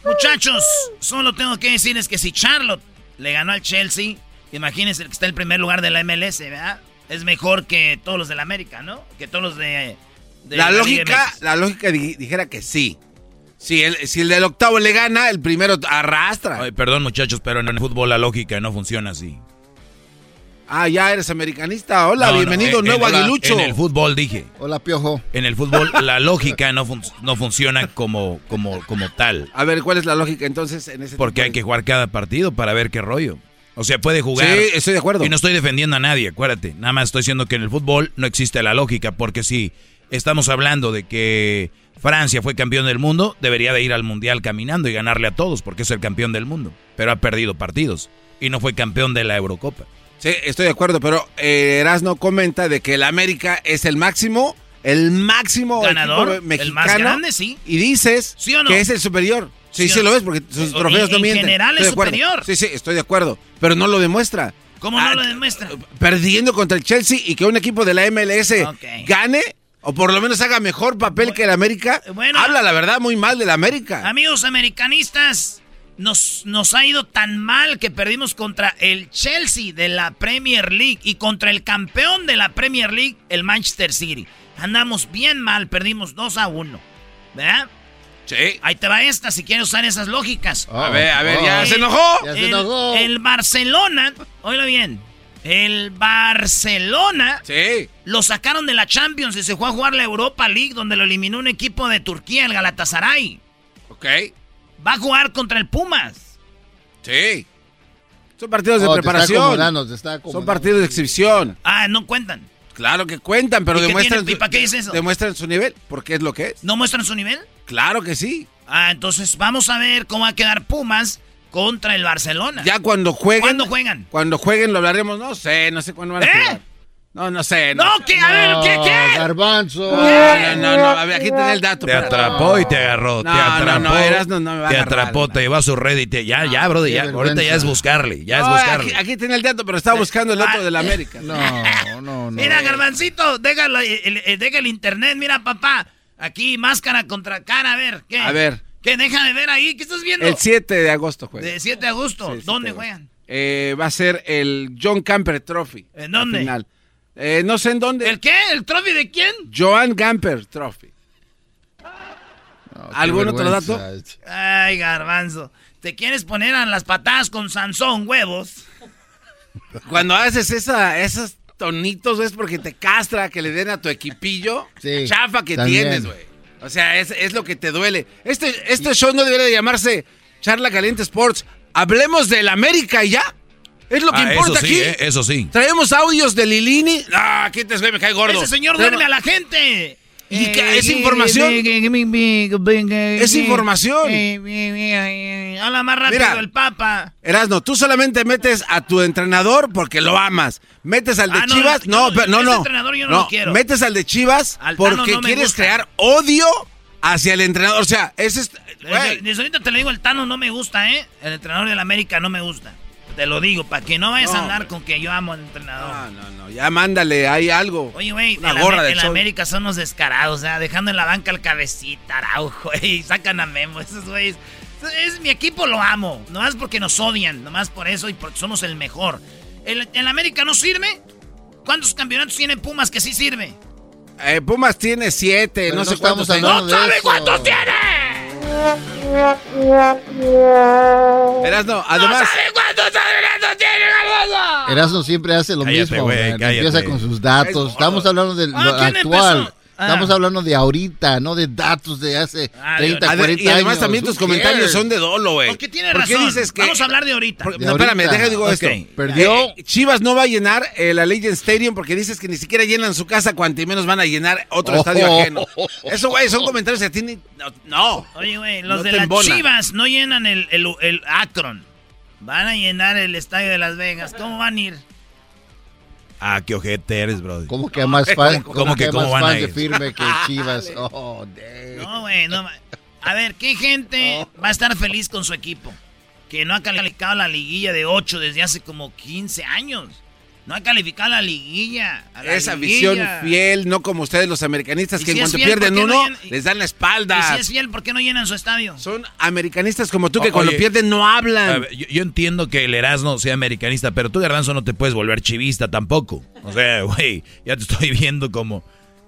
Muchachos, solo tengo que decirles que si Charlotte le ganó al Chelsea, imagínense que está en el primer lugar de la MLS, ¿verdad? Es mejor que todos los de la América, ¿no? Que todos los de... La lógica dijera que sí. Si el del octavo le gana, el primero arrastra. Ay, perdón, muchachos, pero en el fútbol la lógica no funciona así. Ya eres americanista. Hola, bienvenido, nuevo aguilucho. En el fútbol dije. Hola, piojo. En el fútbol la lógica no funciona como tal. A ver, ¿cuál es la lógica entonces? Porque hay que jugar cada partido para ver qué rollo. O sea, puede jugar. Sí, estoy de acuerdo. Y no estoy defendiendo a nadie, acuérdate. Nada más estoy diciendo que en el fútbol no existe la lógica, porque sí. Estamos hablando de que Francia fue campeón del mundo, debería de ir al mundial caminando y ganarle a todos porque es el campeón del mundo, pero ha perdido partidos y no fue campeón de la Eurocopa. Sí, estoy de acuerdo, pero Erasmo comenta de que el América es el máximo el máximo ganador mexicano, el más grande, sí. Y dices, ¿sí o no?, que es el superior. Sí, sí, sí lo ves, porque sus trofeos no mienten. En general es superior. Sí, sí, estoy de acuerdo, pero no lo demuestra. ¿Cómo no lo demuestra? Perdiendo contra el Chelsea y que un equipo de la MLS gane, o por lo menos haga mejor papel que el América. Bueno, habla la verdad muy mal del América. Amigos americanistas, nos ha ido tan mal que perdimos contra el Chelsea de la Premier League y contra el campeón de la Premier League, el Manchester City. Andamos bien mal, perdimos 2-1, ¿verdad? Sí. Ahí te va esta, si quieres usar esas lógicas. A ver, ya se enojó. Ya se enojó. El Barcelona, oílo bien, el Barcelona sí lo sacaron de la Champions y se fue a jugar la Europa League, donde lo eliminó un equipo de Turquía, el Galatasaray. Ok. Va a jugar contra el Pumas. Sí. Son partidos de preparación. Son partidos de exhibición. Ah, no cuentan. Claro que cuentan, pero demuestran. ¿Y para qué dices eso? Demuestran su nivel, porque es lo que es. ¿No muestran su nivel? Claro que sí. Ah, entonces vamos a ver cómo va a quedar Pumas contra el Barcelona. Ya cuando jueguen. ¿Cuándo juegan? Cuando jueguen lo hablaremos, no sé cuándo van a jugar. No, ¿qué? A ver, ¿qué? Garbanzo. No, a ver, aquí tenés el dato. Te atrapó y te agarró. Te atrapó, te llevó a su red y te... brother, ya, ahorita ya es buscarle, Aquí tenés el dato, pero estaba buscando el dato de la América. No. Mira, Garbancito, déjalo, deja el internet, mira, papá. Aquí, máscara contra cara, a ver, ¿qué? A ver. ¿Qué? Deja de ver ahí, ¿qué estás viendo? El 7 de agosto juegan. ¿El 7 de agosto? Sí, ¿dónde juegan? Va a ser el John Gamper Trophy. ¿En dónde? Final. No sé en dónde. ¿El qué? ¿El trophy de quién? Joan Gamper Trophy. ¿Algún otro dato? Ay, Garbanzo, te quieres poner a las patadas con Sansón, huevos. Cuando haces esas... tonitos, es porque te castra que le den a tu equipillo, sí, chafa que también tienes, güey. O sea, es lo que te duele. Este show no debería de llamarse Charla Caliente Sports. Hablemos del América y ya. Es lo que importa aquí. Eso sí. Traemos audios de Lilini. Aquí te me cae gordo. Ese señor duerme a la gente. Y es información. Es información. Habla más rápido. Mira, el Papa. Erasmo, tú solamente metes a tu entrenador porque lo amas. Metes al de Chivas. No. Entrenador yo no lo quiero. Metes al de Chivas porque quieres crear odio hacia el entrenador. O sea, ese es. Ahorita te lo digo, el Tano no me gusta, ¿eh? El entrenador del América no me gusta. Te lo digo, para que no vayas a andar con que yo amo al entrenador. No, ya mándale, hay algo. Oye, güey, en América son unos descarados, dejando en la banca al Cabecita, Araujo, y sacan a Memo, esos güeyes. Es mi equipo, lo amo, nomás porque nos odian, nomás por eso y porque somos el mejor. ¿El América no sirve? ¿Cuántos campeonatos tiene Pumas que sí sirve? Pumas tiene 7, no sé cuántos tiene. ¡No sabe cuántos tiene! Erasmo, además... ¡No sabe cuántos tiene! Erasmo siempre hace lo mismo, wey, empieza con sus datos. Estamos hablando de lo actual. Estamos hablando de ahorita, no de datos de hace 30, 40 años. Y además también tus comentarios son de dolo, güey. Porque tienes razón. Dices que... Vamos a hablar de ahorita. Espérame, deja digo esto. Perdió. Chivas no va a llenar el Allegiant Stadium porque dices que ni siquiera llenan su casa, cuanto y menos van a llenar otro estadio ajeno. Eso, güey, son comentarios que tienen... No. Oye, güey, los de las Chivas no llenan el Akron. Van a llenar el estadio de Las Vegas. ¿Cómo van a ir? Ah, qué ojete eres, bro. ¿Cómo que más fans de firme que Chivas? Oh, damn. No, güey, no. A ver, ¿qué gente va a estar feliz con su equipo? Que no ha calificado la liguilla de 8 desde hace como 15 años. No ha calificado la liguilla. Esa visión fiel, no como ustedes los americanistas, que en cuanto pierden uno, les dan la espalda. Y si es fiel, ¿por qué no llenan su estadio? Son americanistas como tú, que cuando pierden no hablan. Ver, yo entiendo que el Erasmo sea americanista, pero tú, Garbanzo, no te puedes volver chivista tampoco. O sea, güey, ya te estoy viendo como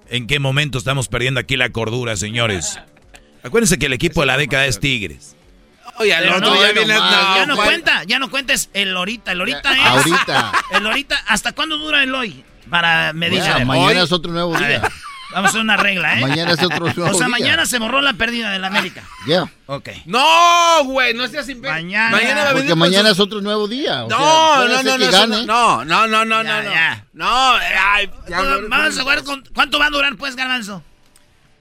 en qué momento estamos perdiendo aquí la cordura, señores. Acuérdense que el equipo de la década es Tigres. Oye, el otro ya viene... Ya no cuenta es el ahorita. El ahorita es... Ahorita. El ahorita... ¿Hasta cuándo dura el hoy? Para medir. Mañana es otro nuevo día. Vamos a hacer una regla, ¿eh? Mañana es otro nuevo día. O sea, mañana se borró la pérdida de la América. Ya. Ok. No, güey, no seas sin... Mañana va a venir... Porque mañana es otro nuevo día. No. Vamos a jugar con... ¿Cuánto va a durar, pues, Garbanzo?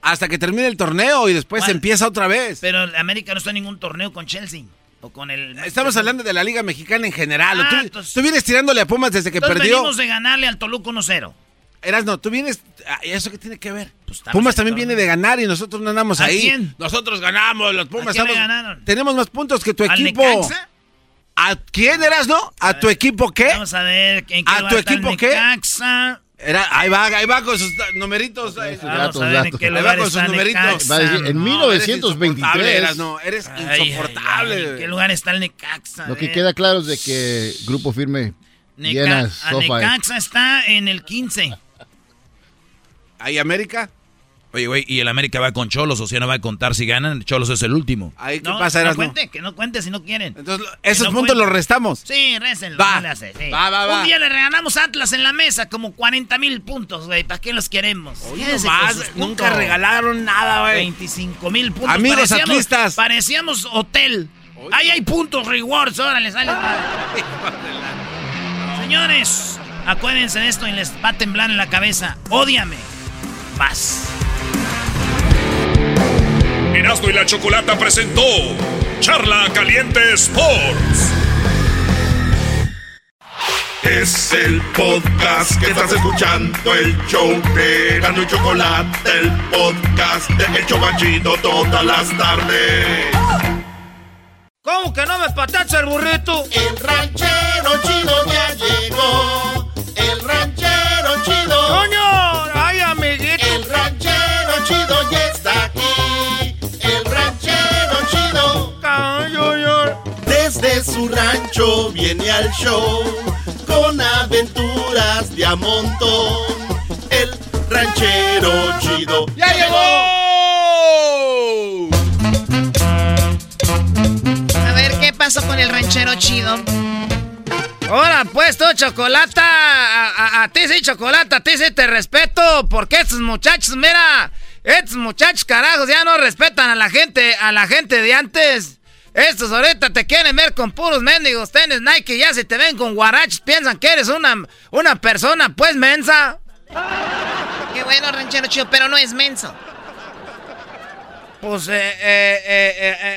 Hasta que termine el torneo y después empieza otra vez. Pero América no está en ningún torneo con Chelsea o con el... Estamos hablando de la Liga Mexicana en general. Tú vienes tirándole a Pumas desde que perdió. Venimos de ganarle al Toluca 1-0. Erasmo, tú vienes... ¿Eso qué tiene que ver? Pues Pumas también viene de ganar y nosotros no andamos ahí. ¿Quién? Nosotros ganamos, los Pumas... ¿A quién le ganaron? Tenemos más puntos que tu equipo. ¿Necaxa? ¿A quién, Erasmo? ¿A tu equipo qué? Vamos a ver... ¿En qué ¿A tu equipo qué? Necaxa... Ahí va con sus numeritos. Ahí va con sus numeritos. Va a decir, en 1923. Eres insoportable. Ay, ¿en qué lugar está el Necaxa? Lo que queda claro es de que Grupo Firme llena sopa. Necaxa está en el 15. ¿Hay América? Oye, güey, ¿y el América va con Cholos? O sea, no va a contar si ganan. Cholos es el último. Ahí, ¿qué pasa, Erasmo? Que no cuente si no quieren. Entonces, esos puntos los restamos. Sí, récenlos. Va. Un día le regalamos a Atlas en la mesa como 40,000 puntos, güey. ¿Para qué los queremos? Oye, nomás, nunca regalaron nada, güey. 25,000 puntos. Amigos atlistas. Parecíamos hotel. Oye. Ahí hay puntos, rewards. Órale, sale. Señores, acuérdense de esto y les va a temblar en la cabeza. Ódiame. Más. Erasmo y la Chocolata presentó Charla Caliente Sports. Es el podcast que estás escuchando, el show de Erasmo y Chocolata, el podcast de El Chobachito todas las tardes. ¿Cómo que no me patacha el burrito? El ranchero chido ya llegó. El ranchero chido. ¡Coño! ¡Ay, amiguito! El ranchero chido ya está aquí. El ranchero chido. Desde su rancho viene al show con aventuras de a montón. El ranchero chido ya llegó. A ver, ¿qué pasó con el ranchero chido? Ahora pues tú, Chocolata, a ti sí, Chocolata, a ti sí te respeto, porque estos muchachos, mira, estos muchachos carajos ya no respetan a la gente de antes. Estos ahorita te quieren ver con puros mendigos tenis Nike, ya si te ven con guaraches piensan que eres una persona pues mensa. Qué bueno, ranchero chido, pero no es menso. Pues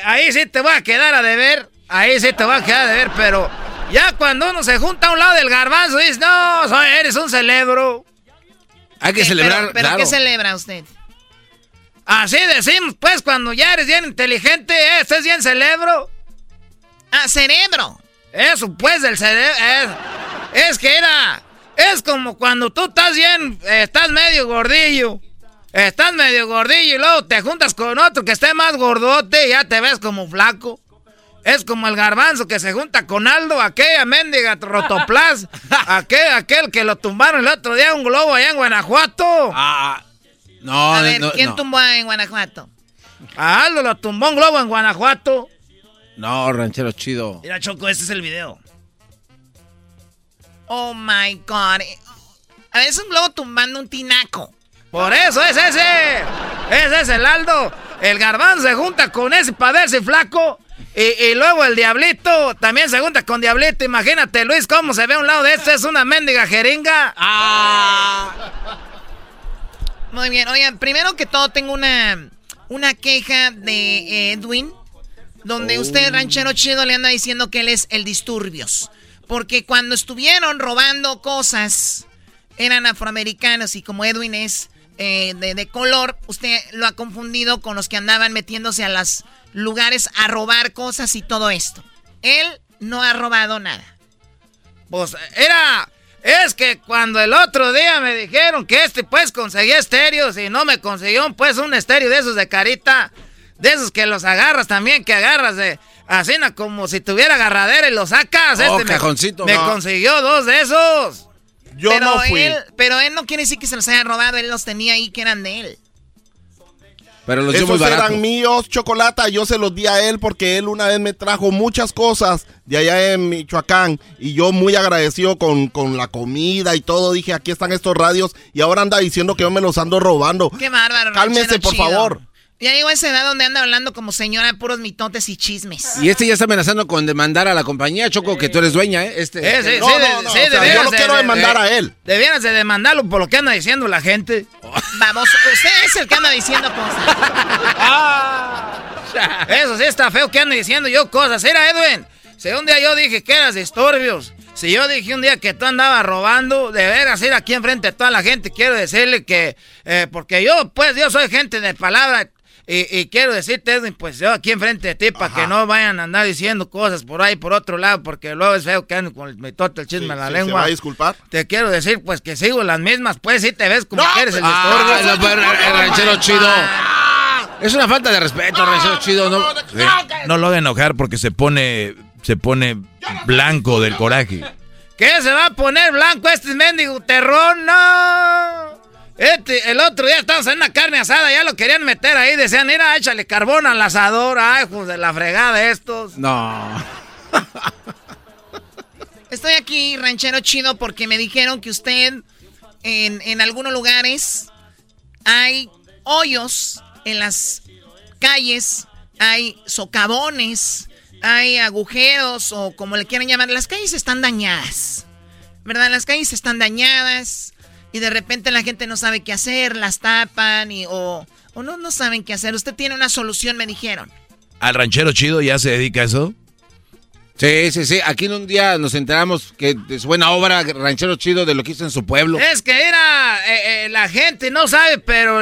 ahí sí te voy a quedar a deber, ahí sí te voy a quedar a deber, pero... Ya cuando uno se junta a un lado del garbanzo, dices, no, eres un celebro. Hay que celebrar, pero claro. ¿Qué celebra usted? Así decimos, pues, cuando ya eres bien inteligente, este es bien celebro. Ah, cerebro. Eso, pues, el cerebro. Es que era, es como cuando tú estás bien, estás medio gordillo. Estás medio gordillo y luego te juntas con otro que esté más gordote y ya te ves como flaco. Es como el garbanzo que se junta con Aldo, aquella mendiga Rotoplas, aquel que lo tumbaron el otro día un globo allá en Guanajuato. Ah, no, a ver, no, ¿quién tumbó en Guanajuato? A Aldo lo tumbó un globo en Guanajuato. No, ranchero chido. Mira, Choco, este es el video. Oh my God. A ver, es un globo tumbando un tinaco. Por eso es ese. Ese es el Aldo. El garbanzo se junta con ese para verse flaco. Y luego el Diablito, también se junta con Diablito. Imagínate, Luis, cómo se ve a un lado de este. Es una mendiga jeringa. Ah. Muy bien, oigan, primero que todo tengo una queja de Edwin. Donde usted, ranchero chido, le anda diciendo que él es el disturbios. Porque cuando estuvieron robando cosas, eran afroamericanos. Y como Edwin es de color, usted lo ha confundido con los que andaban metiéndose a las... lugares a robar cosas y todo esto. Él no ha robado nada. Pues era... Es que cuando el otro día me dijeron que pues conseguía estéreos y no me consiguió pues un estéreo de esos de carita. De esos que los agarras también, que agarras de... Así como si tuviera agarradera y lo sacas. Cajoncito, me consiguió dos de esos. Yo pero no fui. Pero él no quiere decir que se los haya robado. Él los tenía ahí que eran de él. Pero los esos eran míos, Chocolata, yo se los di a él porque él una vez me trajo muchas cosas de allá en Michoacán y yo muy agradecido con la comida y todo, dije, aquí están estos radios y ahora anda diciendo que yo me los ando robando. Qué bárbaro. Cálmense, por favor. Ya llegó a esa edad donde anda hablando como señora de puros mitotes y chismes. Y ya está amenazando con demandar a la compañía, Choco, que tú eres dueña, ¿eh? Yo lo quiero demandar a él. Debieras de demandarlo por lo que anda diciendo la gente. Vamos, usted es el que anda diciendo cosas. Eso sí está feo que anda diciendo yo cosas. Era Edwin, si un día yo dije que eras disturbios Si yo dije un día que tú andabas robando, de veras ir aquí enfrente a toda la gente, quiero decirle que, porque yo soy gente de palabra, y quiero decirte, Edwin, pues yo aquí enfrente de ti, para que no vayan a andar diciendo cosas por ahí, por otro lado, porque luego es feo que anden con el mitote, el chisme en la lengua. ¿Se va a disculpar? Te quiero decir, pues, que sigo las mismas, pues, si te ves como que eres el estorbo. El ranchero chido. Es una falta de respeto, ranchero chido. No lo haga enojar porque se pone blanco del coraje. ¿Qué se va a poner blanco este mendigo terrón? ¡No! El otro día estábamos en una carne asada, ya lo querían meter ahí, decían, mira, échale carbón al asador, ay, pues de la fregada estos. No. Estoy aquí, ranchero chido, porque me dijeron que usted, en algunos lugares, hay hoyos en las calles, hay socavones, hay agujeros, o como le quieran llamar, las calles están dañadas, ¿verdad? Las calles están dañadas. Y de repente la gente no sabe qué hacer, las tapan o no saben qué hacer. Usted tiene una solución, me dijeron. ¿Al ranchero chido ya se dedica a eso? Sí. Aquí en un día nos enteramos que es buena obra ranchero chido de lo que hizo en su pueblo. Es que era, la gente no sabe, pero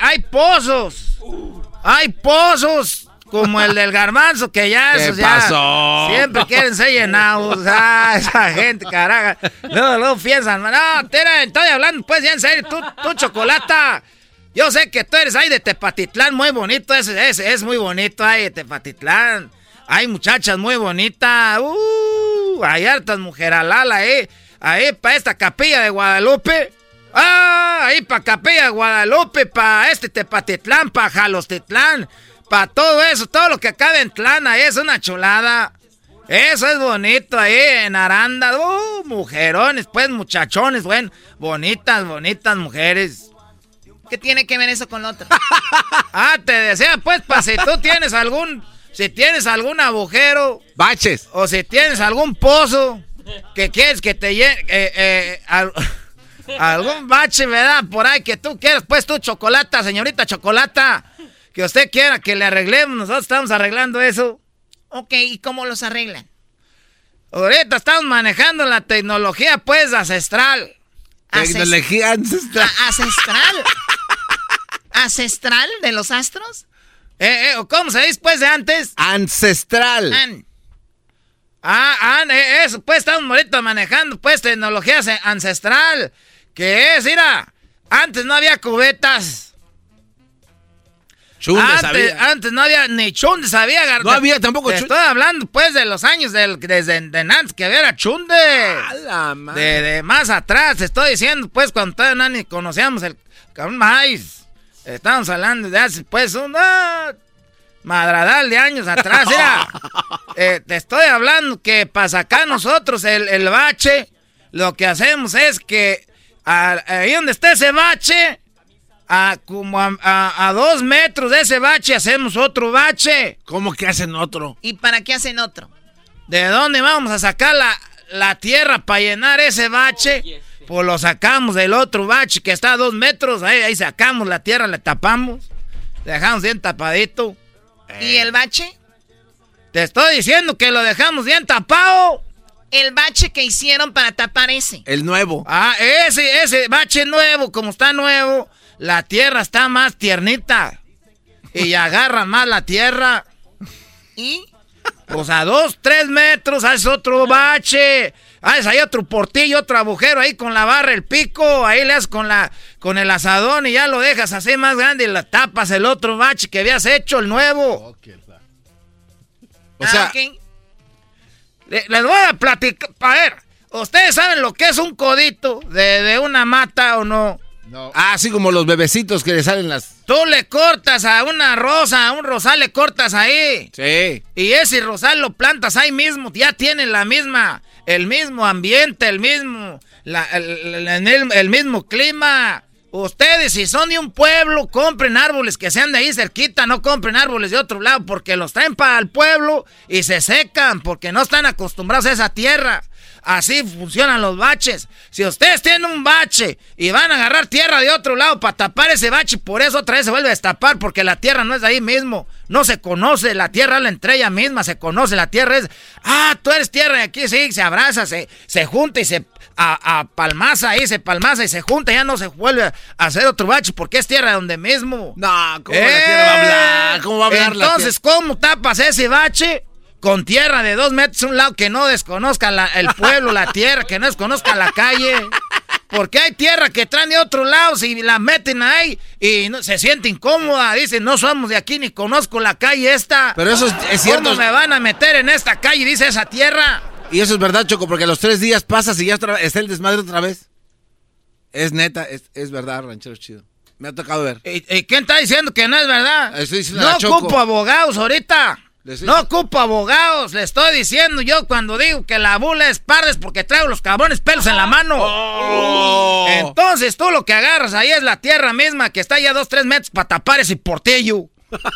hay pozos. Hay pozos como el del garbanzo, que ya... ¿Qué pasó? Siempre quieren ser llenados. Esa gente, caraja. Luego piensan, no, estoy hablando pues ya en serio, tú Chocolata. Yo sé que tú eres ahí de Tepatitlán, muy bonito, es muy bonito ahí de Tepatitlán. Hay muchachas muy bonitas, hay hartas mujeralala ahí para esta capilla de Guadalupe. Ahí para capilla de Guadalupe, para este Tepatitlán, para Jalostitlán. Para todo eso, todo lo que acaba en Tlán, ahí es una chulada. Eso es bonito ahí en Aranda. Mujerones, pues muchachones, bueno, bonitas mujeres. ¿Qué tiene que ver eso con lo otro? Te decía, pues, para si tú tienes algún agujero. Baches. O si tienes algún pozo que quieres que te llene. Algún bache, ¿verdad? Por ahí que tú quieres, pues tú, Chocolata, señorita Chocolata. Que usted quiera que le arreglemos, nosotros estamos arreglando eso. Ok, ¿y cómo los arreglan? Ahorita estamos manejando la tecnología, pues, ancestral. ¿Tecnología ancestral? ¿Ancestral? ¿Ancestral de los astros? ¿Cómo se dice, pues, de antes? Ancestral. Eso, pues, estamos ahorita manejando, pues, tecnología ancestral. ¿Qué es? Mira, antes no había cubetas. Antes no había ni chundes, no había tampoco chundes. Estoy hablando pues de los años desde antes que había chundes. ¡Hala, madre! De más atrás, te estoy diciendo pues cuando todavía no ni conocíamos el cabrón maíz. Estamos hablando de hace pues un madradal de años atrás. Mira, te estoy hablando que para sacar nosotros el bache, lo que hacemos es que ahí donde está ese bache... A 2 metros de ese bache hacemos otro bache. ¿Cómo que hacen otro? ¿Y para qué hacen otro? ¿De dónde vamos a sacar la tierra para llenar ese bache? Pues lo sacamos del otro bache que está a 2 metros. Ahí sacamos la tierra, la tapamos. Dejamos bien tapadito. ¿Y el bache? Te estoy diciendo que lo dejamos bien tapado. El bache que hicieron para tapar ese. El nuevo. Ese bache nuevo, como está nuevo... La tierra está más tiernita. Y agarra más la tierra. ¿Y? Pues a 2, 3 metros haces otro bache. Haces ahí otro portillo, otro agujero ahí con la barra, el pico. Ahí le haces con el azadón y ya lo dejas así más grande. Y la tapas el otro bache que habías hecho, el nuevo. O sea... Okay. Les voy a platicar. A ver, ¿ustedes saben lo que es un codito de una mata o no? No. Así como los bebecitos que le salen las... Tú le cortas a una rosa, a un rosal le cortas ahí. Sí. Y ese rosal lo plantas ahí mismo, ya tiene el mismo ambiente, el mismo clima. Ustedes, si son de un pueblo, compren árboles que sean de ahí cerquita, no compren árboles de otro lado, porque los traen para el pueblo y se secan, porque no están acostumbrados a esa tierra. Así funcionan los baches. Si ustedes tienen un bache y van a agarrar tierra de otro lado para tapar ese bache, por eso otra vez se vuelve a destapar, porque la tierra no es de ahí mismo. No se conoce, la tierra habla entre ella misma, se conoce, la tierra es... Ah, tú eres tierra y aquí sí, se abraza, se junta y se palmaza ahí, se palmaza y se junta, ya no se vuelve a hacer otro bache porque es tierra donde mismo. No, ¿cómo la tierra va a hablar? ¿Cómo va a hablar? Entonces, ¿cómo tapas ese bache? Con tierra de 2 metros a un lado, que no desconozca el pueblo, la tierra, que no desconozca la calle. Porque hay tierra que traen de otro lado, si la meten ahí y no, se siente incómoda. Dicen, no somos de aquí, ni conozco la calle esta. Pero eso es cierto. ¿Cómo me van a meter en esta calle? Dice esa tierra. Y eso es verdad, Choco, porque a los 3 días pasas y ya está el desmadre otra vez. Es neta, es verdad, ranchero chido. Me ha tocado ver. ¿Y quién está diciendo que no es verdad? No ocupo abogados ahorita. No ocupo abogados, le estoy diciendo yo cuando digo que la bula es parda es porque traigo los cabrones pelos en la mano. Oh. Entonces tú lo que agarras ahí es la tierra misma que está ya 2-3 metros para tapar ese portillo.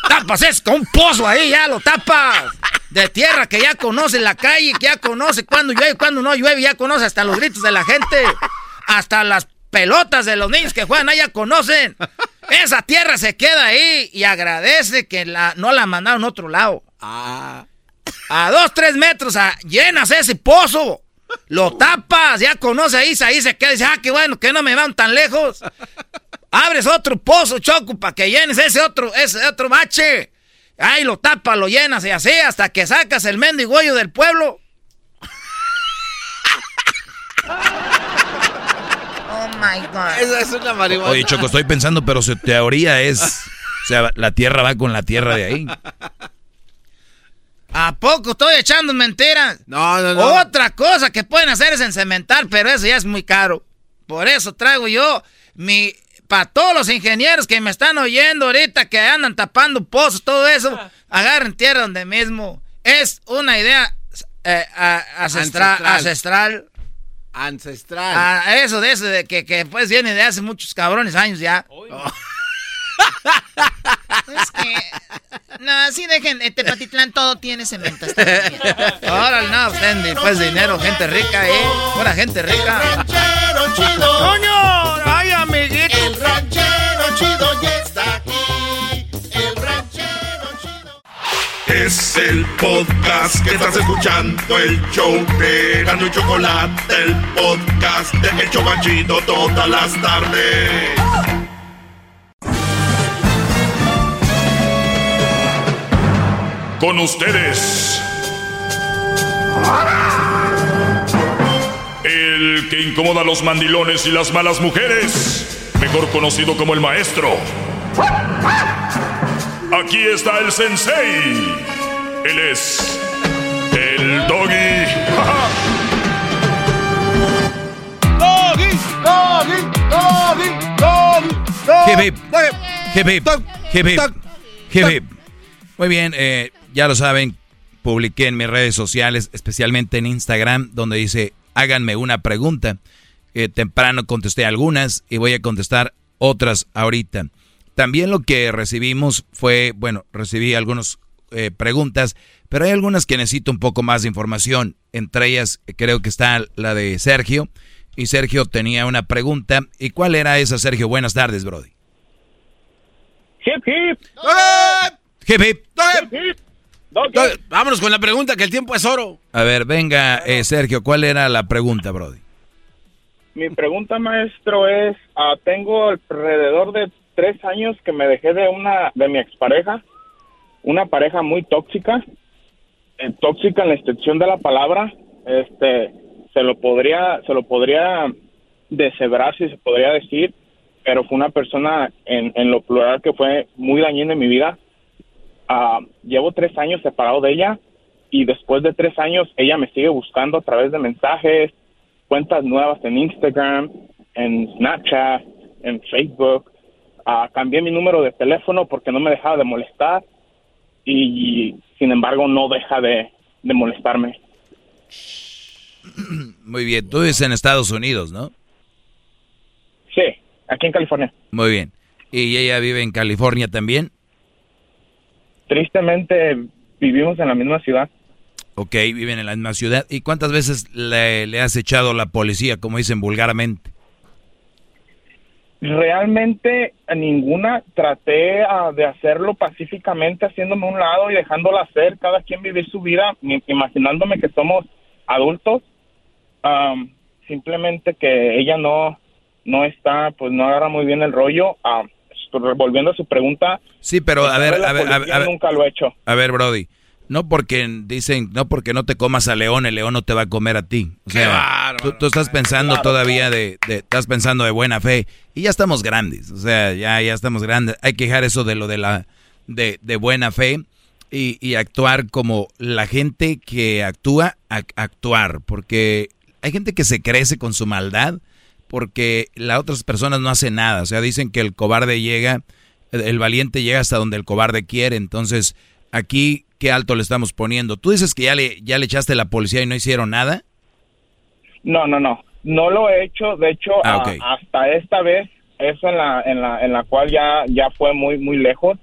Tapas es con un pozo ahí, ya lo tapas. De tierra que ya conoce la calle, que ya conoce cuando llueve, cuando no llueve, ya conoce hasta los gritos de la gente. Hasta las pelotas de los niños que juegan ahí ya conocen. Esa tierra se queda ahí y agradece que no la mandaron a otro lado. A 2-3 metros llenas ese pozo, lo tapas, ya conoce ahí se queda y dice, ah, qué bueno que no me van tan lejos. Abres otro pozo, Choco, para que llenes ese otro bache. Ahí lo tapas, lo llenas y así hasta que sacas el mendigüeyo del pueblo. Oh my God. Esa es una marihuana. Oye, Choco, estoy pensando, pero su teoría es, o sea, la tierra va con la tierra de ahí. ¿A poco estoy echando mentiras? No. Otra cosa que pueden hacer es encementar, pero eso ya es muy caro. Por eso traigo yo para todos los ingenieros que me están oyendo ahorita, que andan tapando pozos, todo eso, agarren tierra donde mismo. Es una idea ancestral. Eso de eso, de que pues viene de hace muchos cabrones años ya. Oh. Es que... No, así dejen, Tepatitlán todo tiene cemento. Ahora no, gente, pues dinero, gente rica, Ahora gente rica. El ranchero chido. ¡Coño! ¡Ay, amiguito! El ranchero chido ya está aquí. El ranchero chido. Es el podcast que estás escuchando, el show de Erasmo y Chocolate, el podcast de El Chobachito todas las tardes. Con ustedes, el que incomoda a los mandilones y las malas mujeres, mejor conocido como el maestro. Aquí está el sensei. Él es el Doggy. Doggy, Doggy, Doggy, Doggy, Doggy. Hip hip. Muy bien, ya lo saben, publiqué en mis redes sociales, especialmente en Instagram, donde dice, háganme una pregunta. Temprano contesté algunas y voy a contestar otras ahorita. También lo que recibimos fue, bueno, recibí algunas preguntas, pero hay algunas que necesito un poco más de información. Entre ellas creo que está la de Sergio, y Sergio tenía una pregunta. ¿Y cuál era esa, Sergio? Buenas tardes, brody. Hip, hip. ¡Hola! Hip, hip. Hip, hip. Vámonos con la pregunta, que el tiempo es oro. A ver, venga, Sergio, ¿cuál era la pregunta, brody? Mi pregunta, maestro, es, tengo alrededor de 3 años que me dejé de mi expareja, una pareja muy tóxica, tóxica en la extensión de la palabra. Se lo podría deshebrar, si se podría decir, pero fue una persona en lo plural que fue muy dañina en mi vida. Llevo 3 años separado de ella y después de 3 años ella me sigue buscando a través de mensajes, cuentas nuevas en Instagram, en Snapchat, en Facebook. Cambié mi número de teléfono porque no me dejaba de molestar y sin embargo no deja de molestarme. Muy bien, tú vives en Estados Unidos, ¿no? Sí, aquí en California. Muy bien, ¿y ella vive en California también? Tristemente, vivimos en la misma ciudad. Ok, viven en la misma ciudad. ¿Y cuántas veces le has echado la policía, como dicen vulgarmente? Realmente ninguna. Traté de hacerlo pacíficamente, haciéndome a un lado y dejándola hacer, cada quien vivir su vida, imaginándome que somos adultos. Simplemente que ella no está, pues no agarra muy bien el rollo. Volviendo a su pregunta. Sí, pero a ver. Nunca lo he hecho. A ver, Brody. No porque dicen, no porque no te comas a León, el León no te va a comer a ti. O sea, bárbaro, tú estás pensando todavía estás pensando de buena fe y ya estamos grandes. O sea, ya estamos grandes. Hay que dejar eso de lo de la de buena fe y actuar como la gente que actúa, actuar. Porque hay gente que se crece con su maldad porque las otras personas no hacen nada. O sea, dicen que el cobarde llega, el valiente llega hasta donde el cobarde quiere. Entonces, aquí... ¿Qué alto le estamos poniendo? ¿Tú dices que ya le echaste la policía y no hicieron nada? No. No lo he hecho. De hecho, okay. Hasta esta vez, eso en la cual ya fue muy, muy lejos.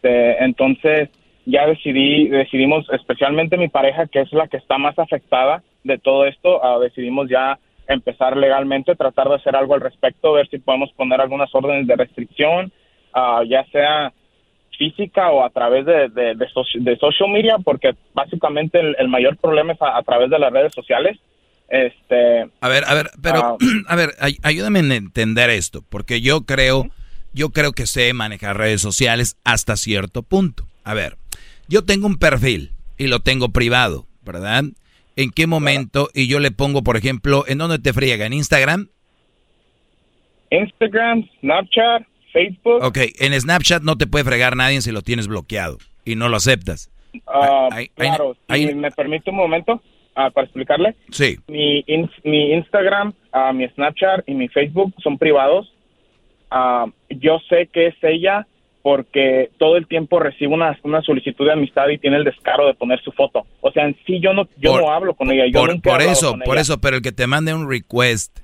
Entonces, ya decidimos, especialmente mi pareja, que es la que está más afectada de todo esto, decidimos ya empezar legalmente, tratar de hacer algo al respecto, ver si podemos poner algunas órdenes de restricción, ya sea... física o a través de social media, porque básicamente el mayor problema es a través de las redes sociales. A ver, pero a ver, ayúdame en entender esto, porque yo creo que sé manejar redes sociales hasta cierto punto. A ver, yo tengo un perfil y lo tengo privado, ¿verdad? ¿En qué momento? Y yo le pongo, por ejemplo, ¿en dónde te friega? ¿En Instagram? Instagram, Snapchat, Facebook. Ok, en Snapchat no te puede fregar nadie si lo tienes bloqueado y no lo aceptas. Claro, me permite un momento para explicarle. Sí. Mi Instagram, mi Snapchat y mi Facebook son privados. Yo sé que es ella porque todo el tiempo recibo una solicitud de amistad y tiene el descaro de poner su foto. O sea, en sí yo no hablo con ella. Por eso, pero el que te mande un request...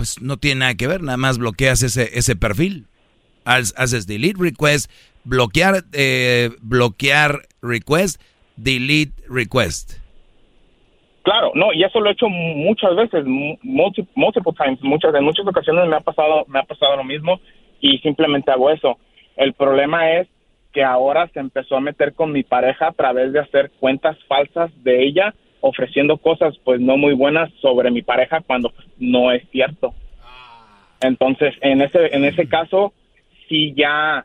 pues no tiene nada que ver, nada más bloqueas ese perfil. Haces delete request, bloquear request, delete request. Claro, no, y eso lo he hecho muchas veces, multiple times, en muchas ocasiones me ha pasado lo mismo y simplemente hago eso. El problema es que ahora se empezó a meter con mi pareja a través de hacer cuentas falsas de ella, ofreciendo cosas pues no muy buenas sobre mi pareja cuando no es cierto. Entonces, en ese caso sí ya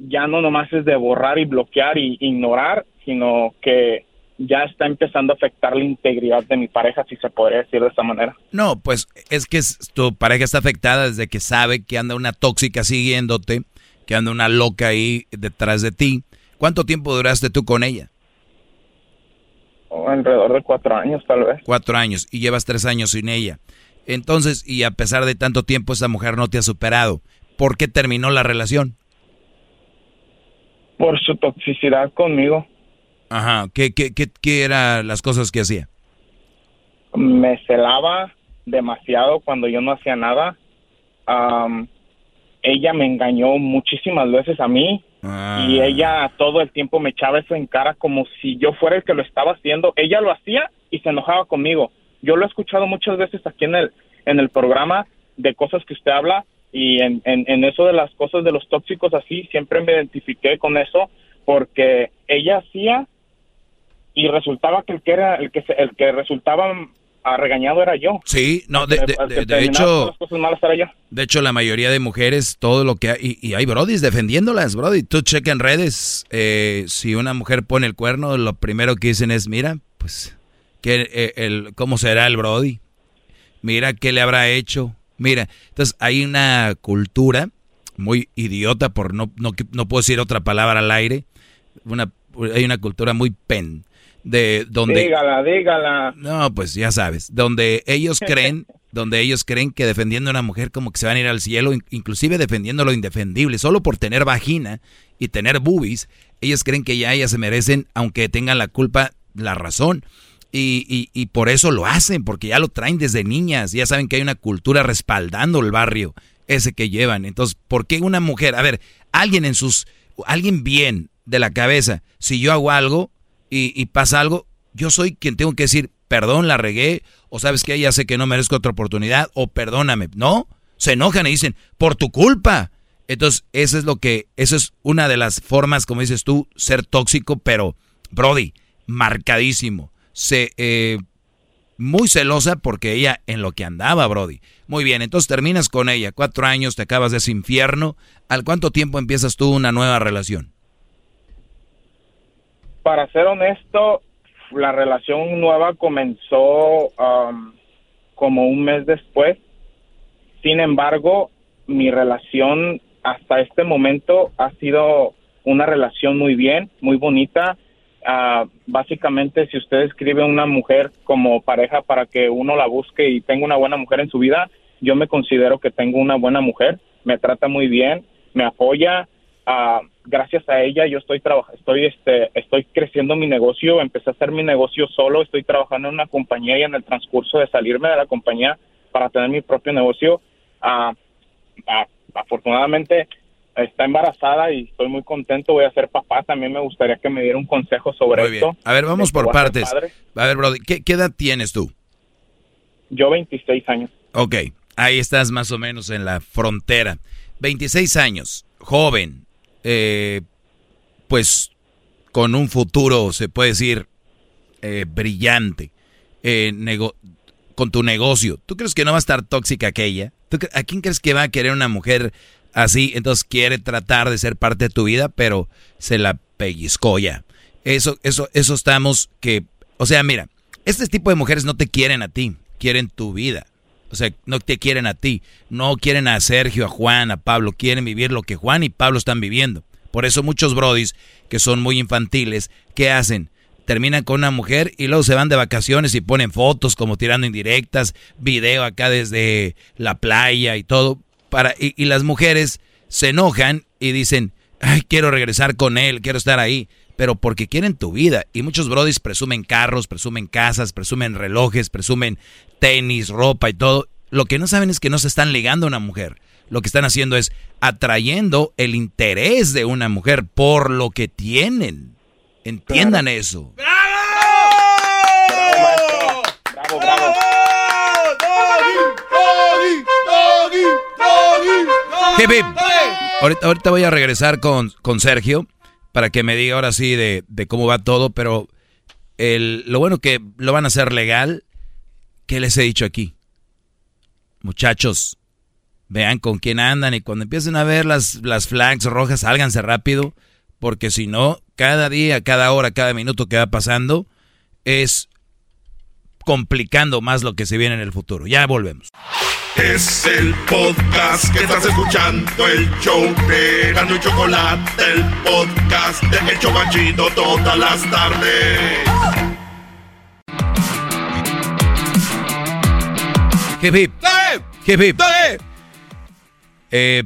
no nomás es de borrar y bloquear y ignorar, sino que ya está empezando a afectar la integridad de mi pareja, si se podría decir de esa manera. No, pues es que tu pareja está afectada desde que sabe que anda una tóxica siguiéndote, que anda una loca ahí detrás de ti. ¿Cuánto tiempo duraste tú con ella? Alrededor de 4 años, tal vez. 4 años, y llevas 3 años sin ella. Entonces, y a pesar de tanto tiempo, esa mujer no te ha superado. ¿Por qué terminó la relación? Por su toxicidad conmigo. Ajá, ¿qué eran las cosas que hacía? Me celaba demasiado cuando yo no hacía nada. Ella me engañó muchísimas veces a mí. Y ella todo el tiempo me echaba eso en cara como si yo fuera el que lo estaba haciendo. Ella lo hacía y se enojaba conmigo. Yo lo he escuchado muchas veces aquí en el programa de cosas que usted habla, y en eso de las cosas de los tóxicos así, siempre me identifiqué con eso porque ella hacía y resultaba que el que resultaba regañado era yo. Sí, no, de hecho, la mayoría de mujeres, todo lo que hay, y hay brodis defendiéndolas, brody. Tú checa en redes, si una mujer pone el cuerno, lo primero que dicen es, mira, pues, ¿cómo será el brody? Mira, ¿qué le habrá hecho? Mira, entonces hay una cultura muy idiota, por no puedo decir otra palabra al aire, hay una cultura muy dígala. No, pues ya sabes, donde ellos creen que defendiendo a una mujer como que se van a ir al cielo, inclusive defendiendo lo indefendible, solo por tener vagina y tener boobies, ellos creen que ya ellas se merecen, aunque tengan la culpa, la razón, y por eso lo hacen, porque ya lo traen desde niñas, ya saben que hay una cultura respaldando el barrio ese que llevan. Entonces, ¿por qué una mujer? A ver, alguien bien de la cabeza, si yo hago algo y pasa algo, yo soy quien tengo que decir, perdón, la regué, o sabes que ya sé que no merezco otra oportunidad, o perdóname, ¿no? se enojan y dicen, por tu culpa. Entonces, eso es una de las formas, como dices tú, ser tóxico, pero, Brody, marcadísimo. Muy celosa porque ella en lo que andaba, Brody. Muy bien, entonces terminas con ella. 4 años, te acabas de ese infierno. ¿Al cuánto tiempo empiezas tú una nueva relación? Para ser honesto, la relación nueva comenzó como un mes después. Sin embargo, mi relación hasta este momento ha sido una relación muy bien, muy bonita. Básicamente, si usted escribe una mujer como pareja para que uno la busque y tenga una buena mujer en su vida, yo me considero que tengo una buena mujer. Me trata muy bien, me apoya. Gracias a ella yo estoy creciendo mi negocio. Empecé a hacer mi negocio solo. Estoy trabajando en una compañía y en el transcurso de salirme de la compañía para tener mi propio negocio, afortunadamente está embarazada y estoy muy contento. Voy a ser papá. También me gustaría que me diera un consejo sobre esto. A ver, vamos por partes. A ver, Brody, ¿qué edad tienes tú? Yo 26 años. Ok, ahí estás más o menos en la frontera. 26 años, joven, pues con un futuro, se puede decir, brillante, con tu negocio. ¿Tú crees que no va a estar tóxica aquella? ¿A quién crees que va a querer una mujer así? Entonces quiere tratar de ser parte de tu vida, pero se la pellizcó ya. Eso estamos que... O sea, mira, este tipo de mujeres no te quieren a ti, quieren tu vida. O sea, no te quieren a ti, no quieren a Sergio, a Juan, a Pablo, quieren vivir lo que Juan y Pablo están viviendo. Por eso muchos brodis que son muy infantiles, ¿qué hacen? Terminan con una mujer y luego se van de vacaciones y ponen fotos como tirando indirectas, video acá desde la playa y todo. Y las mujeres se enojan y dicen, ay, quiero regresar con él, quiero estar ahí. Pero porque quieren tu vida. Y muchos brodis presumen carros, presumen casas, presumen relojes, presumen tenis, ropa y todo. Lo que no saben es que no se están ligando a una mujer. Lo que están haciendo es atrayendo el interés de una mujer por lo que tienen. Entiendan eso. ¡Bravo! ¡Bravo, maestro! ¡Bravo, bravo! Hip, hip. Ahorita voy a regresar con Sergio para que me diga ahora sí de cómo va todo, pero lo bueno que lo van a hacer legal. ¿Qué les he dicho aquí? Muchachos, vean con quién andan y cuando empiecen a ver las flags rojas, sálganse rápido, porque si no, cada día, cada hora, cada minuto que va pasando es complicando más lo que se viene en el futuro. Ya volvemos. Es el podcast que estás escuchando, el show de Erasmo y Chocolate, el podcast de El Chobachito todas las tardes. Hip hip. Hip hip.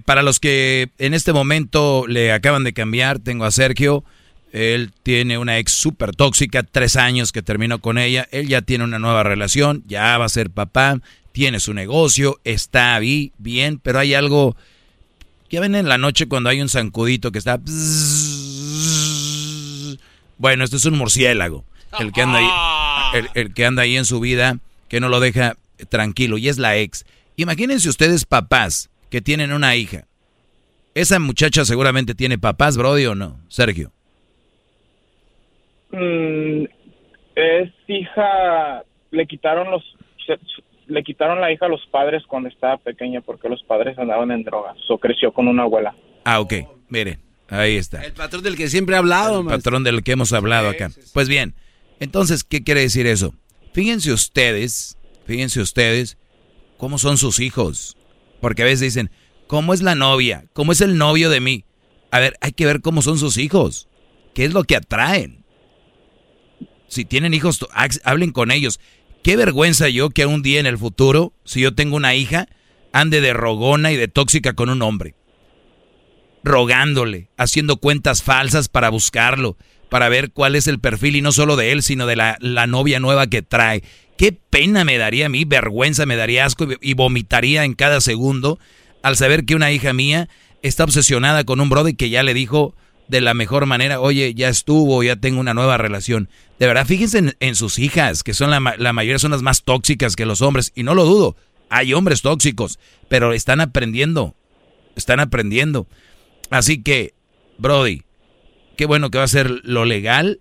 Para los que en este momento le acaban de cambiar, tengo a Sergio. Él tiene una ex súper tóxica, 3 años que terminó con ella. Él ya tiene una nueva relación, ya va a ser papá, tiene su negocio, está ahí bien, pero hay algo... Ya ven en la noche cuando hay un zancudito que está... Bueno, este es un murciélago, el que anda ahí, el que anda ahí en su vida, que no lo deja tranquilo, y es la ex. Imagínense ustedes papás que tienen una hija. Esa muchacha seguramente tiene papás, Brody, ¿o no, Sergio? Es hija, le quitaron la hija a los padres cuando estaba pequeña porque los padres andaban en drogas, o creció con una abuela. Ah, ok, miren, ahí está. El patrón del que siempre he hablado. El patrón del que hemos hablado acá. Pues bien, entonces, ¿qué quiere decir eso? Fíjense ustedes, cómo son sus hijos, porque a veces dicen, ¿cómo es la novia? ¿Cómo es el novio de mí? A ver, hay que ver cómo son sus hijos, qué es lo que atraen. Si tienen hijos, hablen con ellos. Qué vergüenza yo que un día en el futuro, si yo tengo una hija, ande de rogona y de tóxica con un hombre. Rogándole, haciendo cuentas falsas para buscarlo, para ver cuál es el perfil, y no solo de él, sino de la novia nueva que trae. Qué pena me daría a mí, vergüenza, me daría asco y vomitaría en cada segundo al saber que una hija mía está obsesionada con un brother que ya le dijo... de la mejor manera, oye, ya estuvo, ya tengo una nueva relación. De verdad, fíjense en sus hijas, que son la mayoría son las más tóxicas que los hombres, y no lo dudo. Hay hombres tóxicos, pero están aprendiendo. Están aprendiendo. Así que, Brody, qué bueno que va a ser lo legal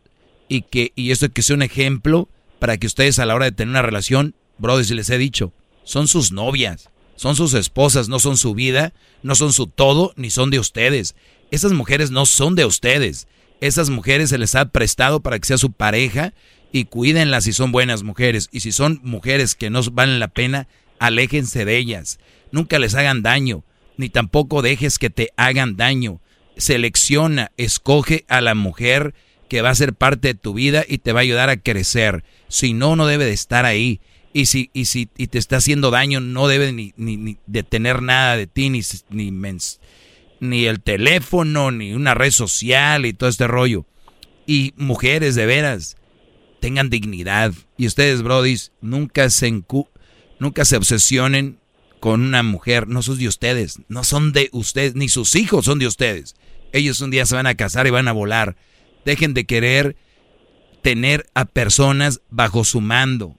y esto que sea un ejemplo para que ustedes a la hora de tener una relación, Brody, si les he dicho, son sus novias, son sus esposas, no son su vida, no son su todo, ni son de ustedes. Esas mujeres no son de ustedes. Esas mujeres se les ha prestado para que sea su pareja y cuídenlas si son buenas mujeres. Y si son mujeres que no valen la pena, aléjense de ellas. Nunca les hagan daño, ni tampoco dejes que te hagan daño. Selecciona, escoge a la mujer que va a ser parte de tu vida y te va a ayudar a crecer. Si no, no debe de estar ahí. Y si te está haciendo daño, no debe ni de tener nada de ti, ni el teléfono, ni una red social y todo este rollo. Y mujeres, de veras, tengan dignidad. Y ustedes, brodis, nunca se obsesionen con una mujer. No son de ustedes, no son de ustedes, ni sus hijos son de ustedes. Ellos un día se van a casar y van a volar. Dejen de querer tener a personas bajo su mando.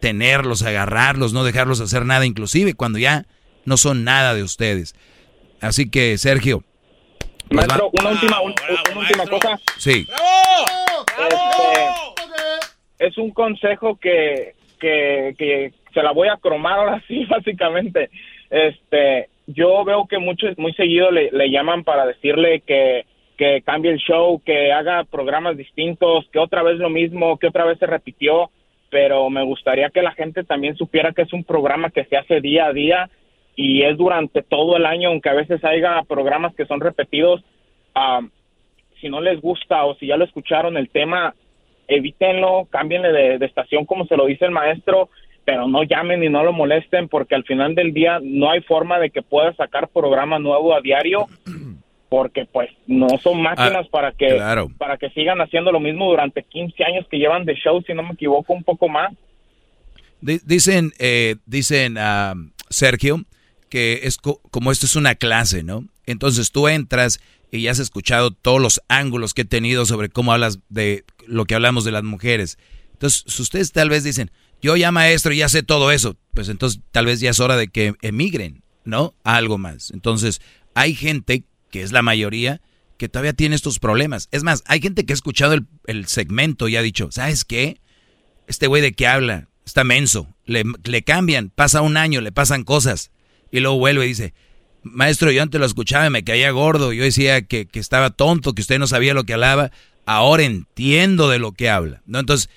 Tenerlos, agarrarlos, no dejarlos hacer nada, inclusive cuando ya no son nada de ustedes. Así que, Sergio. Maestro, pues una última cosa. Sí. ¡Bravo! ¡Bravo! Es un consejo que se la voy a cromar ahora sí, básicamente. Yo veo que muchos muy seguido le llaman para decirle que cambie el show, que haga programas distintos, que otra vez lo mismo, que otra vez se repitió. Pero me gustaría que la gente también supiera que es un programa que se hace día a día y es durante todo el año, aunque a veces haya programas que son repetidos. Si no les gusta o si ya lo escucharon el tema, evítenlo, cámbienle de estación como se lo dice el maestro, pero no llamen y no lo molesten porque al final del día no hay forma de que pueda sacar programa nuevo a diario porque pues no son máquinas para que sigan haciendo lo mismo durante 15 años que llevan de show, si no me equivoco, un poco más. Dicen Sergio, que es como esto es una clase, ¿no? Entonces tú entras y ya has escuchado todos los ángulos que he tenido sobre cómo hablas de lo que hablamos de las mujeres. Entonces ustedes tal vez dicen, yo ya maestro ya sé todo eso, pues entonces tal vez ya es hora de que emigren, ¿no? A algo más. Entonces hay gente que es la mayoría, que todavía tiene estos problemas. Es más, hay gente que ha escuchado el segmento y ha dicho, ¿sabes qué? Este güey de qué habla, está menso. Le cambian, pasa un año, le pasan cosas. Y luego vuelve y dice, maestro, yo antes lo escuchaba y me caía gordo. Yo decía que estaba tonto, que usted no sabía lo que hablaba. Ahora entiendo de lo que habla, ¿no? Entonces,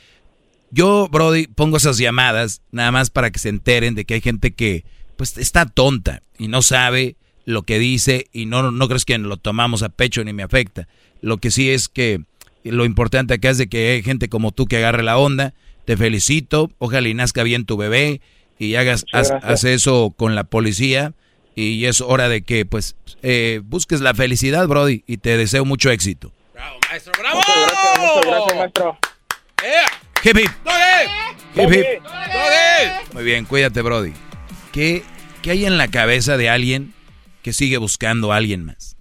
yo, Brody, pongo esas llamadas nada más para que se enteren de que hay gente que pues está tonta y no sabe lo que dice y no crees que lo tomamos a pecho ni me afecta. Lo que sí es que lo importante acá es de que hay gente como tú que agarre la onda. Te felicito, ojalá y nazca bien tu bebé y haz eso con la policía y es hora de que pues busques la felicidad, Brody, y te deseo mucho éxito. ¡Bravo, maestro! ¡Bravo! Muchas gracias, maestro. ¡Hip, hip! ¡Doggy! ¡Hip, hip! ¡Doggy! Muy bien, cuídate, Brody. ¿Qué hay en la cabeza de alguien que sigue buscando a alguien más?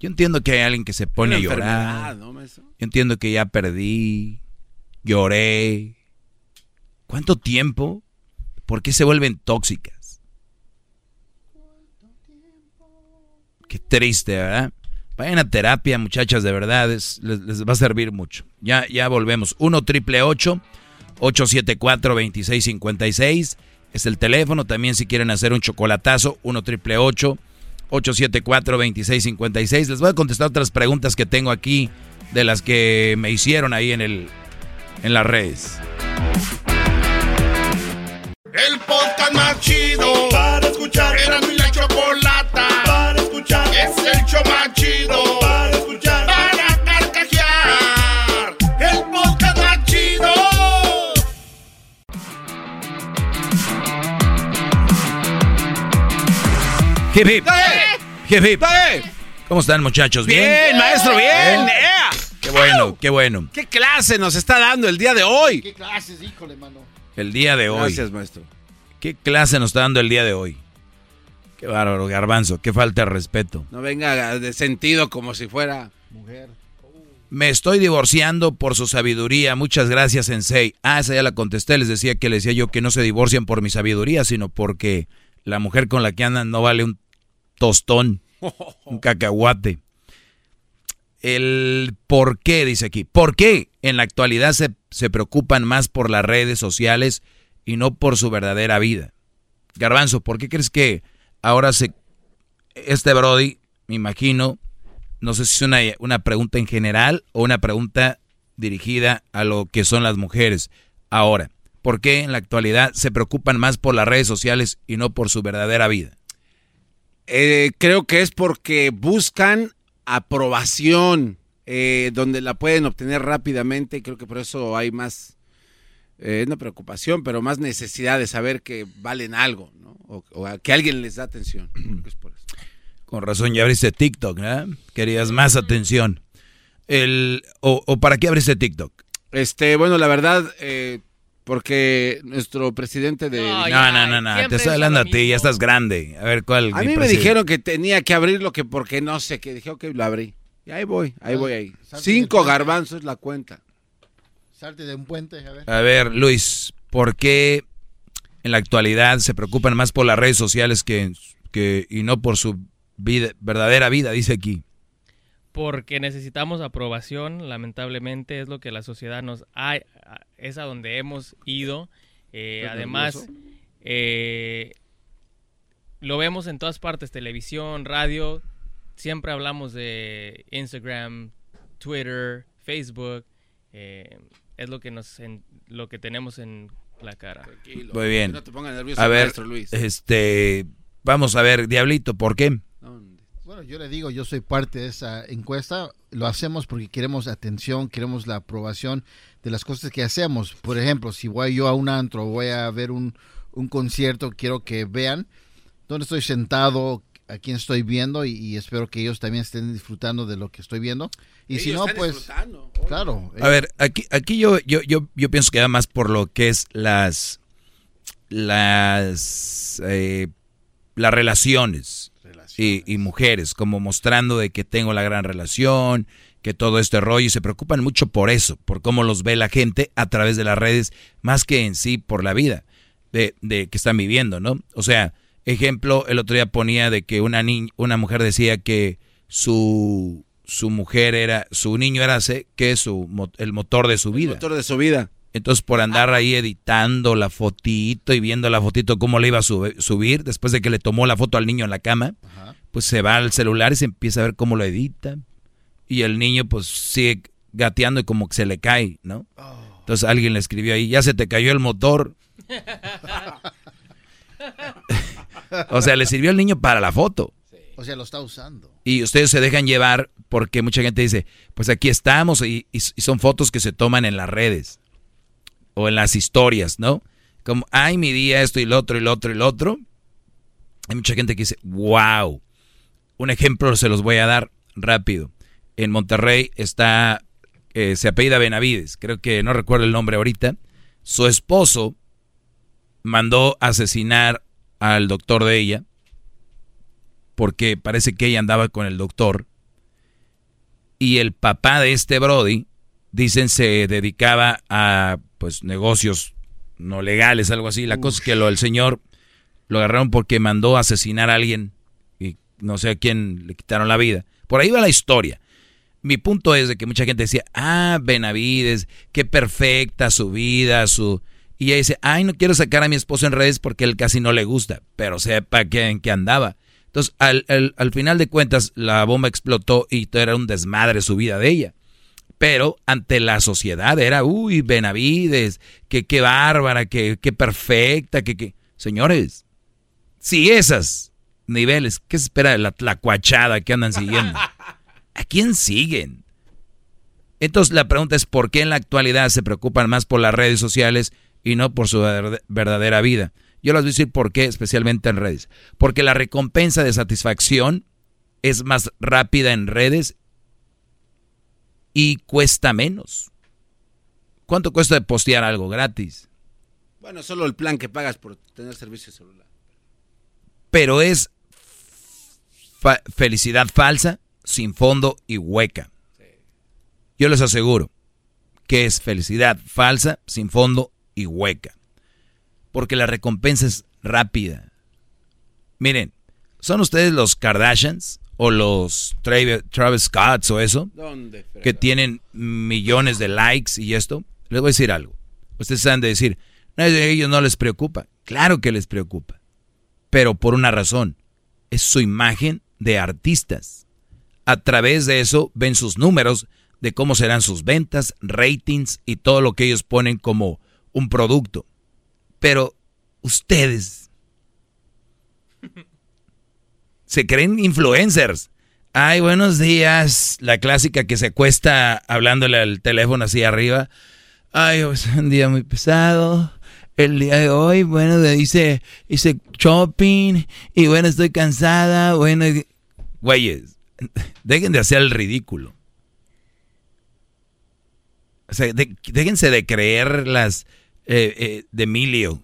Yo entiendo que hay alguien que se pone a llorar. ¿No? Yo entiendo que ya perdí, lloré. ¿Cuánto tiempo? ¿Por qué se vuelven tóxicas? Qué triste, ¿verdad? Vayan a terapia, muchachas, de verdad, les va a servir mucho. Ya volvemos. 1-888-874-2656 es el teléfono. También si quieren hacer un chocolatazo, 1-888-874-2656. Les voy a contestar otras preguntas que tengo aquí de las que me hicieron ahí en las redes. El podcast más chido para escuchar. Era mi la chocolata para escuchar. Es el show más chido para escuchar. Para carcajear. El podcast más chido. Hip hip. Hip hip. ¿Cómo están, muchachos? Bien, bien, maestro, bien. Qué bueno. Qué clase nos está dando el día de hoy. Qué clases, híjole, mano. El día de hoy. Gracias, maestro. ¿Qué clase nos está dando el día de hoy? Qué bárbaro, Garbanzo. Qué falta de respeto. No venga de sentido como si fuera mujer. Me estoy divorciando por su sabiduría. Muchas gracias, Sensei. Ah, esa ya la contesté. Les decía yo que no se divorcian por mi sabiduría, sino porque la mujer con la que andan no vale un tostón, un cacahuate. El por qué, dice aquí. ¿Por qué en la actualidad se preocupan más por las redes sociales y no por su verdadera vida? Garbanzo, ¿por qué crees que ahora este Brody, me imagino, no sé si es una pregunta en general o una pregunta dirigida a lo que son las mujeres ahora? ¿Por qué en la actualidad se preocupan más por las redes sociales y no por su verdadera vida? Creo que es porque buscan aprobación, donde la pueden obtener rápidamente, y creo que por eso hay más, no preocupación, pero más necesidad de saber que valen algo, ¿no? O que alguien les da atención. Creo que es por eso. Con razón, ya abriste TikTok, ¿eh? Querías más atención. ¿O para qué abriste TikTok? Bueno, la verdad, porque nuestro presidente de... No. Te estoy hablando a ti, ya estás grande. A ver, ¿cuál? A mí me dijeron que tenía que abrirlo, que porque no sé qué. Dije, ok, lo abrí. Y ahí voy. 5 garbanzos es la cuenta. Salte de un puente, a ver. A ver, Luis, ¿por qué en la actualidad se preocupan más por las redes sociales y no por su vida, verdadera vida, dice aquí? Porque necesitamos aprobación, lamentablemente, es lo que la sociedad nos ha... Es a donde hemos ido. Además, lo vemos en todas partes, televisión, radio. Siempre hablamos de Instagram, Twitter, Facebook. Es lo que tenemos en la cara. Tranquilo, muy bien. No te pongas nervioso, a ver, maestro Luis. Vamos a ver, Diablito, ¿por qué? Bueno, yo le digo, yo soy parte de esa encuesta. Lo hacemos porque queremos atención, queremos la aprobación de las cosas que hacemos. Por ejemplo, si voy yo a un antro, voy a ver un concierto, quiero que vean dónde estoy sentado, a quién estoy viendo y espero que ellos también estén disfrutando de lo que estoy viendo. Y ellos si no, pues, claro. A ver, aquí yo pienso que va más por lo que es las relaciones. Y mujeres, como mostrando de que tengo la gran relación, que todo este rollo, y se preocupan mucho por eso, por cómo los ve la gente a través de las redes, más que en sí por la vida de que están viviendo, ¿no? O sea, ejemplo, el otro día ponía de que una mujer decía que su niño era el motor de su vida. El motor de su vida. Entonces, por andar ahí editando la fotito y viendo la fotito cómo le iba a subir, después de que le tomó la foto al niño en la cama, ajá, pues se va al celular y se empieza a ver cómo lo edita. Y el niño pues sigue gateando y como que se le cae, ¿no? Oh. Entonces alguien le escribió ahí, ya se te cayó el motor. O sea, le sirvió al niño para la foto. Sí. O sea, lo está usando. Y ustedes se dejan llevar porque mucha gente dice, pues aquí estamos y son fotos que se toman en las redes. O en las historias, ¿no? Como, ay, mi día, esto y lo otro, y lo otro, y lo otro. Hay mucha gente que dice, wow. Un ejemplo se los voy a dar rápido. En Monterrey está, se apellida Benavides, creo que no recuerdo el nombre ahorita. Su esposo mandó asesinar al doctor de ella, porque parece que ella andaba con el doctor. Y el papá de este Brody, dicen, se dedicaba a... pues negocios no legales, algo así. La cosa es que el señor lo agarraron porque mandó a asesinar a alguien y no sé a quién le quitaron la vida. Por ahí va la historia. Mi punto es de que mucha gente decía, Benavides, qué perfecta su vida, Y ella dice, no quiero sacar a mi esposo en redes porque él casi no le gusta, pero sepa en qué andaba. Entonces, al final de cuentas, la bomba explotó y todo era un desmadre su vida de ella. Pero ante la sociedad era, Benavides, qué bárbara, qué perfecta, que... Señores, si esos niveles, ¿qué se espera de la tlacuachada que andan siguiendo? ¿A quién siguen? Entonces la pregunta es, ¿por qué en la actualidad se preocupan más por las redes sociales y no por su verdadera vida? Yo les voy a decir por qué, especialmente en redes. Porque la recompensa de satisfacción es más rápida en redes y cuesta menos. ¿Cuánto cuesta postear algo gratis? Bueno, solo el plan que pagas por tener servicio celular. Pero es felicidad falsa, sin fondo y hueca. Sí. Yo les aseguro que es felicidad falsa, sin fondo y hueca. Porque la recompensa es rápida. Miren, ¿son ustedes los Kardashians o los Travis Scott o eso? ¿Dónde? Que tienen millones de likes y esto. Les voy a decir algo. Ustedes saben de decir, a ellos no les preocupa. Claro que les preocupa. Pero por una razón. Es su imagen de artistas. A través de eso ven sus números, de cómo serán sus ventas, ratings y todo lo que ellos ponen como un producto. Pero ustedes se creen influencers. Ay, buenos días. La clásica que se acuesta hablándole al teléfono así arriba. Ay, es un día muy pesado. El día de hoy, bueno, hice shopping y bueno, estoy cansada. Bueno, güeyes, dejen de hacer el ridículo. O sea, déjense de creer las de Emilio,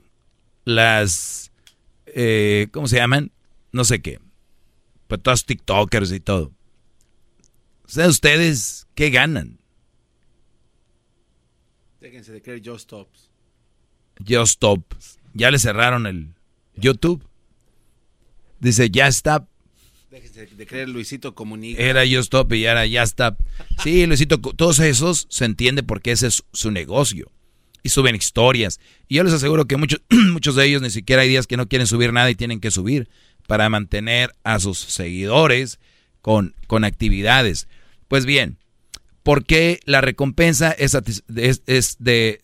las, ¿cómo se llaman? No sé qué, pero todos tiktokers y todo. O sea, ¿ustedes qué ganan? Déjense de creer Just Tops. Just Tops. Ya le cerraron el YouTube. Dice, ya está. Déjense de creer Luisito Comunica. Era Just Top y ahora ya está. Sí, Luisito, todos esos se entiende porque ese es su negocio. Y suben historias. Y yo les aseguro que muchos de ellos ni siquiera hay días que no quieren subir nada y tienen que subir para mantener a sus seguidores con actividades. Pues bien, ¿por qué la recompensa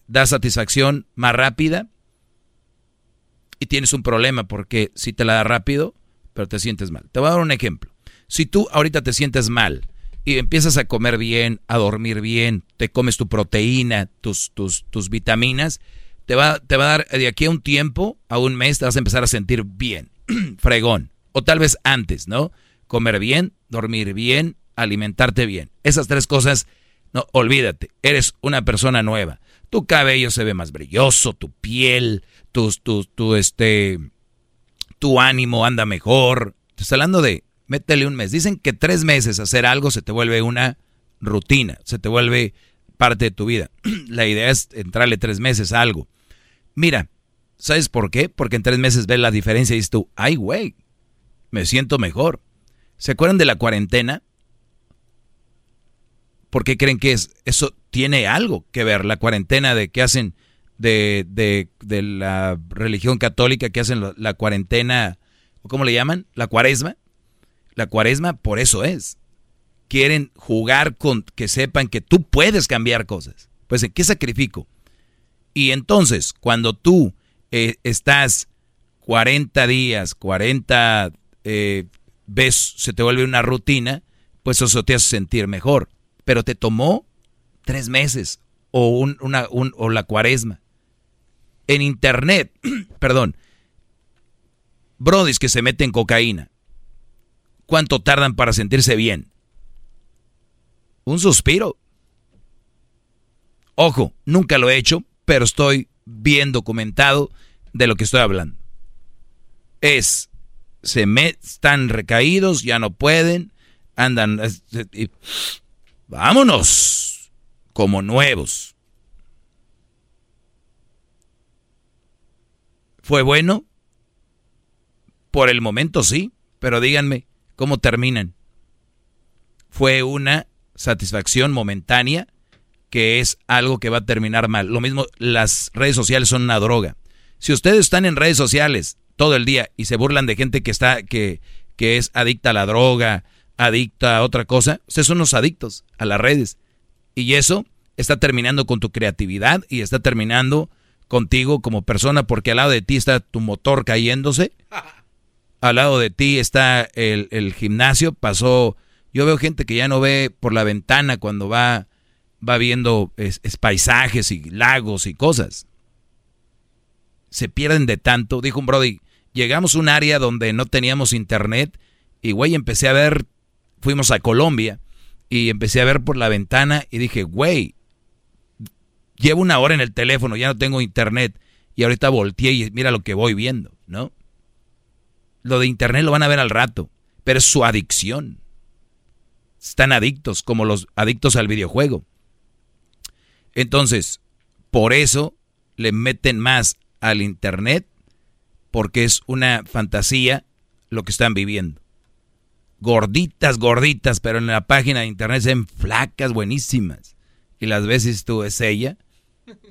da satisfacción más rápida? Y tienes un problema porque si te la da rápido, pero te sientes mal. Te voy a dar un ejemplo. Si tú ahorita te sientes mal y empiezas a comer bien, a dormir bien, te comes tu proteína, tus vitaminas, te va a dar de aquí a un tiempo, a un mes, te vas a empezar a sentir bien, fregón. O tal vez antes, ¿no? Comer bien, dormir bien, alimentarte bien. Esas tres cosas, no, olvídate, eres una persona nueva. Tu cabello se ve más brilloso, tu piel, tu ánimo anda mejor. Estás hablando de, métele un mes. Dicen que 3 meses hacer algo se te vuelve una rutina, se te vuelve parte de tu vida. La idea es entrarle 3 meses a algo. Mira, ¿sabes por qué? Porque en 3 meses ves la diferencia y dices tú, ay, güey, me siento mejor. ¿Se acuerdan de la cuarentena? ¿Por qué creen que eso tiene algo que ver? La cuarentena de que hacen... De la religión católica que hacen la cuarentena, ¿cómo le llaman? La cuaresma. La cuaresma por eso es. Quieren jugar con que sepan que tú puedes cambiar cosas. Pues ¿en qué sacrifico? Y entonces, cuando tú estás 40 días, 40 ves, se te vuelve una rutina, pues eso te hace sentir mejor. Pero te tomó 3 meses o la cuaresma. En internet, perdón, brodis que se meten cocaína, ¿cuánto tardan para sentirse bien? Un suspiro. Ojo, nunca lo he hecho, pero estoy bien documentado de lo que estoy hablando. Están recaídos, ya no pueden, andan, vámonos, como nuevos. ¿Fue bueno? Por el momento sí, pero díganme, ¿cómo terminan? Fue una satisfacción momentánea que es algo que va a terminar mal. Lo mismo, las redes sociales son una droga. Si ustedes están en redes sociales todo el día y se burlan de gente que es adicta a la droga, adicta a otra cosa, ustedes son los adictos a las redes. Y eso está terminando con tu creatividad y está terminando contigo como persona, porque al lado de ti está tu motor cayéndose, al lado de ti está el gimnasio, pasó, yo veo gente que ya no ve por la ventana cuando va viendo paisajes y lagos y cosas, se pierden de tanto. Dijo un brody, llegamos a un área donde no teníamos internet y güey, empecé a ver, fuimos a Colombia y empecé a ver por la ventana y dije, güey, llevo 1 hora en el teléfono, ya no tengo internet. Y ahorita volteé y mira lo que voy viendo, ¿no? Lo de internet lo van a ver al rato, pero es su adicción. Están adictos, como los adictos al videojuego. Entonces, por eso le meten más al internet, porque es una fantasía lo que están viviendo. Gorditas, gorditas, pero en la página de internet se ven flacas, buenísimas. Y las veces tú, es ella.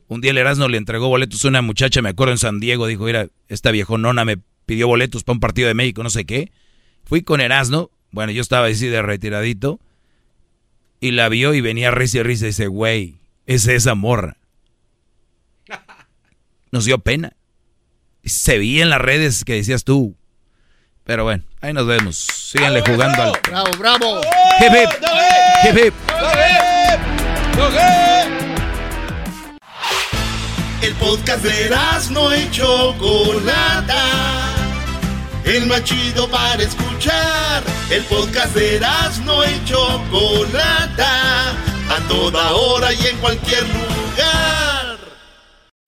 Un día el Erasmo le entregó boletos a una muchacha, me acuerdo, en San Diego. Dijo, mira, esta viejonona me pidió boletos para un partido de México, no sé qué. Fui con Erasmo, bueno, yo estaba así de retiradito. Y la vio y venía risa y risa y dice, güey, es esa morra. Nos dio pena. Se veía en las redes que decías tú. Pero bueno, ahí nos vemos. Síganle jugando al... ¡Bravo, bravo! ¡Hip, hip! ¡Hip, hip! El podcast de Erasmo y Chocolata, el más chido para escuchar. El podcast de Erasmo y Chocolata, a toda hora y en cualquier lugar.